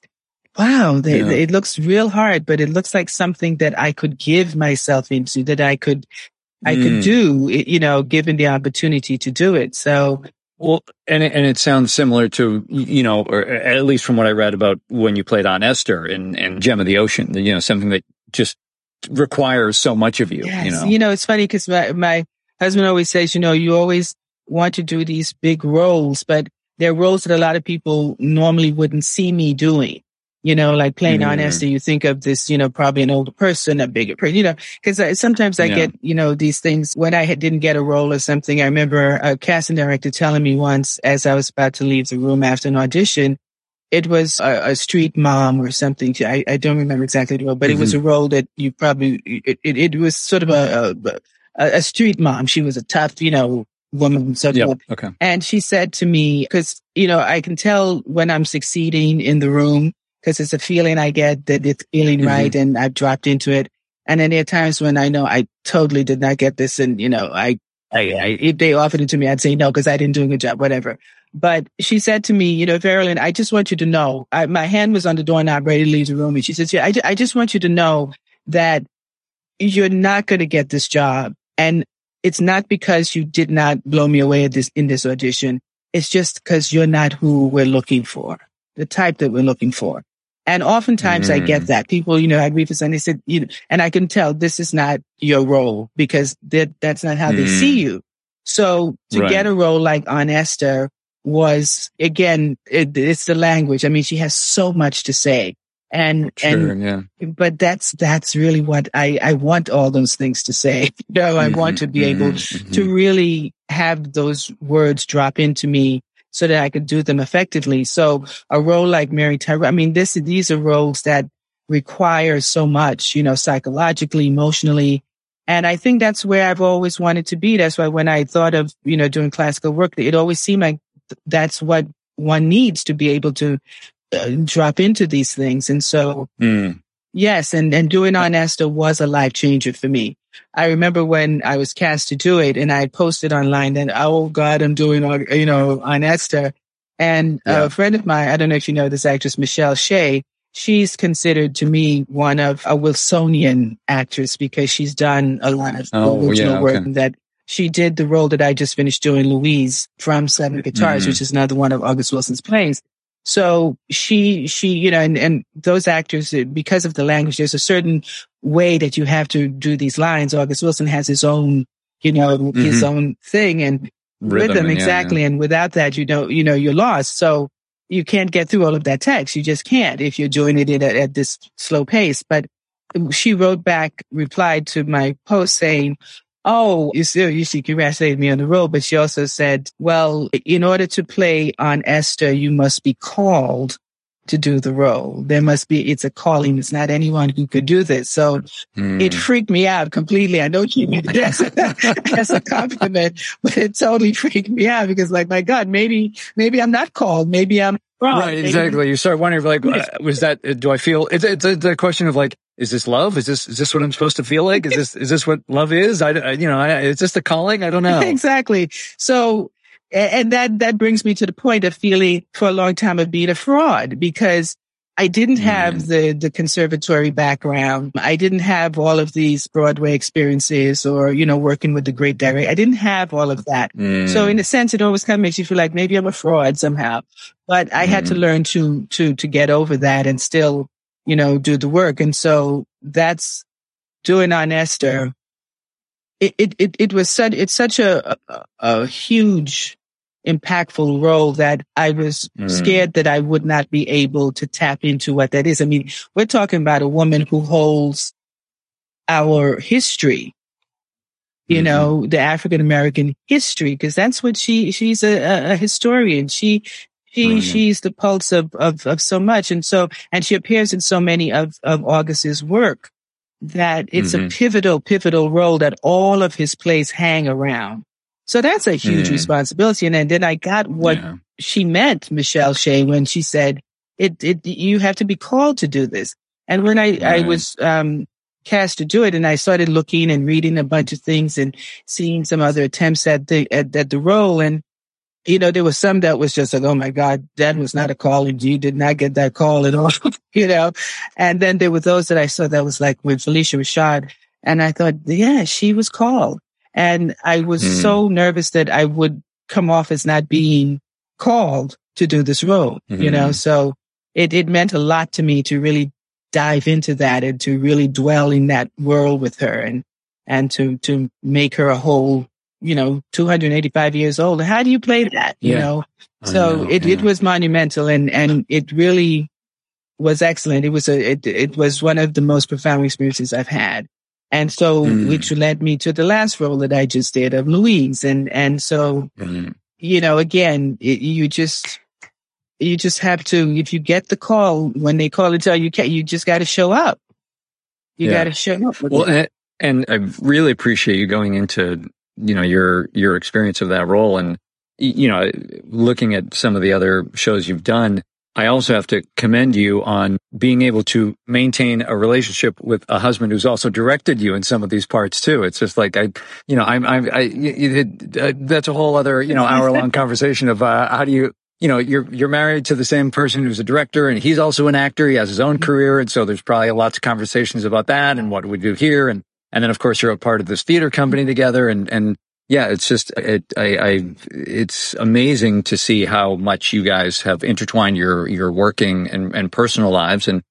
wow, they, yeah. they, it looks real hard, but it looks like something that I could give myself into, that I could, mm. I could do, you know, given the opportunity to do it. So. Well, and it, and it sounds similar to, you know, or at least from what I read about when you played on Esther and, and Gem of the Ocean, you know, something that just requires so much of you, yes. you know. You know, it's funny because my, my husband always says, you know, you always want to do these big roles, but they're roles that a lot of people normally wouldn't see me doing. You know, like playing mm. on Esther, you think of this, you know, probably an older person, a bigger person, you know, because sometimes I yeah. get, you know, these things when I had, didn't get a role or something. I remember a casting director telling me once as I was about to leave the room after an audition, it was a, a street mom or something. I, I don't remember exactly the role, but mm-hmm. it was a role that you probably, it, it, it was sort of a, a, a street mom. She was a tough, you know, woman. So yep. okay. And she said to me, because, you know, I can tell when I'm succeeding in the room. Because it's a feeling I get that it's feeling mm-hmm. right and I've dropped into it. And then there are times when I know I totally did not get this. And, you know, I, I, I if they offered it to me, I'd say no, because I didn't do a good job, whatever. But she said to me, you know, Veralyn, I just want you to know, I, my hand was on the doorknob ready to leave the room. And she says, yeah, I, ju- I just want you to know that you're not going to get this job. And it's not because you did not blow me away at this, in this audition. It's just because you're not who we're looking for, the type that we're looking for. And oftentimes mm. I get that people, you know, I read this and they said, you know, and I can tell this is not your role because that that's not how mm. they see you. So to right. get a role like on Esther was again, it, it's the language. I mean, she has so much to say and, sure, and, yeah. but that's, that's really what I, I want all those things to say. You know, I mm-hmm, want to be mm-hmm, able mm-hmm. to really have those words drop into me so that I could do them effectively. So a role like Mary Tyrone, I mean, this, these are roles that require so much, you know, psychologically, emotionally. And I think that's where I've always wanted to be. That's why when I thought of, you know, doing classical work, it always seemed like that's what one needs to be able to uh, drop into these things. And so, mm. yes, and, and doing On Esther was a life changer for me. I remember when I was cast to do it and I posted online that, oh God, I'm doing, you know, on Esther. And yeah. a friend of mine, I don't know if you know this actress, Michelle Shay, she's considered to me one of a Wilsonian actress because she's done a lot of oh, original yeah, work okay. that she did the role that I just finished doing, Louise from Seven Guitars, mm-hmm. which is another one of August Wilson's plays. So she, she, you know, and, and those actors, because of the language, there's a certain way that you have to do these lines. August Wilson has his own, you know, mm-hmm. his own thing and rhythm, rhythm and exactly. Yeah, yeah. And without that, you don't, you know, you're lost. So you can't get through all of that text. You just can't if you're doing it at, at this slow pace. But she wrote back, replied to my post saying, oh, you see, she congratulated me on the role, but she also said, well, in order to play on Esther, you must be called to do the role. There must be, it's a calling. It's not anyone who could do this. So mm. it freaked me out completely. I know she meant that as a compliment, but it totally freaked me out because like, my God, maybe, maybe I'm not called. Maybe I'm wrong. Right. Maybe. Exactly. You start wondering like, uh, was that, do I feel, it's, it's, it's a question of like, is this love? Is this, is this what I'm supposed to feel like? Is this, is this what love is? I, I you know, I, is this the calling? I don't know. Exactly. So, and that, that brings me to the point of feeling for a long time of being a fraud because I didn't have mm. the, the conservatory background. I didn't have all of these Broadway experiences or, you know, working with the great director. I didn't have all of that. Mm. So in a sense, it always kind of makes you feel like maybe I'm a fraud somehow, but I mm. had to learn to, to, to get over that and still, you know, do the work. And so that's doing on Esther. It, it, it, it was such, it's such a, a, a huge impactful role that I was mm. scared that I would not be able to tap into what that is. I mean, we're talking about a woman who holds our history, you mm-hmm. know, the African-American history, because that's what she, she's a, a historian. She, she, mm-hmm. she's the pulse of, of, of so much. And so, and she appears in so many of, of August's work that it's mm-hmm. a pivotal, pivotal role that all of his plays hang around. So that's a huge mm-hmm. responsibility. And, and then I got what yeah. she meant, Michelle Shay, when she said, it, it, you have to be called to do this. And when I, mm-hmm. I was, um, cast to do it, and I started looking and reading a bunch of things and seeing some other attempts at the at, at the role, and you know there was some that was just like, oh my God, that was not a call, and you did not get that call at all, you know. And then there were those that I saw that was like with Felicia Rashad, and I thought, yeah, she was called, and I was mm-hmm. so nervous that I would come off as not being called to do this role, mm-hmm. you know. So it it meant a lot to me to really dive into that and to really dwell in that world with her, and and to to make her a whole, you know, two hundred eighty-five years old. How do you play that? You yeah. know, so know, it, yeah. it was monumental, and and it really was excellent. It was a it it was one of the most profound experiences I've had, and so mm. which led me to the last role that I just did of Louise, and and so mm. you know, again, it, you just. You just have to, if you get the call, when they call and tell you, can't, you just got to show up. You yeah. got to show up. Well, and, and I really appreciate you going into, you know, your, your experience of that role. And, you know, looking at some of the other shows you've done, I also have to commend you on being able to maintain a relationship with a husband who's also directed you in some of these parts too. It's just like, I, you know, I'm, I'm, I, it, uh, that's a whole other, you know, hour long conversation of, uh, how do you, you know, you're you're married to the same person who's a director, and he's also an actor. He has his own career, and so there's probably lots of conversations about that and what we do here, and and then of course you're a part of this theater company together, and and yeah, it's just it I, I it's amazing to see how much you guys have intertwined your your working and and personal lives, and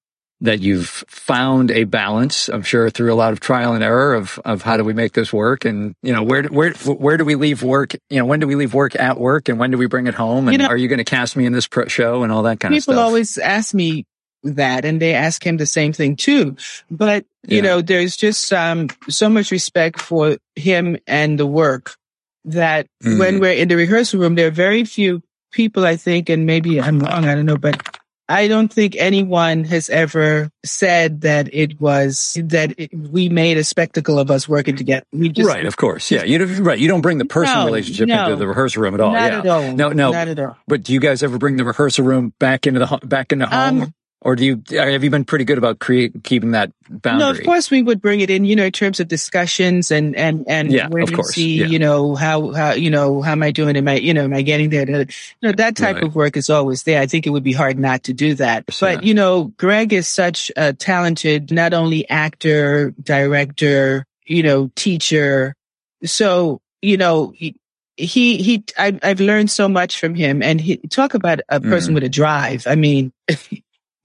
that you've found a balance. I'm sure through a lot of trial and error of of how do we make this work, and you know where where where do we leave work? You know when do we leave work at work, and when do we bring it home? And you know, are you going to cast me in this pro- show and all that kind of stuff? People always ask me that, and they ask him the same thing too. But you yeah. know, there's just um, so much respect for him and the work that mm. when we're in the rehearsal room, there are very few people, I think, and maybe I'm wrong, I don't know, but. I don't think anyone has ever said that it was that it, we made a spectacle of us working together. We just, right, of course, yeah. You right, you don't bring the personal no, relationship no, into the rehearsal room at all. Not yeah. at all. No, no, not at all. But do you guys ever bring the rehearsal room back into the back into home, um, or do you have you been pretty good about create, keeping that boundary? No, of course we would bring it in. You know, in terms of discussions and and and yeah, where of you course, see, yeah. you know, how how you know how am I doing? Am I you know am I getting there? You know, that type right. of work is always there. I think it would be hard not to do that. Percent. But you know, Greg is such a talented, not only actor, director, you know, teacher. So you know, he he, he I, I've learned so much from him. And he, talk about a person mm. with a drive. I mean.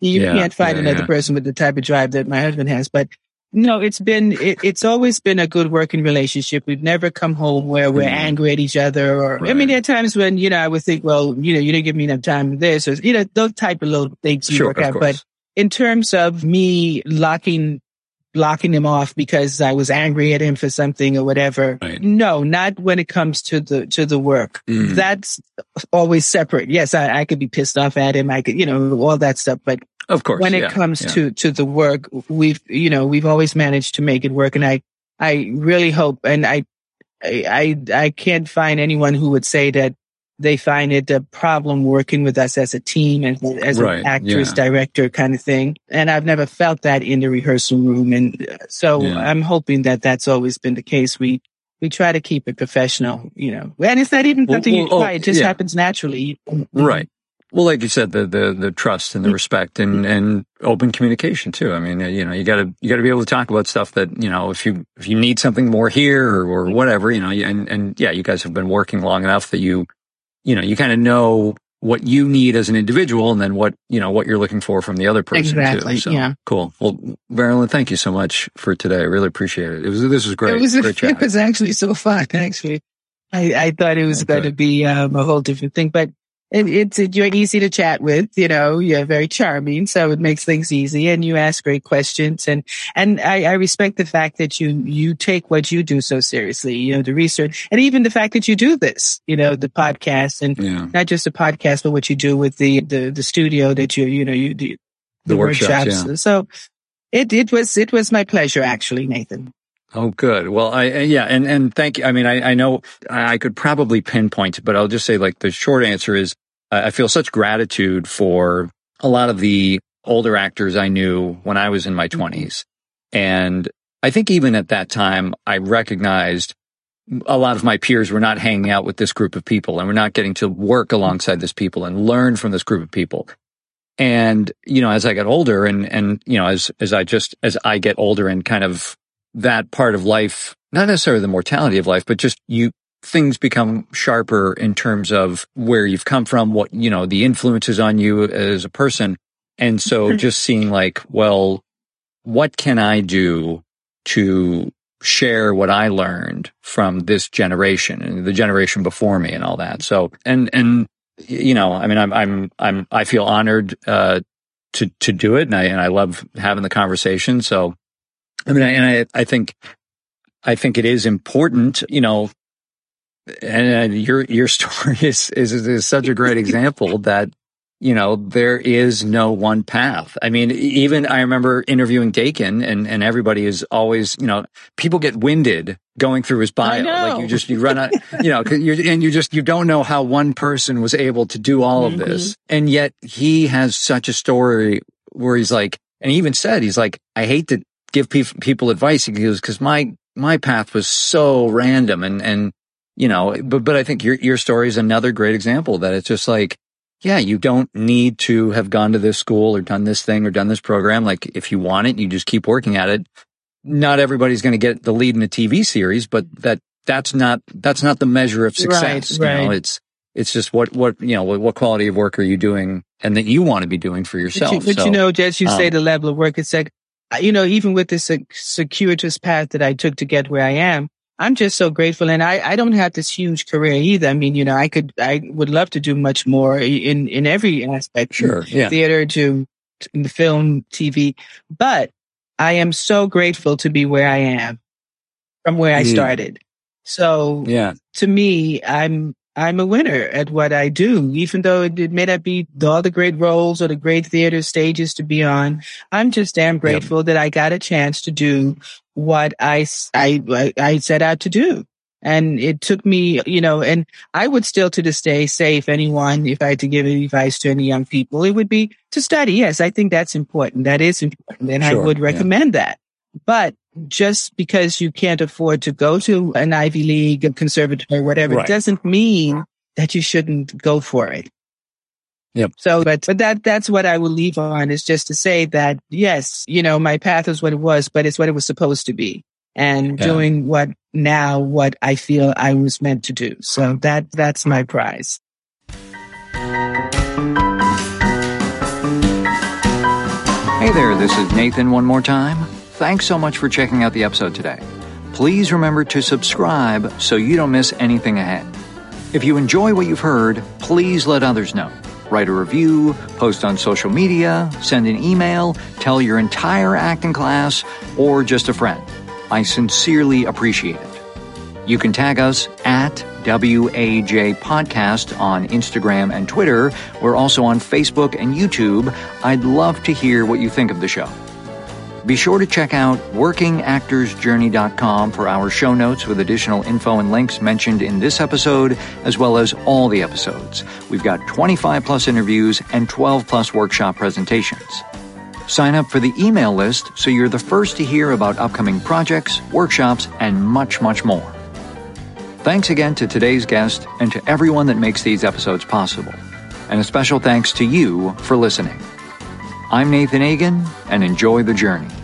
You yeah, can't find yeah, another yeah. person with the type of drive that my husband has. But no, it's been, it, it's always been a good working relationship. We've never come home where we're mm. angry at each other. Or, right. I mean, there are times when, you know, I would think, well, you know, you didn't give me enough time for this, or, you know, those type of little things you sure, work out. Course. But in terms of me locking, blocking him off because I was angry at him for something or whatever. Right. No, not when it comes to the, to the work. Mm. That's always separate. Yes. I, I could be pissed off at him. I could, you know, all that stuff. But of course, when yeah, it comes yeah. to, to the work, we've, you know, we've always managed to make it work. And I, I really hope, and I, I, I, I can't find anyone who would say that they find it a problem working with us as a team and as right, an actress, yeah. director kind of thing. And I've never felt that in the rehearsal room. And so yeah. I'm hoping that that's always been the case. We, we try to keep it professional, you know, and it's not even something well, well, you try. Oh, it just yeah. happens naturally. Right. Well, like you said, the, the, the trust and the respect and, and open communication too. I mean, you know, you gotta, you gotta be able to talk about stuff that, you know, if you, if you need something more here or, or whatever, you know, and, and yeah, you guys have been working long enough that you, you know, you kind of know what you need as an individual and then what, you know, what you're looking for from the other person. Exactly. Too. So, yeah. Cool. Well, Veralyn, thank you so much for today. I really appreciate it. It was, this was great. It was, great it was actually so fun, actually. I, I thought it was okay. going to be um, a whole different thing, but it, it's it, you're easy to chat with. You know, you're very charming, so it makes things easy, and you ask great questions. and And I, I respect the fact that you you take what you do so seriously. You know, the research, and even the fact that you do this. You know, the podcast, and yeah. not just the podcast, but what you do with the the, the studio that you you know you do the, the workshops. workshops. Yeah. So it it was it was my pleasure, actually, Nathan. Oh, good. Well, I, yeah. And, and thank you. I mean, I, I know I could probably pinpoint, but I'll just say, like, the short answer is uh, I feel such gratitude for a lot of the older actors I knew when I was in my twenties. And I think even at that time, I recognized a lot of my peers were not hanging out with this group of people, and we're not getting to work alongside this people and learn from this group of people. And, you know, as I got older and, and, you know, as, as I just, as I get older and kind of, that part of life, not necessarily the mortality of life, but just you, things become sharper in terms of where you've come from, what, you know, the influences on you as a person. And so just seeing, like, well, what can I do to share what I learned from this generation and the generation before me and all that? So, and, and, you know, I mean, I'm, I'm, I'm, I feel honored, uh, to, to do it. And I, and I love having the conversation. So, I mean, and I, I think, I think it is important, you know, and your, your story is, is, is such a great example that, you know, there is no one path. I mean, even I remember interviewing Dakin, and, and everybody is always, you know, people get winded going through his bio. Like, you just, you run out, you know, you're, and you just, you don't know how one person was able to do all mm-hmm. of this. And yet he has such a story where he's like, and he even said, he's like, I hate to give pe- people advice, he goes, because my my path was so random, and and you know, but but I think your your story is another great example that it's just like, yeah, you don't need to have gone to this school or done this thing or done this program. Like, if you want it, you just keep working at it. Not everybody's going to get the lead in a T V series, but that that's not that's not the measure of success. Right, right. You know, it's it's just what what you know what, what quality of work are you doing, and that you want to be doing for yourself. But you, but so, you know, as you um, say, the level of work, it's like, you know, even with this circuitous path that I took to get where I am, I'm just so grateful. And I, I don't have this huge career either. I mean, you know, I could, I would love to do much more in, in every aspect. Sure. Yeah. Theater to the film, T V. But I am so grateful to be where I am from where I started. So yeah. to me, I'm, I'm a winner at what I do, even though it, it may not be the, all the great roles or the great theater stages to be on. I'm just damn grateful yep. that I got a chance to do what I, I, I set out to do. And it took me, you know, and I would still to this day say, if anyone, if I had to give advice to any young people, it would be to study. Yes, I think that's important. That is important. And sure, I would recommend yeah. that. But just because you can't afford to go to an Ivy League, a conservatory, whatever, right. it doesn't mean that you shouldn't go for it. Yep. So, but, but that, that's what I will leave on, is just to say that, yes, you know, my path is what it was, but it's what it was supposed to be, and yeah. doing what now, what I feel I was meant to do. So that, that's my prize. Hey there, this is Nathan one more time. Thanks so much for checking out the episode today. Please remember to subscribe so you don't miss anything ahead. If you enjoy what you've heard, please let others know. Write a review, post on social media, send an email, tell your entire acting class, or just a friend. I sincerely appreciate it. You can tag us at W A J Podcast on Instagram and Twitter. We're also on Facebook and YouTube. I'd love to hear what you think of the show. Be sure to check out working actors journey dot com for our show notes with additional info and links mentioned in this episode, as well as all the episodes. We've got twenty-five plus interviews and twelve plus workshop presentations. Sign up for the email list so you're the first to hear about upcoming projects, workshops, and much, much more. Thanks again to today's guest and to everyone that makes these episodes possible. And a special thanks to you for listening. I'm Nathan Agin, and enjoy the journey.